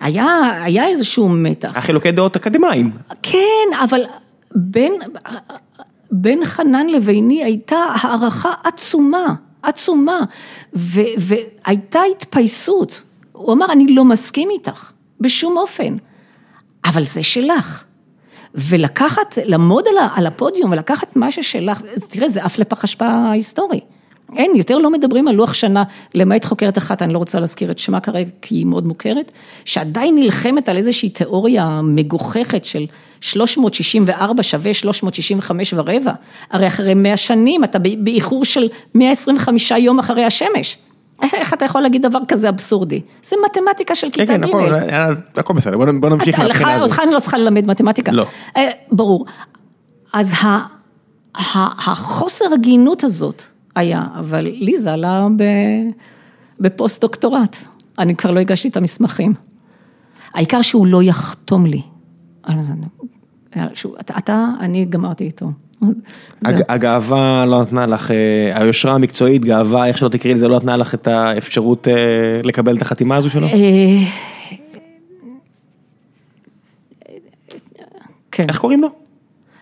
היה איזשהו מתח. החילוקי דעות אקדמיים. כן, אבל בין חנן לביני הייתה הערכה עצומה, עצומה, והייתה התפייסות. הוא אמר, אני לא מסכים איתך, בשום אופן, אבל זה שלך. ולקחת, למוד על הפודיום, ולקחת מה ששלך, תראה, זה אף לפח השפעה היסטורי. אין, יותר לא מדברים על לוח שנה, למעט חוקרת אחת, אני לא רוצה להזכיר את שמה כרגע, כי היא מאוד מוכרת, שעדיין נלחמת על איזושהי תיאוריה מגוחכת של 364 שווה 365 ורבע, הרי אחרי 100 שנים, אתה באיחור של 125 יום אחרי השמש. איך אתה יכול להגיד דבר כזה אבסורדי? זה מתמטיקה של כיתה ג'. הכל בסדר, בוא נמשיך מהבחינה הזאת. אותך אני לא צריכה ללמד מתמטיקה. לא. ברור. אז החוסר הגינות הזאת היה, אבל לי זה עלה בפוסט דוקטורט. אני כבר לא הגשתי את המסמכים. העיקר שהוא לא יחתום לי. אני גמרתי איתו. הגאווה לא נתנה לך, היושרה המקצועית, גאווה, איך שלא תקראי לזה, לא נתנה לך את האפשרות לקבל את החתימה הזו שלו? כן. איך קוראים לו?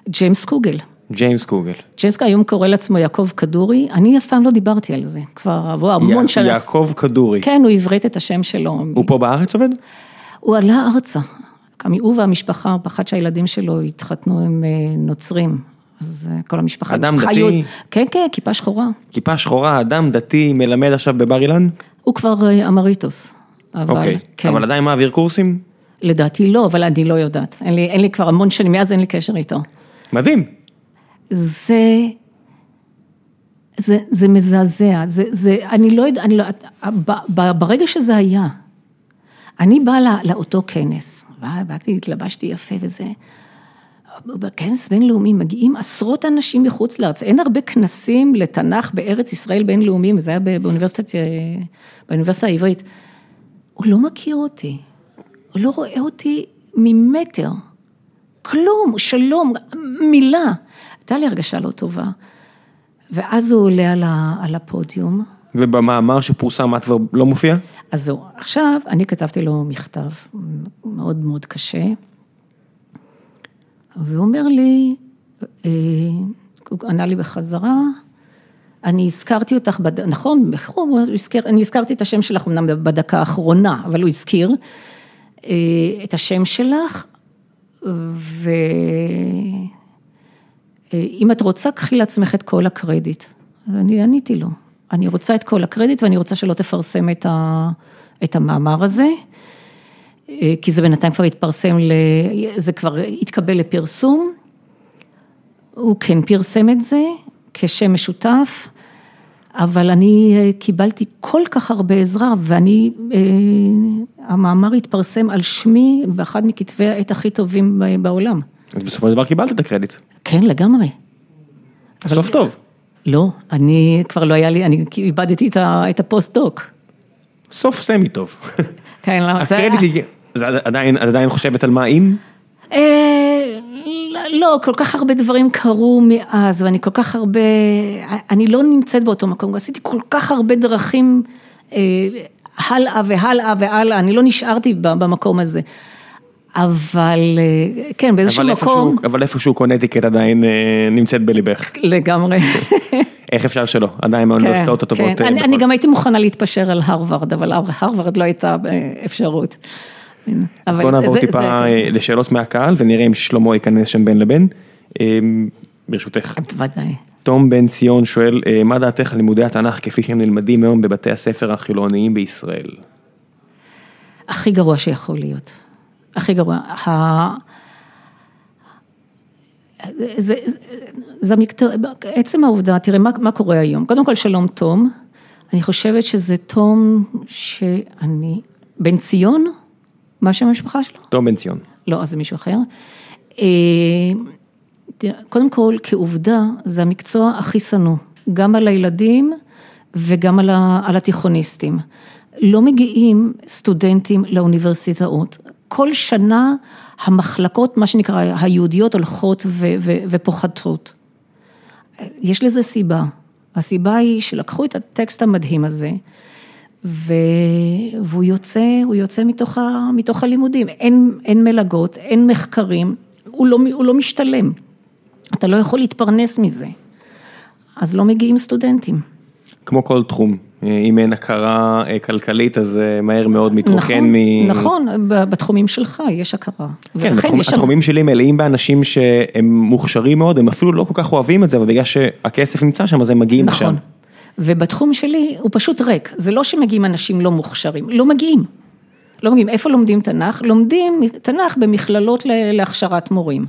ג'יימס קוגל. ג'יימס קוגל. ג'יימס קוגל היום קורא לעצמו יעקב כדורי, אני אף פעם לא דיברתי על זה, כבר עבור המון של... יעקב כדורי. כן, הוא עברית את השם שלו. הוא פה בארץ עובד? הוא עלה ארצה. הוא והמשפחה, פחד שהילדים שלו התחתנו עם נוצרים. אז כל המשפחה... אדם דתי. כן, כיפה שחורה. כיפה שחורה, אדם דתי, מלמד עכשיו בבר אילן? הוא כבר אמריטוס. אוקיי, אבל עדיין מעביר קורסים? לדעתי לא, אבל אני לא יודעת. אין לי כבר המון שנים, אז אין לי קשר איתו. מדהים. זה מזעזע. אני לא יודע, ברגע שזה היה, אני באה לאותו כנס, באתי, התלבשתי יפה וזה... בכנס בינלאומי מגיעים עשרות אנשים מחוץ לארץ, אין הרבה כנסים לתנך בארץ ישראל בינלאומיים, זה היה באוניברסיטה העברית, הוא לא מכיר אותי, הוא לא רואה אותי ממטר, כלום, שלום, מילה, הייתה לי הרגשה לא טובה, ואז הוא עולה על הפודיום. ובמאמר שפורסם את כבר לא מופיע? אז זהו, עכשיו אני כתבתי לו מכתב מאוד מאוד קשה, והוא אומר לי, הוא ענה לי בחזרה, אני הזכרתי אותך, נכון, אני הזכרתי את השם שלך, אמנם בדקה האחרונה, אבל הוא הזכיר את השם שלך, ואם את רוצה, קחי לעצמך את כל הקרדיט. אני עניתי לו, אני רוצה את כל הקרדיט, ואני רוצה שלא תפרסם את המאמר הזה, כי זה בינתיים כבר התפרסם, זה כבר התקבל לפרסום, הוא כן פרסם את זה, כשם משותף, אבל אני קיבלתי כל כך הרבה עזרה, ואני, המאמר התפרסם על שמי, באחד מכתבי העת הכי טובים בעולם. אז בסופו של דבר קיבלת את הקרדיט. כן, לגמרי. בסוף טוב. לא, אני כבר לא היה לי, אני איבדתי את הפוסט-דוק. סוף סמי טוב. כן, לא, הקרדיט, זה עדיין חושבת על מה אם? לא, כל כך הרבה דברים קרו מאז, ואני כל כך הרבה, אני לא נמצאת באותו מקום, עשיתי כל כך הרבה דרכים, הלאה והלאה והלאה, אני לא נשארתי במקום הזה, אבל כן, באיזשהו מקום. אבל איפשהו קונטיקט עדיין נמצאת בליבך. לגמרי. איך אפשר שלא? עדיין מהאוניברסיטאות הטובות. אני גם הייתי מוכנה להתפשר על הרווארד, אבל הרווארד לא הייתה אפשרות. אז בוא נעבור טיפה לשאלות מהקהל, ונראה אם שלמה ייכנס שם בין לבין. ברשותך. בוודאי. תום בן ציון שואל, מה דעתך על לימודי התנ"ך כפי שהם נלמדים היום בבתי הספר החילוניים בישראל? הכי גרוע שיכול להיות. הכי גרוע. עצם העובדה, תראה מה קורה היום. קודם כל שלום תום, אני חושבת שזה תום שאני, בן ציון? מה שם המשפחה שלו? תום בן ציון. לא, אז זה מישהו אחר. קודם כל, כעובדה, זה המקצוע הכי סנו, גם על הילדים וגם על התיכוניסטים. לא מגיעים סטודנטים לאוניברסיטאות. כל שנה המחלקות, מה שנקרא, היהודיות הולכות ופוחתות. יש לזה סיבה. הסיבה היא שלקחו את הטקסט המדהים הזה, והוא יוצא מתוך הלימודים. אין מלגות, אין מחקרים, הוא לא משתלם. אתה לא יכול להתפרנס מזה. אז לא מגיעים סטודנטים. כמו כל תחום. אם אין הכרה כלכלית, אז מהר מאוד מתרוקן נכון, בתחומים שלך יש הכרה. כן, התחומים שלי מלאים באנשים שהם מוכשרים מאוד, הם אפילו לא כל כך אוהבים את זה, אבל בגלל שהכסף נמצא שם, אז הם מגיעים לשם. נכון, ובתחום שלי הוא פשוט ריק. זה לא שמגיעים אנשים לא מוכשרים, לא מגיעים. איפה לומדים תנ"ך? לומדים תנ"ך במכללות להכשרת מורים.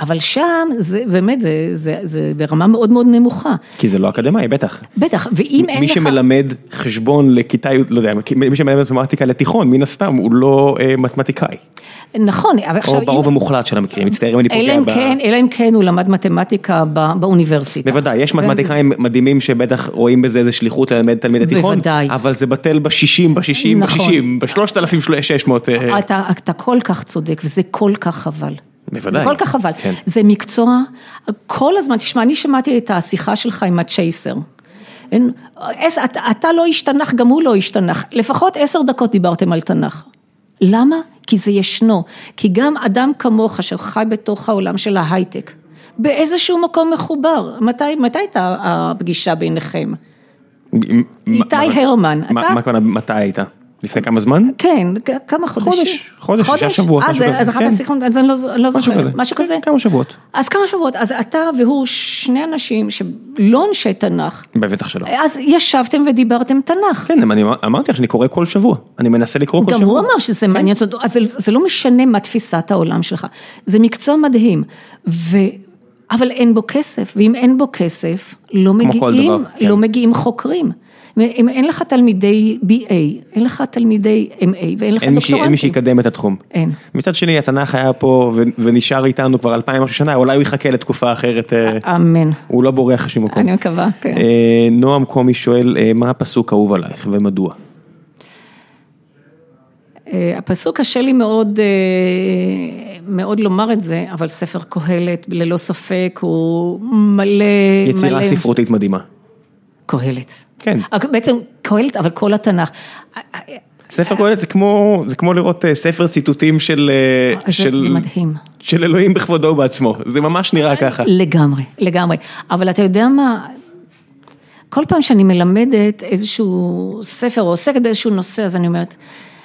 אבל שם, זה, באמת, זה ברמה מאוד מאוד נמוכה. כי זה לא אקדמי, בטח. בטח, ואם אין לך... מי שמלמד חשבון לכיתה, לא יודע, מי שמלמד מתמטיקה לתיכון, מן הסתם, הוא לא מתמטיקאי. נכון, אבל עכשיו... או ברוב המוחלט של המקרים, מצטערים אני פוגע ב... אלא אם כן הוא למד מתמטיקה באוניברסיטה. בוודאי, יש מתמטיקאים מדהימים שבטח רואים בזה איזה שליחות ללמד תלמיד התיכון. בוודאי. אבל זה בטל ב-60, ב-70, ב-30, ב-3,600. אתה כל כך צודק, וזה כל כך חבל. זה כל כך חבל. זה מקצוע, כל הזמן, תשמע, אני שמעתי את השיחה שלך עם הצ'ייסר. אתה לא השתנך, גם הוא לא השתנך. לפחות 10 דקות דיברתם על תנך. למה? כי זה ישנו. כי גם אדם כמוך שחי בתוך העולם של ההייטק, באיזשהו מקום מחובר. מתי הייתה הפגישה ביניכם? איתי הרמן. מתי הייתה? לפני כמה זמן? כן, כמה חודשים. חודש, 6 שבועות. אז אחת השיחות, אז אני לא זוכרת. משהו כזה? כמה שבועות. אז כמה שבועות, אז אתה והוא שני אנשים שלא אנשי תנ"ך. בטח שלא. אז ישבתם ודיברתם תנ"ך. כן, אני אמרתי לך שאני קורא כל שבוע. אני מנסה לקרוא כל שבוע. גם הוא אמר שזה מעניין. אז זה לא משנה מה תפיסת העולם שלך. זה מקצוע מדהים. אבל אין בו כסף. ואם אין בו כסף, לא מגיעים חוקרים. אין לך תלמידי BA, אין לך תלמידי MA, ואין לך דוקטורנטים. אין מי שיקדם את התחום. אין. מצד שני, התנ"ך היה פה ונשאר איתנו כבר 2000 שנה, אולי הוא יחכה לתקופה אחרת. אמן. הוא לא בורח שום מקום. אני מקווה, כן. נועם קומי שואל, מה הפסוק אהוב עלייך ומדוע? הפסוק קשה לי מאוד לומר את זה, אבל ספר קהלת, ללא ספק, הוא מלא... יצירה ספרותית מדהימה. קהלת. כן. בעצם קהלת, אבל כל התנ"ך. ספר קהלת זה כמו לראות ספר ציטוטים של מדהים. של אלוהים בכבודו בעצמו. זה ממש נראה ככה. לגמרי, לגמרי. אבל אתה יודע מה, כל פעם שאני מלמדת איזשהו ספר, או עוסקת באיזשהו נושא, אז אני אומרת,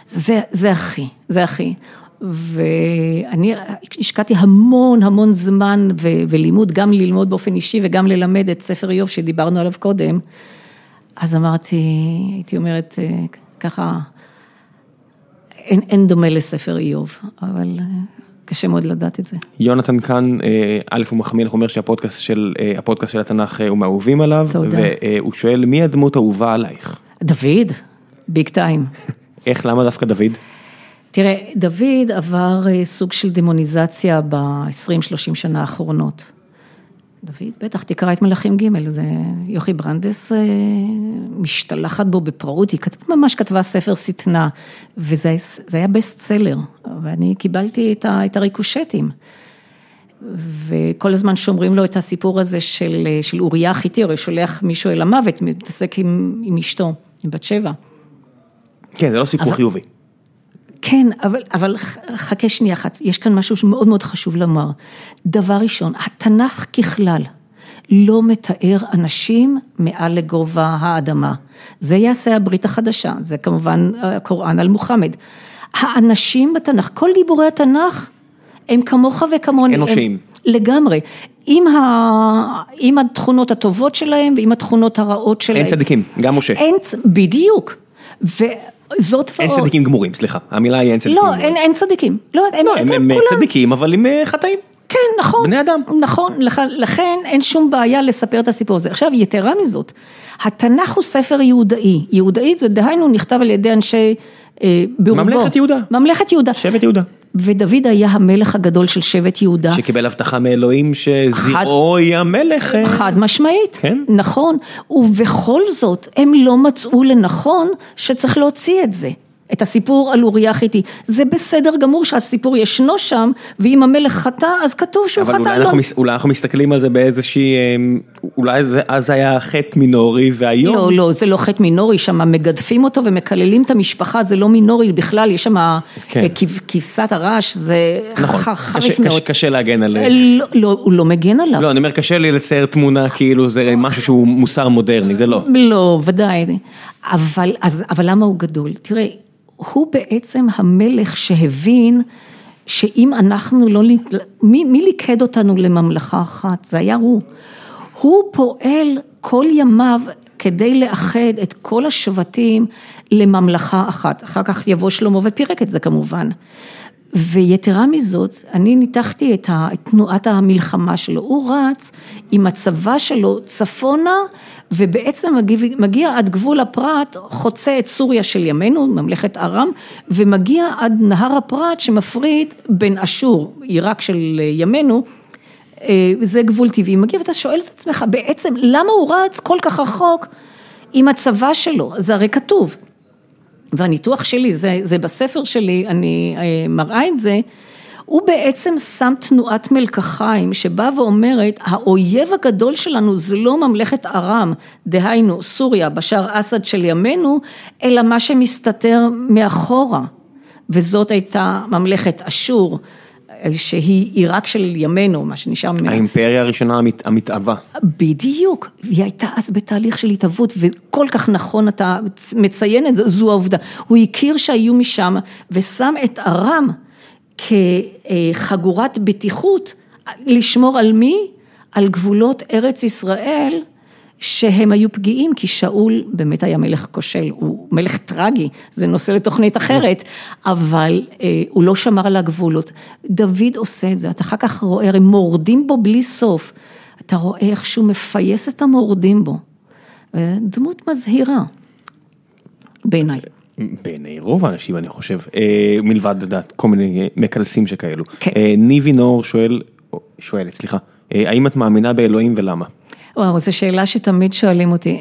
זה הכי. ואני השקעתי המון זמן ולימוד, גם ללמוד באופן אישי, וגם ללמד את ספר איוב שדיברנו עליו קודם. אז אמרתי, הייתי אומרת ככה, אין דומה לספר איוב, אבל קשה מאוד לדעת את זה. יונתן כאן, א' הוא מחמיא, הוא אומר שהפודקאסט של התנ"ך הוא מאהובים עליו, תודה. והוא שואל, מי הדמות האהובה עלייך? דוד, ביג טיים. איך, למה דווקא דוד? תראה, דוד עבר סוג של דמוניזציה ב-20-30 שנה האחרונות. דוד, בטח, תקרא את מלאכים ג', זה יוכי ברנדס משתלחת בו בפרעות, היא ממש כתבה ספר סטנה, וזה היה בסט סלר, ואני קיבלתי את הריקושטים, וכל הזמן שומרים לו את הסיפור הזה של אוריה חיטי, הוא שולח מישהו אל המוות, מתעסק עם אשתו, עם בת 7. כן, זה לא סיפור חיובי. כן, אבל חכה שנייה אחת, יש כאן משהו שמאוד מאוד חשוב לומר. דבר ראשון, התנ"ך ככלל לא מתאר אנשים מעל לגובה האדמה. זה יעשה הברית החדשה, זה כמובן הקוראן על מוחמד. האנשים בתנ"ך, כל גיבורי התנ"ך, הם כמוך וכמוני. אנושיים. לגמרי. עם התכונות הטובות שלהם, ועם התכונות הרעות שלהם. אין צדיקים, גם משה. בדיוק. וזאת ועוד. אין צדיקים גמורים, סליחה. המילה היא אין צדיקים. לא, אין צדיקים. לא, הם צדיקים, אבל הם חטאים. כן, נכון. בני אדם. נכון, לכן אין שום בעיה לספר את הסיפור הזה. עכשיו, יתרה מזאת, התנ"ך הוא ספר יהודאי. יהודאי זה דהיינו נכתב על ידי אנשי ברובו. ממלכת יהודה. ממלכת יהודה. שבט יהודה. ודוד היה המלך הגדול של שבט יהודה. שקיבל הבטחה מאלוהים שזרעו יהיה המלך. חד משמעית. כן. נכון. ובכל זאת, הם לא מצאו לנכון שצריך להוציא את זה. את הסיפור על אוריה חיתי. זה בסדר גמור שהסיפור ישנו שם, ואם המלך חטא, אז כתוב שהוא חטא. אבל אולי אנחנו מסתכלים על זה באיזושהי, אולי אז היה חטא מינורי, והיום... לא, זה לא חטא מינורי, שם מגדפים אותו ומקללים את המשפחה, זה לא מינורי בכלל, יש שם כבשת הרש, זה חריף מאוד. קשה להגן עליו. לא, הוא לא מגן עליו. לא, אני אומר, קשה לי לצייר תמונה, כאילו זה משהו שהוא מוסר מודרני, זה לא. לא, ודאי. אבל למה הוא גדול? תראה, הוא בעצם המלך שהבין שאם אנחנו לא... מי ליקד אותנו לממלכה אחת? זה היה הוא. הוא פועל כל ימיו כדי לאחד את כל השבטים לממלכה אחת. אחר כך יבוא שלמה ופירק את זה כמובן. ויתרה מזאת, אני ניתחתי את תנועת המלחמה שלו. הוא רץ עם הצבא שלו צפונה, ובעצם מגיע עד גבול הפרת, חוצה את סוריה של ימינו, ממלכת ארם, ומגיע עד נהר הפרת שמפריד בין אשור, עיראק של ימינו, זה גבול טבעי. מגיע ואתה שואל את עצמך, בעצם למה הוא רץ כל כך רחוק עם הצבא שלו? זה הרי כתוב. והניתוח שלי, זה בספר שלי, אני מראה את זה, הוא בעצם שם תנועת מלקחיים, שבאה ואומרת, האויב הגדול שלנו זה לא ממלכת ארם, דהיינו, סוריה, בשאר אסד של ימינו, אלא מה שמסתתר מאחורה. וזאת הייתה ממלכת אשור, שהיא עיראק של ימינו, מה שנשאר ממנו. האימפריה הראשונה המתאבה. בדיוק, היא הייתה אז בתהליך של התאבות, וכל כך נכון אתה מציין את זה, זו העובדה. הוא הכיר שהיו משם, ושם את ארם כחגורת בטיחות, לשמור על מי? על גבולות ארץ ישראל, שהם היו פגיעים, כי שאול באמת היה מלך כושל, הוא מלך טרגי, זה נושא לתוכנית אחרת, אבל הוא לא שמר על הגבולות. דוד עושה את זה, אתה אחר כך רואה, הם מורדים בו בלי סוף, אתה רואה איך שהוא מפייס את המורדים בו. דמות מזהירה, בעיניי. בעיני רוב האנשים, אני חושב, מלבד דעת, כל מיני מקלסים שכאלו. כן. ניבי נור שואלת, סליחה, האם את מאמינה באלוהים ולמה? וואו, זו שאלה שתמיד שואלים אותי.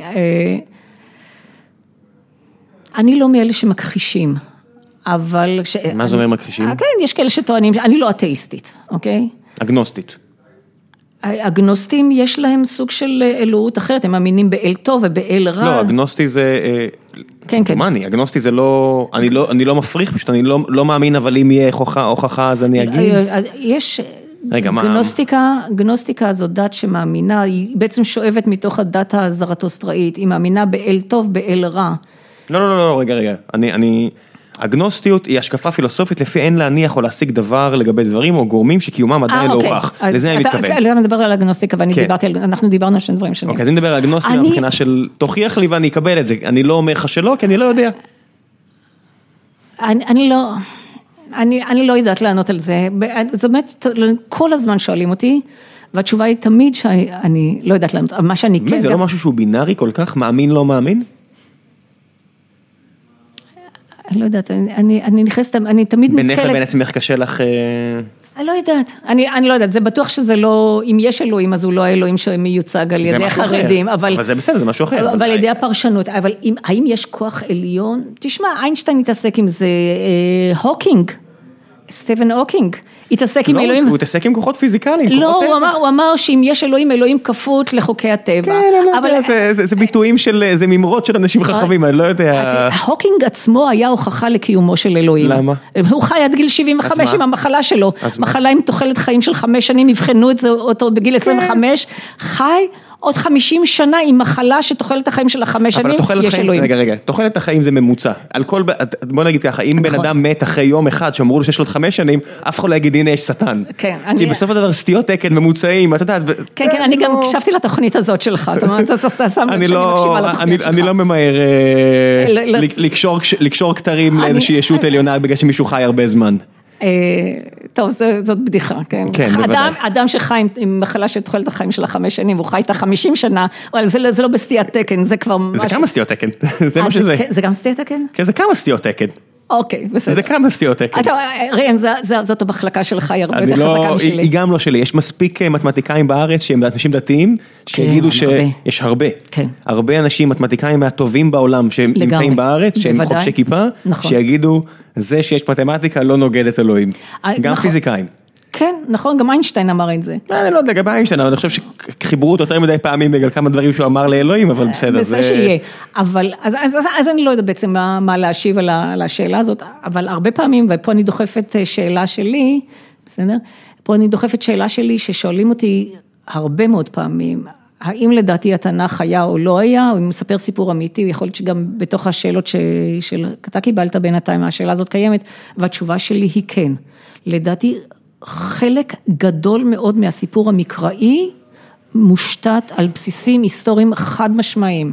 אני לא מאלה שמכחישים, אבל... מה זה אומר מכחישים? כן, יש כאלה שטוענים, אני לא אתאיסטית, אוקיי? אגנוסטית. אגנוסטים יש להם סוג של אלוהות אחרת, הם מאמינים באל טוב ובאל רע. לא, אגנוסטי זה... כן. כמובן, אגנוסטי זה לא... אני לא מפריך, פשוט אני לא מאמין, אבל אם יהיה הוכחה, אז אני אגיד. יש... גנוסטיקה זו דת שמאמינה, היא בעצם שואבת מתוך הדת הזרטוסטראית, היא מאמינה באל טוב, באל רע. לא, רגע. הגנוסטיות היא השקפה פילוסופית לפי אין להניח או להשיג דבר לגבי דברים או גורמים שקיומם עדיין לא הוכח. לזה אני מתכוון. אתה מדבר על הגנוסטיקה ואני דיברתי על, אנחנו דיברנו על שני דברים שונים. אוקיי, אז אני מדבר על הגנוסטיקה מבחינה של תוכיח לי ואני אקבל את זה. אני לא אומר לך שלא, כי אני לא יודע. אני לא יודעת לענות על זה, זאת אומרת, כל הזמן שואלים אותי, והתשובה היא תמיד שאני לא יודעת לענות, מה שאני כן... זה לא משהו שהוא בינארי כל כך, מאמין לא מאמין? אני לא יודעת, אני נכנסת, אני תמיד מתקלת... בינך לבין עצמך קשה לך... אני לא יודעת, זה בטוח שזה לא, אם יש אלוהים, אז הוא לא האלוהים שמיוצג על ידי החרדים, אבל זה בסדר, זה משהו אחר. אבל על ידי הפרשנות, אבל האם יש כוח עליון? תשמע, איינשטיין התעסק עם זה, הוקינג, סטיבן הוקינג התעסק עם אלוהים. הוא התעסק עם כוחות פיזיקליים. לא, הוא אמר שאם יש אלוהים, אלוהים כפות לחוקי הטבע. כן, זה ביטויים של, זה ממרות של אנשים חכמים, אני לא יודע. הוקינג עצמו היה הוכחה לקיומו של אלוהים. למה? הוא חי עד גיל 75 עם המחלה שלו. מחלה עם תוחלת חיים של 5 שנים, הבחנו את זה אותו בגיל 25. חי עוד 50 שנה עם מחלה שתוחלת החיים של 5 שנים, יש אלוהים. רגע, תוחלת החיים זה ממוצע. בוא נגיד ככה, אם בן אדם מת אחרי יום אחד, שאמרו לו שיש לו 5 שנים, אף אחד לא יגיד, הנה יש שטן. כי בסוף הדבר סטיות תקן ממוצעים, אתה יודעת. כן, אני גם קשבתי לתוכנית הזאת שלך, זאת אומרת, אתה שם לב שאני מקשיבה לתוכנית שלך. אני לא ממהר לקשור כתרים לאיזושהי ישות עליונה, בגלל שמישהו חי הרבה זמן. טוב, זאת בדיחה, כן. אדם שחי עם מחלה שתוחלת החיים של 5 שנים, הוא חי איתה 50 שנה, אבל זה לא בסטיית תקן, זה כבר... זה כמה סטיות תקן, זה מה שזה. זה גם סטיית תקן? כן, זה כמה סטיות תקן. אוקיי, בסדר. זה כמה סטיות תקן. ראם, זאת המחלקה שלך, היא הרבה יותר חזקה משלי. היא גם לא שלי, יש מספיק מתמטיקאים בארץ, שהם אנשים דתיים, שיגידו שיש הרבה. כן. הרבה אנשים מתמטיקאים מהטובים בעולם, שהם נמצאים בארץ, שהם חובשי כיפה, שיגידו זה שיש מתמטיקה לא נוגדת אלוהים. גם פיזיקאים. כן, נכון, גם איינשטיין אמר את זה. אני לא יודע, לגבי איינשטיין, אבל אני חושב שחיברו אותו יותר מדי פעמים בגלל כמה דברים שהוא אמר לאלוהים, אבל בסדר. בסדר שיהיה. אבל, אז אני לא יודע בעצם מה להשיב על השאלה הזאת, אבל הרבה פעמים, ופה אני דוחפת שאלה שלי, בסדר? פה אני דוחפת שאלה שלי ששואלים אותי הרבה מאוד פעמים, האם לדעתי התנך היה או לא היה, או אם מספר סיפור אמיתי, יכול להיות שגם בתוך השאלות שאתה קיבלת בינתיים, השאלה הזאת קיימת, והתשובה שלי היא כן. לדעתי, חלק גדול מאוד מהסיפור המקראי, מושתת על בסיסים היסטוריים חד משמעיים.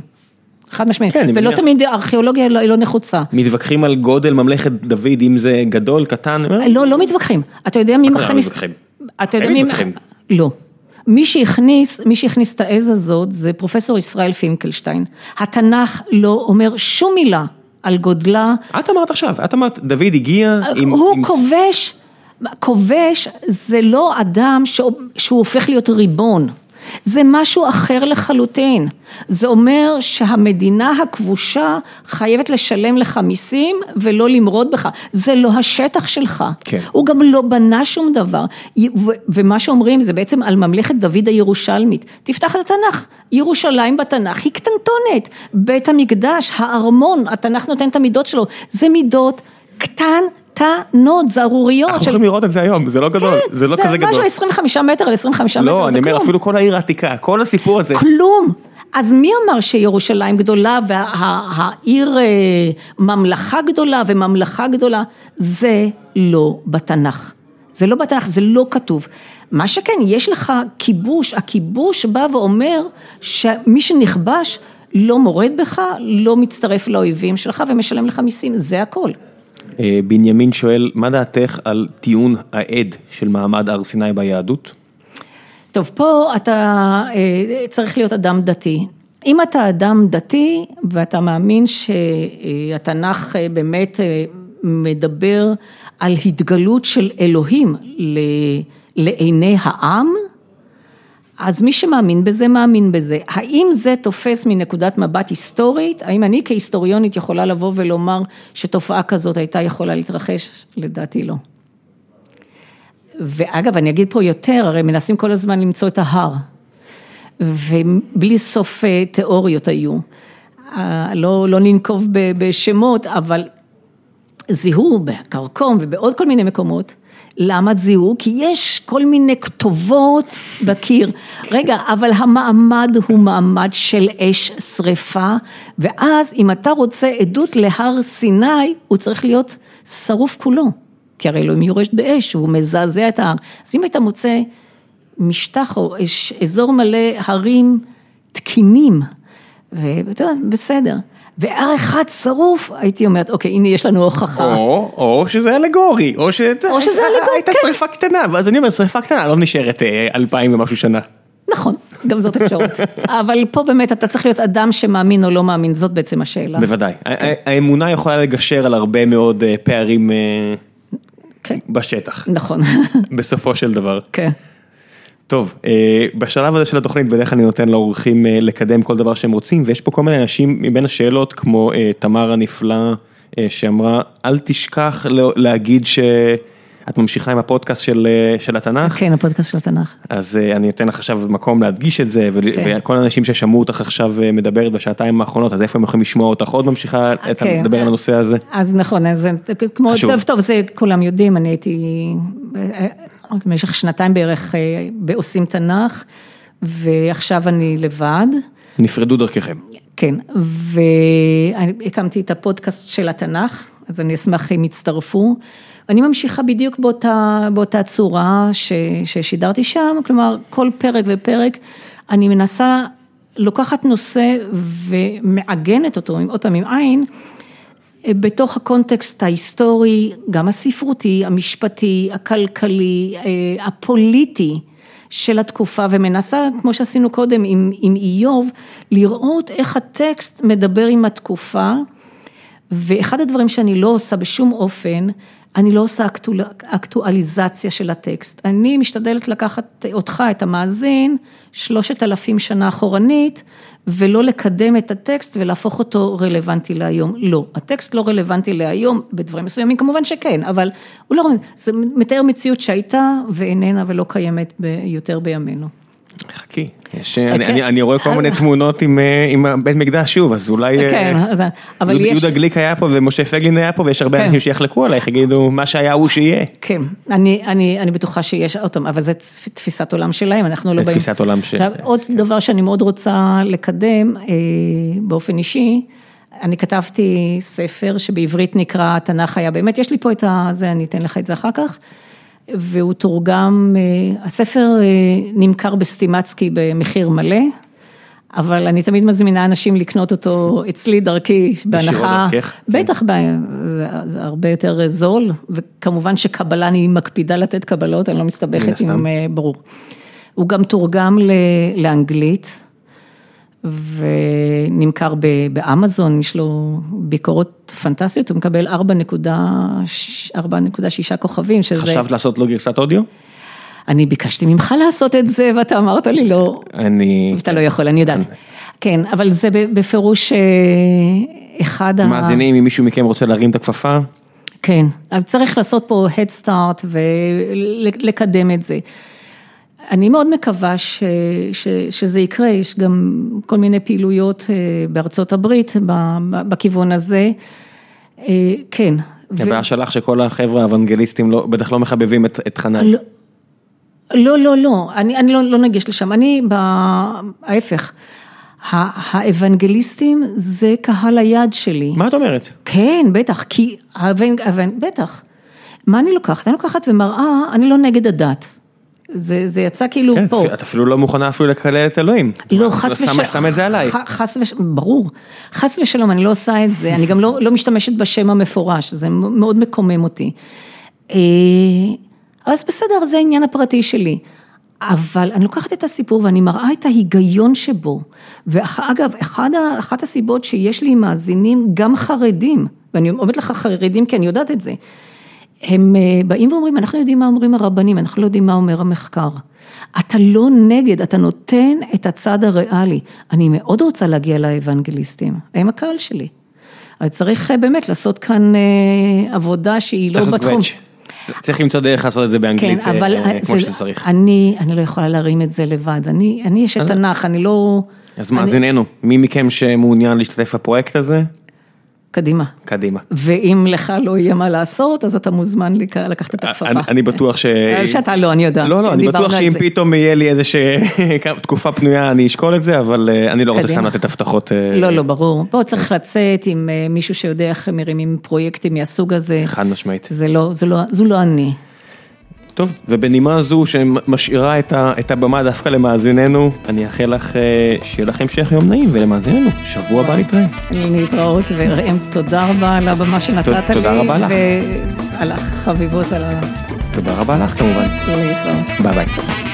כן, ולא תמיד ארכיאולוגיה לא נחוצה. מתווכחים על גודל ממלכת דוד, אם זה גדול, קטן? לא מתווכחים. אתה יודע מי מכניס... לא. מי שהכניס את העז הזאת, זה פרופסור ישראל פינקלשטיין. התנך לא אומר שום מילה על גודלה. את אמרת עכשיו, דוד הגיע עם... הוא כובש זה לא אדם שהוא הופך להיות ריבון. זה משהו אחר לחלוטין. זה אומר שהמדינה הכבושה חייבת לשלם לך מיסים ולא למרוד בך. זה לא השטח שלך. כן. הוא גם לא בנה שום דבר. ומה שאומרים זה בעצם על ממלכת דוד הירושלמית. תפתח את התנך. ירושלים בתנך היא קטנטונת. בית המקדש, הארמון, התנך נותן את המידות שלו. זה מידות קטנטונות. תנות, זערוריות. אנחנו יכולים לראות את זה היום, זה לא גדול. זה לא כזה גדול. זה משהו 25 מטר על 25 מטר, זה כלום. לא, אני אומר, אפילו כל העיר העתיקה, כל הסיפור הזה. כלום. אז מי אמר שירושלים גדולה, והעיר ממלכה גדולה, זה לא בתנך. זה לא בתנך, זה לא כתוב. מה שכן, יש לך כיבוש, הכיבוש בא ואומר, שמי שנכבש, לא מורד בך, לא מצטרף לאויבים שלך, ומשלם לך מיסים, זה הכל. בנימין שואל, מה דעתך על טיעון העד של מעמד הר סיני ביהדות? טוב, פה אתה צריך להיות אדם דתי. אם אתה אדם דתי ואתה מאמין שהתנ"ך באמת מדבר על התגלות של אלוהים לעיני העם, אז מי שמאמין בזה, מאמין בזה. האם זה תופס מנקודת מבט היסטורית? האם אני כהיסטוריונית יכולה לבוא ולומר שתופעה כזאת הייתה יכולה להתרחש? לדעתי לא. ואגב, אני אגיד פה יותר, הרי מנסים כל הזמן למצוא את ההר. ובלי סוף תיאוריות היו. לא ננקוב בשמות, אבל זיהו בקרקום ובעוד כל מיני מקומות. למה זיהו? כי יש כל מיני כתובות בקיר. רגע, אבל המעמד הוא מעמד של אש שריפה, ואז אם אתה רוצה עדות להר סיני, הוא צריך להיות שרוף כולו, כי הרי אלוהים יורש באש, והוא מזעזע את ההר. אז אם אתה מוצא משטח או אזור מלא הרים תקינים, ובסדר. והר אחד שרוף, הייתי אומרת, אוקיי, הנה יש לנו הוכחה. או שזה אלגורי, או שזה אלגורי, הייתה שריפה קטנה, ואז אני אומרת, שריפה קטנה, לא נשארת 2000 ומשהו שנה. נכון, גם זאת אפשרות. אבל פה באמת, אתה צריך להיות אדם שמאמין או לא מאמין, זאת בעצם השאלה. בוודאי. האמונה יכולה לגשר על הרבה מאוד פערים בשטח. נכון. בסופו של דבר. כן. טוב, בשלב הזה של התוכנית, בדרך אני נותן לאורחים לקדם כל דבר שהם רוצים, ויש פה כל מיני אנשים מבין השאלות, כמו תמר הנפלא, שאמרה, אל תשכח להגיד את ממשיכה עם הפודקאסט של התנך? כן, הפודקאסט של התנך. אז אני אתן לך עכשיו מקום להדגיש את זה, וכל האנשים ששמעו אותך עכשיו מדברת בשעתיים האחרונות, אז איפה הם יכולים לשמוע אותך? עוד ממשיכה לדבר על הנושא הזה? אז נכון, אז כמו טוב, זה כולם יודעים, אני הייתי במשך שנתיים בערך בעושים תנך, ועכשיו אני לבד. נפרדו דרככם. כן, והקמתי את הפודקאסט של התנך, אז אני אשמח אם יצטרפו. אני ממשיכה בדיוק באותה צורה ששידרתי שם, כלומר, כל פרק ופרק, אני מנסה לוקחת נושא ומעגנת אותו, עוד פעם עם עין, בתוך הקונטקסט ההיסטורי, גם הספרותי, המשפטי, הכלכלי, הפוליטי, של התקופה, ומנסה, כמו שעשינו קודם עם איוב, לראות איך הטקסט מדבר עם התקופה, ואחד הדברים שאני לא עושה בשום אופן, אני לא עושה אקטואליזציה של הטקסט. אני משתדלת לקחת אותך, את המאזין, 3,000 שנה אחורנית, ולא לקדם את הטקסט ולהפוך אותו רלוונטי להיום. לא, הטקסט לא רלוונטי להיום, בדברים מסוימים כמובן שכן, אבל הוא לא, זה מתאר מציאות שהייתה ואיננה ולא קיימת יותר בימינו. חכי, אני רואה כל מיני תמונות עם בית מקדש שוב, אז אולי יהודה גליק היה פה ומשה פגלין היה פה, ויש הרבה אנשים שיחלקו עלייך, יגידו מה שהיה הוא שיהיה. כן, אני בטוחה שיש עוד פעם, אבל זה תפיסת עולם שלהם, אנחנו לא באים. תפיסת עולם שלהם. עוד דבר שאני מאוד רוצה לקדם באופן אישי, אני כתבתי ספר שבעברית נקרא התנך היה, באמת יש לי פה את זה, אני אתן לך את זה אחר כך, והוא תורגם, הספר נמכר בסטימצקי במחיר מלא, אבל אני תמיד מזמינה אנשים לקנות אותו אצלי דרכי, בהנחה, בטח, זה הרבה יותר זול, וכמובן שקבלה, אני מקפידה לתת קבלות, אני לא מסתבכת עם ברור. הוא גם תורגם לאנגלית, ונמכר באמזון, יש לו ביקורות פנטסטיות, הוא מקבל 4.6 כוכבים, שזה... חשבת לעשות לו גרסת אודיו? אני ביקשתי ממך לעשות את זה, ואתה אמרת לי לא. ואתה לא יכול, אני יודעת. כן, אבל זה בפירוש אחד ה... מאזינים, אם מישהו מכם רוצה להרים את הכפפה? כן, אבל צריך לעשות פה head start, ולקדם את זה. אני מאוד מקווה שזה יקרה, יש גם כל מיני פעילויות בארצות הברית, בכיוון הזה, כן. הבעיה שלך שכל החבר'ה האוונגליסטים בטח לא מחבבים את חנך. לא, אני לא נגיש לשם, אני בהפך, האוונגליסטים זה קהל היד שלי. מה את אומרת? כן, בטח, כי, בטח, מה אני לוקחת? אני לוקחת ומראה, אני לא נגד הדת. זה יצא כאילו פה. את אפילו לא מוכנה אפילו לקלל את אלוהים. לא, חס ושלום. שם את זה עליי. ברור. חס ושלום, אני לא עושה את זה. אני גם לא משתמשת בשם המפורש. זה מאוד מקומם אותי. אז בסדר, זה העניין הפרטי שלי. אבל אני לוקחת את הסיפור ואני מראה את ההיגיון שבו. ואגב, אחת הסיבות שיש לי מאזינים גם חרדים, ואני אומרת לך חרדים כי אני יודעת את זה, הם באים ואומרים, אנחנו יודעים מה אומרים הרבנים, אנחנו לא יודעים מה אומר המחקר. אתה לא נגד, אתה נותן את הצד הריאלי. אני מאוד רוצה להגיע לאבנגליסטים, הם הקהל שלי. אז צריך באמת לעשות כאן עבודה שהיא לא בתחום. צריך למצוא דרך לעשות את זה באנגלית, כמו שצריך. אני לא יכולה להרים את זה לבד, אני יש את התנך, אני לא... אז מאזיננו, מי מכם שמעוניין להשתתף בפרויקט הזה? קדימה. קדימה. ואם לך לא יהיה מה לעשות, אז אתה מוזמן לקחת את הכפפה. אני בטוח ש... שאתה לא, אני יודעת. לא, אני בטוח שאם פתאום יהיה לי איזושהי תקופה פנויה, אני אשקול את זה, אבל אני לא רוצה שמת את הבטחות. לא, ברור. פה צריך לצאת עם מישהו שיודע איך מרימים פרויקטים מהסוג הזה. חד משמעית. זו לא אני. טוב, ובנימה זו שמשאירה את הבמה דווקא למאזיננו, אני אאחל לך שיהיה לכם המשך יום נעים, ולמאזיננו, שבוע הבא נתראה. נתראות, וראם, תודה רבה על הבמה שנתת לי, ועל החביבות, תודה רבה לך, כמובן. נתראות. ביי ביי.